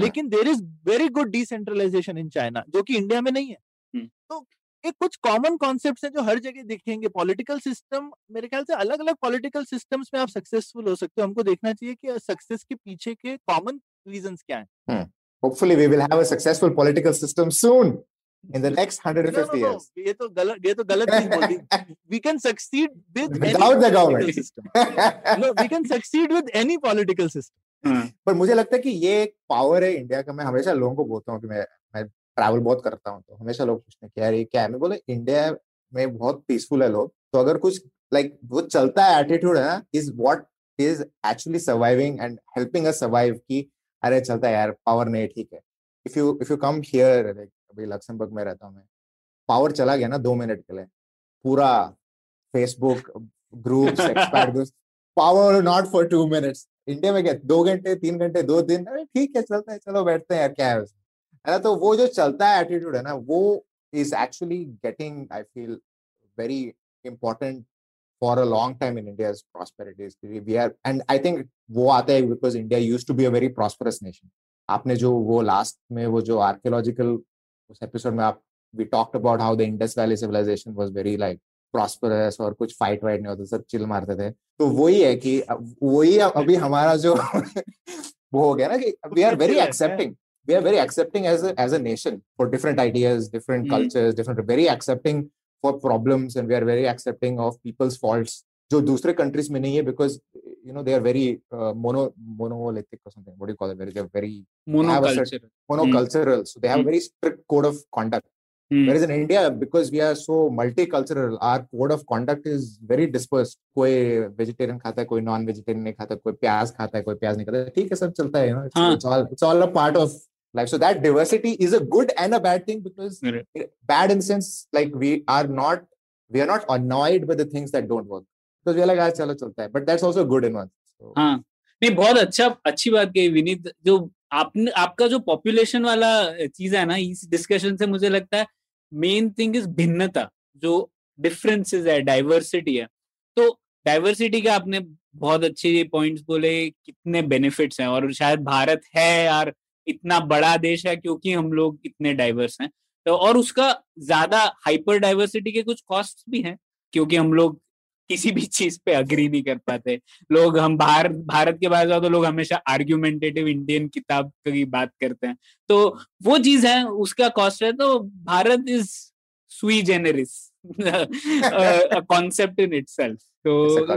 लेकिन there is very good decentralisation in China जो कि इंडिया में नहीं है। तो ये कुछ कॉमन कॉन्सेप्ट्स हैं जो हर जगह दिखेंगे। पॉलिटिकल सिस्टम मेरे ख्याल से अलग अलग पॉलिटिकल सिस्टम्स में आप सक्सेसफुल हो सकते हो, हमको देखना चाहिए कि सक्सेस के पीछे के कॉमन रीजंस क्या हैं। Hopefully we will have a successful political system soon in the next one hundred fifty years. ये तो गलत ये तो गलत नहीं बोली। We can succeed with without the government system. No, we can succeed with any political system. पर मुझे लगता है कि ये एक पावर है इंडिया का। मैं हमेशा लोगों को बोलता हूँ कि मैं मैं ट्रैवल बहुत करता हूँ, तो हमेशा लोग पूछते हैं कि यार ये क्या है। मैं बोले इंडिया में बहुत पीसफुल है लोग, तो अगर कुछ लाइक वो चलता है एटीट्यूड है ना, is what is actually surviving and helping us survive. कि अरे चलता है यार, पावर नहीं ठीक है। If you if you come here, अभी लक्समबर्ग में रहता हूँ मैं, पावर चला गया ना दो मिनट के लिए, पूरा Facebook groups expert groups, power not for two minutes. India में क्या दो घंटे तीन घंटे दो दिन, अरे ठीक है चलता है, चलो बैठते हैं यार, क्या है उसमें, है ना। तो वो जो चलता है एटीट्यूड है ना, वो is actually getting I feel very important for a long time in India's prosperity. We are and I think वो आता है because India used to be a very prosperous nation. आपने जो वो लास्ट में वो जो आर्कियोलॉजिकल उस एपिसोड में आप we talked about how the Indus valley civilisation was very like prosperous और कुछ फाइट वाइट नहीं होता, सब चिल मारते थे। तो वही है कि वही अभी हमारा जो वो हो गया ना कि we are very accepting we are very accepting as as a nation for different ideas, different cultures, different, very accepting for problems and we are very accepting of people's faults जो दूसरे कंट्रीज में नहीं है, because you know they are very uh, mono monolithic or something, what do you call it, very they're very monocultural monocultural mm. so they have mm. a very strict code of conduct, mm. whereas in India, because we are so multicultural, our code of conduct is very dispersed. koi vegetarian khata hai, koi non vegetarian nahi khata, koi pyaz khata hai, koi pyaz nahi khata, theek hai sab chalta hai, you know, it's, huh. it's all it's all a part of life. So that diversity is a good and a bad thing, because mm. bad in the sense like we are not we are not annoyed by the things that don't work. तो जो लगा चलो चलता है, but that's also good in one. हाँ नहीं, बहुत अच्छा अच्छी बात कही विनीत। जो आपने आपका जो पॉपुलेशन वाला चीज है ना, इस डिस्कशन से मुझे लगता है मेन थिंग इज भिन्नता, जो डिफरेंसेस है, डाइवर्सिटी है। तो डाइवर्सिटी के आपने बहुत अच्छे पॉइंट्स बोले, कितने बेनिफिट्स हैं, और शायद भारत है यार इतना बड़ा देश है क्योंकि हम लोग इतने डाइवर्स हैं। तो और उसका ज्यादा हाइपर डाइवर्सिटी के कुछ कॉस्ट भी हैं, क्योंकि हम लोग किसी भी चीज पे अग्री नहीं कर पाते। लोग हम बाहर भारत के बाहर जाओ तो लोग हमेशा आर्ग्यूमेंटेटिव इंडियन किताब की बात करते हैं, तो वो चीज है, उसका कॉस्ट है। तो Bharat is sui generis a concept in itself, तो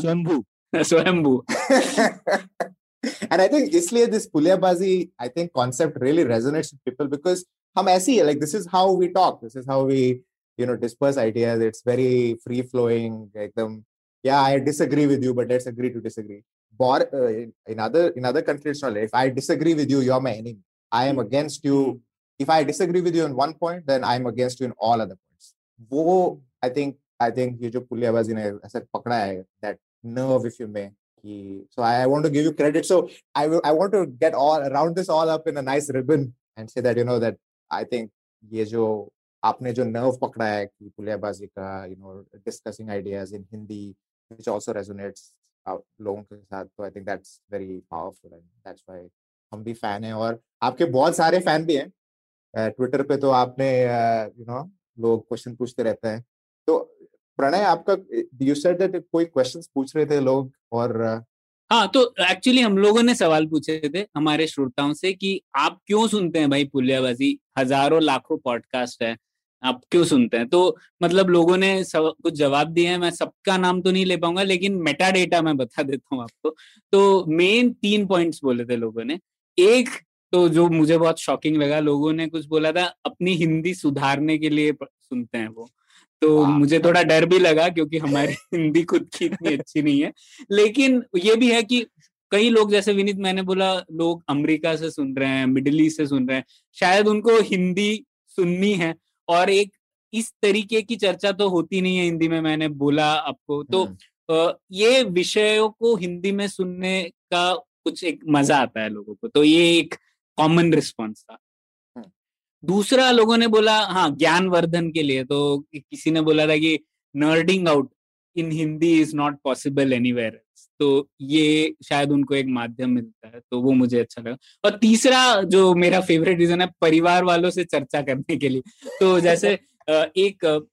स्वयंभू स्वयंभू and I think इसलिए this Puliyabaazi I think concept really resonates with people, because हम ऐसी है, like this is how we talk, this is how we you know disperse ideas. It's very free flowing, ekdam yeah I disagree with you, but let's agree to disagree. But uh, in other in other countries not, if I disagree with you, you are my enemy, I am against you. If I disagree with you on one point, then I am against you in all other points. Wo i think i think ye jo Puliyabaazi ne aisa pakda hai, that nerve if you may, ki so I, I want to give you credit. So i will, i want to get all around this all up in a nice ribbon and say that you know that I think ye jo आपने जो nerve पकड़ा है कि पुलियाबाजी का, you know, discussing ideas in Hindi which also resonates लोगों के साथ, तो I think that's very powerful and that's why हम भी फैन हैं और आपके बहुत सारे फैन भी हैं। ट्विटर पे तो आपने यू नो लोग क्वेश्चन पूछते रहते हैं, तो प्रणय आपका यू सेड दैट कोई क्वेश्चंस पूछ रहे थे लोग, और हाँ तो एक्चुअली हम लोगों ने सवाल पूछे थे हमारे श्रोताओं से कि आप क्यों सुनते हैं भाई पुलियाबाजी, हजारों लाखों पॉडकास्ट है, आप क्यों सुनते हैं। तो मतलब लोगों ने सब कुछ जवाब दिए हैं, मैं सबका नाम तो नहीं ले पाऊंगा, लेकिन मेटा डेटा मैं बता देता हूँ आपको। तो मेन तीन पॉइंट्स बोले थे लोगों ने। एक तो जो मुझे बहुत शॉकिंग लगा, लोगों ने कुछ बोला था अपनी हिंदी सुधारने के लिए सुनते हैं वो, तो मुझे थोड़ा डर भी लगा क्योंकि हमारी हिंदी खुद की इतनी अच्छी नहीं है। लेकिन ये भी है कि कई लोग, जैसे विनीत मैंने बोला, लोग अमेरिका से सुन रहे हैं, मिडिल ईस्ट से सुन रहे हैं, शायद उनको हिंदी सुननी है और एक इस तरीके की चर्चा तो होती नहीं है हिंदी में, मैंने बोला आपको। तो ये विषयों को हिंदी में सुनने का कुछ एक मजा आता है लोगों को, तो ये एक कॉमन रिस्पॉन्स था। दूसरा लोगों ने बोला हाँ ज्ञानवर्धन के लिए, तो किसी ने बोला था कि nerding out in Hindi is not possible anywhere, तो ये शायद उनको एक माध्यम मिलता है, तो वो मुझे अच्छा लगा। और तीसरा जो मेरा फेवरेट रीजन है, परिवार वालों से चर्चा करने के लिए। तो जैसे एक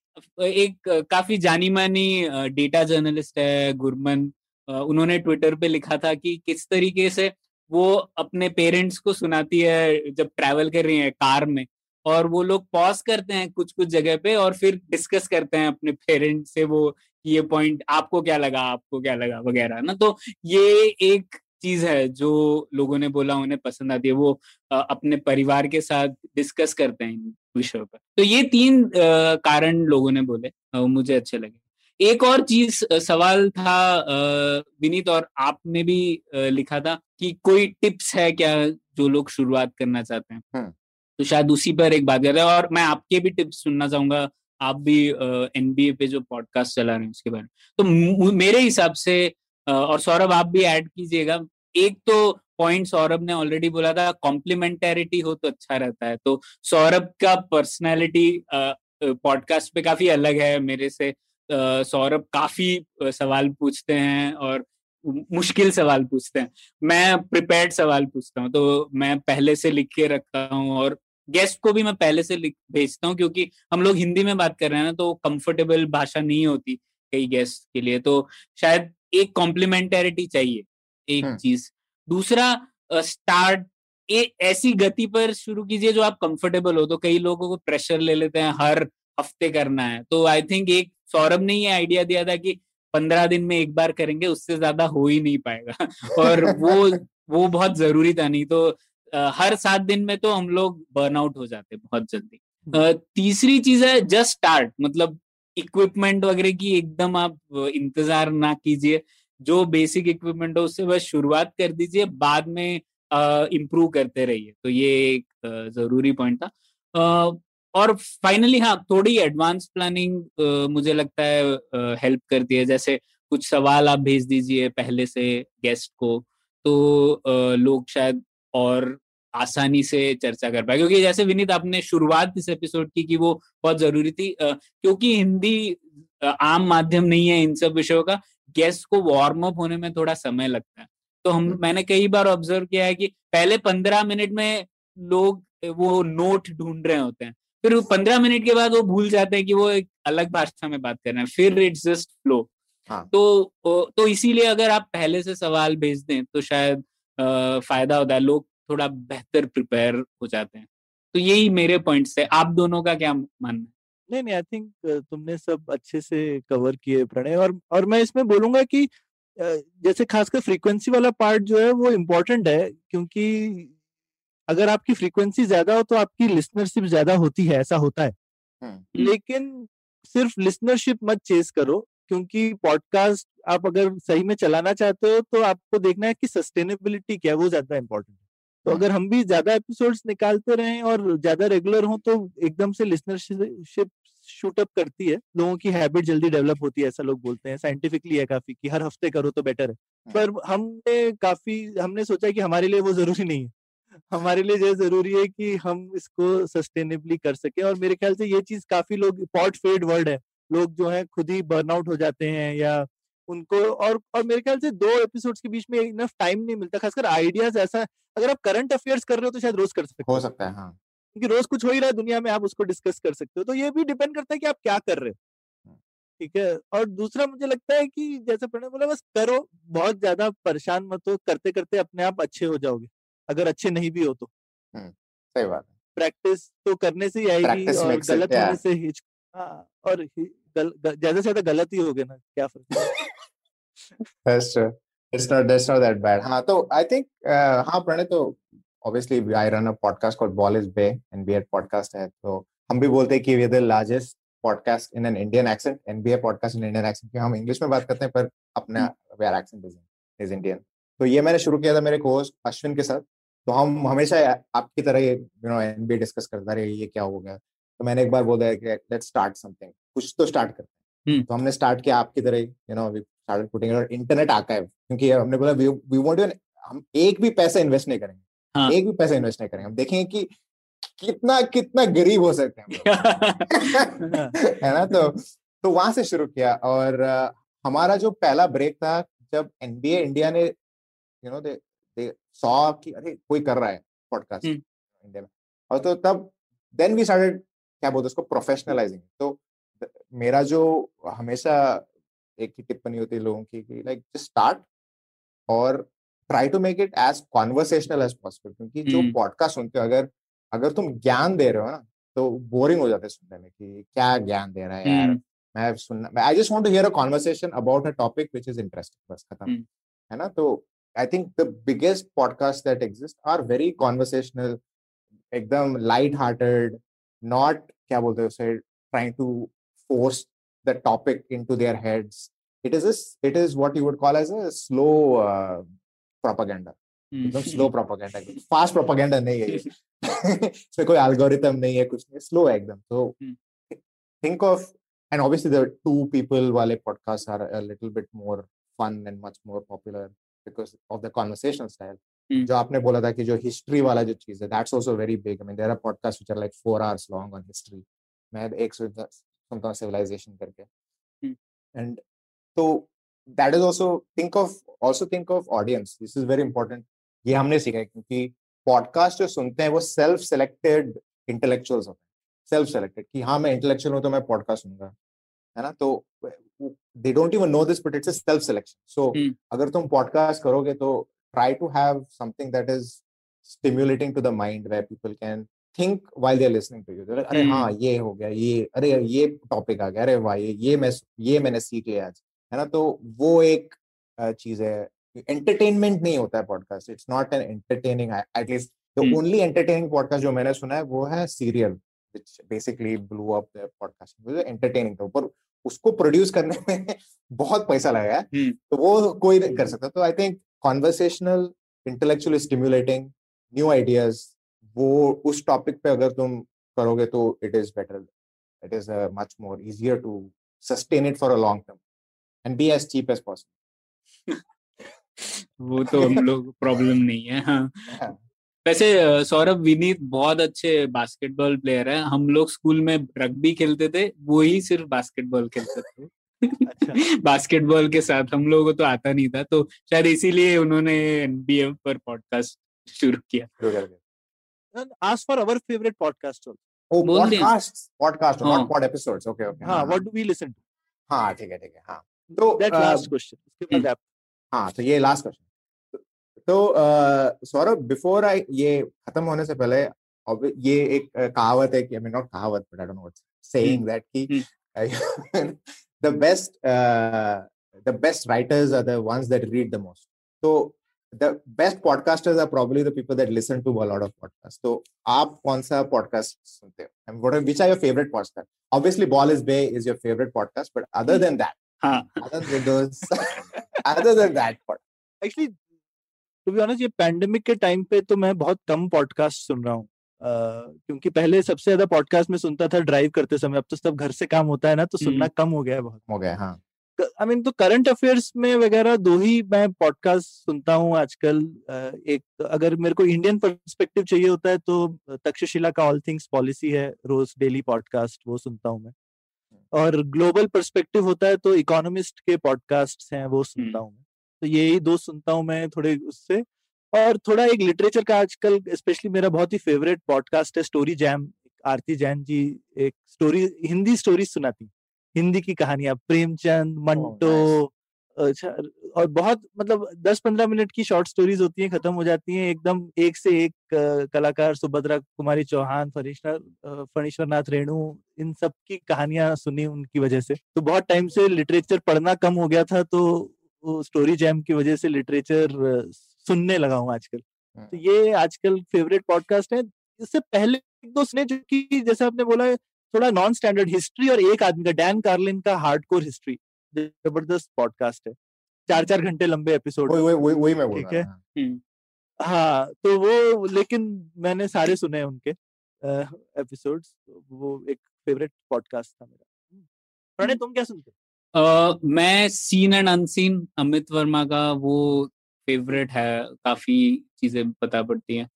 एक काफी जानी मानी डेटा जर्नलिस्ट है गुरमन, उन्होंने ट्विटर पे लिखा था कि किस तरीके से वो अपने पेरेंट्स को सुनाती है जब ट्रैवल कर रही है कार में, और वो लोग पॉज करते हैं कुछ कुछ जगह पे और फिर डिस्कस करते हैं अपने पेरेंट्स से वो, ये पॉइंट आपको क्या लगा, आपको क्या लगा वगैरह ना। तो ये एक चीज है जो लोगों ने बोला उन्हें पसंद आती है, वो अपने परिवार के साथ डिस्कस करते हैं इन विषयों पर। तो ये तीन कारण लोगों ने बोले, मुझे अच्छे लगे। एक और चीज सवाल था विनीत, और आपने भी लिखा था कि कोई टिप्स है क्या जो लोग शुरुआत करना चाहते हैं, तो शायद उसी पर एक बात कर रहे हैं। और मैं आपके भी टिप्स सुनना चाहूंगा, आप भी एनबीए पे जो पॉडकास्ट चला रहे हैं उसके बारे में। तो मेरे हिसाब से, और सौरभ आप भी ऐड कीजिएगा, एक तो पॉइंट सौरभ ने ऑलरेडी बोला था, कॉम्प्लीमेंटेरिटी हो तो अच्छा रहता है। तो सौरभ का पर्सनालिटी पॉडकास्ट पे काफी अलग है मेरे से। सौरभ काफी सवाल पूछते हैं और मुश्किल सवाल पूछते हैं, मैं प्रिपेयर्ड सवाल पूछता हूँ, तो मैं पहले से लिख के रखता हूँ और गेस्ट को भी मैं पहले से भेजता हूँ, क्योंकि हम लोग हिंदी में बात कर रहे हैं ना, तो कंफर्टेबल भाषा नहीं होती कई गेस्ट के लिए। तो शायद एक कॉम्प्लीमेंटेरिटी चाहिए, एक चीज। दूसरा, स्टार्ट एक ऐसी गति पर शुरू कीजिए जो आप कंफर्टेबल हो। तो कई लोगों को प्रेशर ले लेते हैं, हर हफ्ते करना है, तो आई थिंक एक सौरभ ने ये आइडिया दिया था कि पंद्रह दिन में एक बार करेंगे, उससे ज्यादा हो ही नहीं पाएगा और वो वो बहुत जरूरी था। नहीं तो Uh, हर सात दिन में तो हम लोग बर्नआउट हो जाते बहुत जल्दी। uh, तीसरी चीज है जस्ट स्टार्ट, मतलब इक्विपमेंट वगैरह की एकदम आप इंतजार ना कीजिए, जो बेसिक इक्विपमेंट हो उससे बस शुरुआत कर दीजिए, बाद में इम्प्रूव uh, करते रहिए। तो ये एक uh, जरूरी पॉइंट था। uh, और फाइनली हाँ, थोड़ी एडवांस प्लानिंग uh, मुझे लगता है हेल्प uh, करती है। जैसे कुछ सवाल आप भेज दीजिए पहले से गेस्ट को, तो uh, लोग शायद और आसानी से चर्चा कर पाए। क्योंकि जैसे विनीत आपने शुरुआत इस एपिसोड की कि वो बहुत जरूरी थी, क्योंकि हिंदी आम माध्यम नहीं है इन सब विषयों का, गेस्ट को वार्म अप होने में थोड़ा समय लगता है। तो हम मैंने कई बार ऑब्जर्व किया है कि पहले पंद्रह मिनट में लोग वो नोट ढूंढ रहे होते हैं, फिर पंद्रह मिनट के बाद वो भूल जाते हैं कि वो एक अलग भाषा में बात कर रहे हैं, फिर इट्स जस्ट फ्लो। तो तो इसीलिए अगर आप पहले से सवाल भेज दें तो शायद Uh, फायदा होता है, लोग थोड़ा बेहतर प्रिपेयर हो जाते हैं। तो यही मेरे पॉइंट्स है, आप दोनों का क्या मानना है? नहीं नहीं, आई थिंक तुमने सब अच्छे से कवर किए प्रणय, और और मैं इसमें बोलूंगा कि जैसे खासकर फ्रीक्वेंसी वाला पार्ट जो है वो इम्पोर्टेंट है, क्योंकि अगर आपकी फ्रीक्वेंसी ज्यादा हो तो आपकी लिसनरशिप ज्यादा होती है, ऐसा होता है। हुँ. लेकिन सिर्फ लिसनरशिप मत चेस करो, क्योंकि पॉडकास्ट आप अगर सही में चलाना चाहते हो तो आपको देखना है कि सस्टेनेबिलिटी क्या है, वो ज्यादा इंपॉर्टेंट है। तो अगर हम भी ज्यादा एपिसोड्स निकालते रहें और ज्यादा रेगुलर हों तो एकदम से लिसनरशिप शूट अप करती है, लोगों की हैबिट जल्दी डेवलप होती है, ऐसा लोग बोलते हैं, साइंटिफिकली है काफी, कि हर हफ्ते करो तो बेटर है। पर हमने काफी हमने सोचा कि हमारे लिए वो जरूरी नहीं है, हमारे लिए जो जरूरी है कि हम इसको सस्टेनेबली कर सके। और मेरे ख्याल से ये चीज काफी लोग, पॉड फेड वर्ड है, लोग जो है खुद ही बर्नआउट हो जाते हैं या उनको, और और मेरे ख्याल से दो एपिसोड्स के बीच में इनफ टाइम नहीं मिलता, खासकर आइडियाज। ऐसा अगर आप करंट अफेयर्स कर रहे हो तो शायद रोज कर सकते हो, हो सकता है हाँ, क्योंकि रोज कुछ हो ही रहा है दुनिया में, आप उसको डिस्कस कर सकते हो। तो ये भी डिपेंड करता है कि आप क्या कर रहे हो, ठीक है। और दूसरा मुझे लगता है कि जैसे प्रणय बोला, बस करो, बहुत ज्यादा परेशान मत हो, करते करते अपने आप अच्छे हो जाओगे, अगर अच्छे नहीं भी हो तो। सही बात है। प्रैक्टिस तो करने से ही आएगी और गलत होने से हिच हाँ, और गल, गल, ज्यादा से ज्यादा गलत ही हो गया ना, क्या फर्क। That's true. It's not, that's not that bad. हाँ तो I think uh, हाँ प्रणय तो obviously I run a podcast called Ball is Bay and N B A podcast है, तो हम भी बोलते हैं कि we are the largest podcast in an Indian accent, N B A podcast in an Indian accent, क्योंकि हम English में बात करते हैं पर अपना our accent is Indian. तो ये मैंने शुरू किया था मेरे कोच अश्विन के साथ, तो हम हमेशा आपकी तरह ये यू नो एनबीए डिस्कस करता रहे ये क्या हो गया, तो मैंने एक बार बोला कि लेट्स स्टार्ट समथिंग, कुछ तो स्टार्ट करते हैं, तो हमने स्टार्ट किया आपकी तरह you know we started putting it on internet archive, क्योंकि हमने बोला वी वांट टू, हम एक भी पैसा इन्वेस्ट नहीं करेंगे हाँ. एक भी पैसा इन्वेस्ट नहीं करेंगे, हम देखेंगे कि कितना कितना गरीब हो सकते हैं है ना, तो तो वहां से शुरू किया। और हमारा जो पहला ब्रेक था जब एनबीए इंडिया ने You know, they, they saw कि अरे कोई कर रहा है पॉडकास्ट इंडिया में, और तो तब then we started क्या बोलते उसको प्रोफेशनलाइजिंग। तो मेरा जो हमेशा एक ही टिप्पणी होती है लोगों की कि लाइक जस्ट स्टार्ट और try to make it as conversational as possible, क्योंकि जो पॉडकास्ट सुनते हो अगर अगर तुम ज्ञान दे रहे हो ना तो बोरिंग हो जाता है सुनने में कि क्या ज्ञान दे रहा है यार, मैं सुनना I just want to hear a conversation about a topic which is interesting, बस खत्म है ना। तो I think the biggest podcasts that exist are very conversational, एकदम light-hearted, not क्या बोलते हैं उसे trying to force the topic into their heads. It is a, it is what you would call as a slow uh, propaganda. एकदम slow propaganda, fast propaganda नहीं है ये, इसमें कोई algorithm नहीं है कुछ नहीं, slow है एकदम। So think of, and obviously the two people वाले podcasts are a little bit more fun and much more popular. Because of the conversational style, जो आपने बोला था कि जो history वाला जो चीज़ है, that's also very big. I mean, there are podcasts which are like four hours long on history. मैं एक सुनता सुनता हूँ civilization करके, and so that is also think of also think of audience. This is very important. ये हमने सीखा है क्योंकि podcast जो सुनते हैं वो self-selected intellectuals होते हैं, self-selected कि हाँ मैं intellectual हूँ तो मैं podcast सुनूँगा, है ना। तो they don't even know this, but it's a self-selection. So, mm. अगर तुम podcast करोगे तो try to have something that is stimulating to the mind where people can think while they're listening to you. They're like, अरे हाँ ये हो गया, ये अरे ये topic आ गया, अरे वाह ये ये मैं ये मैंने सीख लिया आज, है ना। तो वो एक चीज है, entertainment नहीं होता है podcast. It's not an entertaining, at least the mm. only entertaining podcast जो मैंने सुना है वो है Serial, which basically blew up their podcast. It was entertaining था, पर उसको प्रोड्यूस करने में बहुत पैसा लगा है, तो वो कोई नहीं कर सकता। तो I think conversational, intellectually stimulating, new ideas, वो उस टॉपिक पे अगर तुम करोगे तो it is better, it is much more easier to sustain it for a long term and be as cheap as possible. वो तो हम लोग प्रॉब्लम नहीं है हाँ। yeah. वैसे सौरभ, विनीत बहुत अच्छे बास्केटबॉल प्लेयर है। हम लोग स्कूल में रग्बी खेलते थे, वो ही सिर्फ बास्केटबॉल खेलते थे अच्छा। बास्केटबॉल के साथ हम लोगों को तो आता नहीं था, तो शायद इसीलिए उन्होंने एनबीए पर पॉडकास्ट शुरू किया। Ask for our favourite podcast podcast podcast not pod episodes. Okay okay हां, what do we listen to. हां ठीक है ठीक है हां, तो दैट लास्ट क्वेश्चन, उसके बाद आप हां, तो ये लास्ट क्वेश्चन। तो सौरभ, बिफोर आई ये खत्म होने से पहले ये एक कहावत है कि आई मीन नॉट कहावत but I don't know what's saying that कि the best the best writers are the ones that read the most. तो the best podcasters are probably the people that listen to a lot of podcast. तो आप कौन सा podcast सुनते हो and what which are your favourite podcast? Obviously ball is bay is your favourite podcast, but other then that other than those other then that podcast actually तो भी honest, ये pandemic के टाइम पे तो मैं बहुत कम पॉडकास्ट सुन रहा हूँ, क्योंकि पहले सबसे ज्यादा पॉडकास्ट में सुनता था ड्राइव करते समय, अब तो सब घर से काम होता है ना, तो सुनना कम हो गया है, बहुत हो गया हाँ। आई मीन तो करंट अफेयर्स में वगैरह दो ही मैं पॉडकास्ट सुनता हूँ आजकल। एक अगर मेरे को इंडियन पर्सपेक्टिव चाहिए होता है तो तक्षशिला का ऑल थिंग्स पॉलिसी है, रोज डेली पॉडकास्ट, वो सुनता हूँ मैं। और ग्लोबल पर्सपेक्टिव होता है तो इकोनॉमिस्ट के पॉडकास्ट हैं, वो सुनता हूँ। तो यही दो सुनता हूँ मैं थोड़े उससे, और थोड़ा एक लिटरेचर का आजकल स्पेशली मेरा बहुत ही फेवरेट पॉडकास्ट है स्टोरी जैम। आरती जैन जी एक स्टोरी, हिंदी स्टोरी सुनाती, हिंदी की कहानियां, प्रेमचंद, मंटो, अच्छा, और बहुत मतलब दस पंद्रह मिनट की शॉर्ट स्टोरीज होती हैं, खत्म हो जाती हैं एकदम, एक से एक कलाकार, सुभद्रा कुमारी चौहान, फणीश्वरनाथ रेणु, इन सब की कहानियां सुनी उनकी वजह से। तो बहुत टाइम से लिटरेचर पढ़ना कम हो गया था, तो स्टोरी जैम की वजह से लिटरेचर सुनने लगा हूँ आजकल। तो ये आजकल फेवरेट पॉडकास्ट है। इससे पहले दो सुने जो कि जैसे आपने बोला थोड़ा नॉन स्टैंडर्ड हिस्ट्री, और एक आदमी का डैन कार्लिन का हार्डकोर हिस्ट्री, जबरदस्त पॉडकास्ट है, चार चार घंटे लंबे एपिसोड। वही मैं बोल रहा हूं, हाँ। तो वो लेकिन मैंने सारे सुने उनके एपिसोड्स, वो एक फेवरेट पॉडकास्ट था मेरा। प्रणय, तुम क्या सुनते हो? मैं scene and unseen, Amit Verma का, वो फेवरेट है, काफी चीजें पता पड़ती हैं।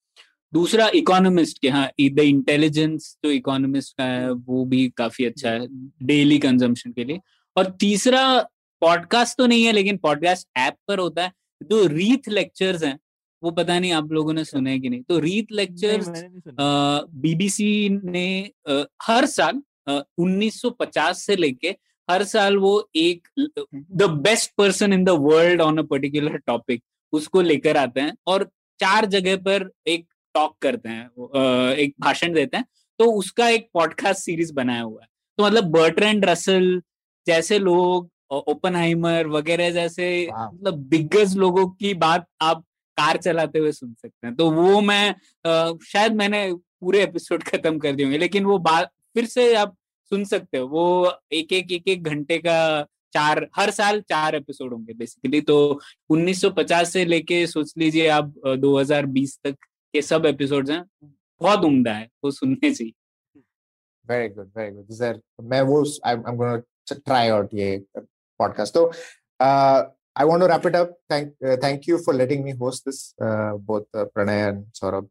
दूसरा इकोनॉमिस्ट के, हाँ, द इंटेलिजेंस जो इकोनॉमिस्ट का है वो भी काफी अच्छा है डेली कंजम्पशन के लिए। और तीसरा पॉडकास्ट तो नहीं है लेकिन पॉडकास्ट ऐप पर होता है, जो रीथ लेक्चर्स हैं, वो पता नहीं आप लोगों ने सुने कि नहीं। तो रीथ लेक्चर्स बीबीसी ने आ, हर साल आ, उन्नीस सौ पचास से लेके हर साल वो एक the best person in the world on a particular topic उसको लेकर आते हैं और चार जगह पर एक टॉक करते हैं, एक भाषण देते हैं। तो उसका एक पॉडकास्ट सीरीज बनाया हुआ है। तो मतलब बर्ट्रैंड रसल जैसे लोग, ओपेनहाइमर वगैरह जैसे मतलब बिगेस्ट लोगों की बात आप कार चलाते हुए सुन सकते हैं। तो वो मैं आ, शायद मैंने पूरे एपिसोड खत्म कर दिए होंगे, लेकिन वो बात फिर से आप सुन सकते हो। वो एक एक एक एक घंटे का चार, हर साल चार एपिसोड होंगे बेसिकली। तो उन्नीस सौ पचास से लेके सोच लीजिए आप दो हज़ार बीस तक के सब एपिसोड्स हैं। बहुत उम्दा है, वो सुनने चाहिए। Very good, very good sir. मैं वो I am gonna try out ये podcast. So uh, I want to wrap it up. Thank uh, thank you for letting me host this, uh, both uh, Pranay and Saurabh.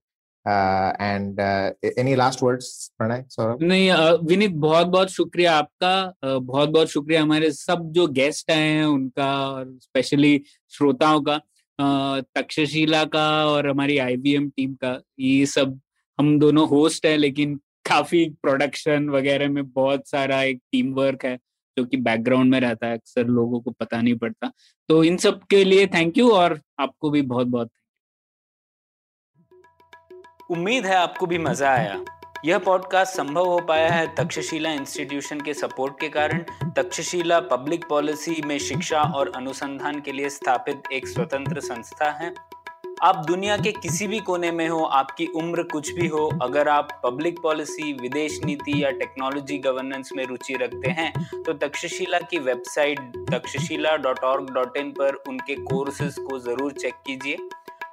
Uh, and uh, any last words, Pranay, Saurabh? नहीं, विनीत बहुत बहुत शुक्रिया आपका, बहुत बहुत शुक्रिया हमारे सब जो गेस्ट आए हैं उनका, और स्पेशली श्रोताओं का, तक्षशिला का और हमारी आईवीएम टीम का। ये सब हम दोनों होस्ट हैं, लेकिन काफी प्रोडक्शन वगैरह में बहुत सारा एक टीम वर्क है जो कि बैकग्राउंड में रहता है, अक्सर लोगों को पता नहीं पड़ता। तो इन सब के लिए थैंक यू, और आपको भी बहुत बहुत उम्मीद है आपको भी मजा आया। यह पॉडकास्ट संभव हो पाया है तक्षशिला इंस्टीट्यूशन के सपोर्ट के कारण। तक्षशिला पब्लिक पॉलिसी में शिक्षा और अनुसंधान के लिए स्थापित एक स्वतंत्र संस्था है। आप दुनिया के किसी भी कोने में हो, आपकी उम्र कुछ भी हो, अगर आप पब्लिक पॉलिसी, विदेश नीति या टेक्नोलॉजी गवर्नेंस में रुचि रखते हैं तो तक्षशिला की website Takshashila dot O R G dot in पर उनके कोर्सेज को ज़रूर चेक कीजिए।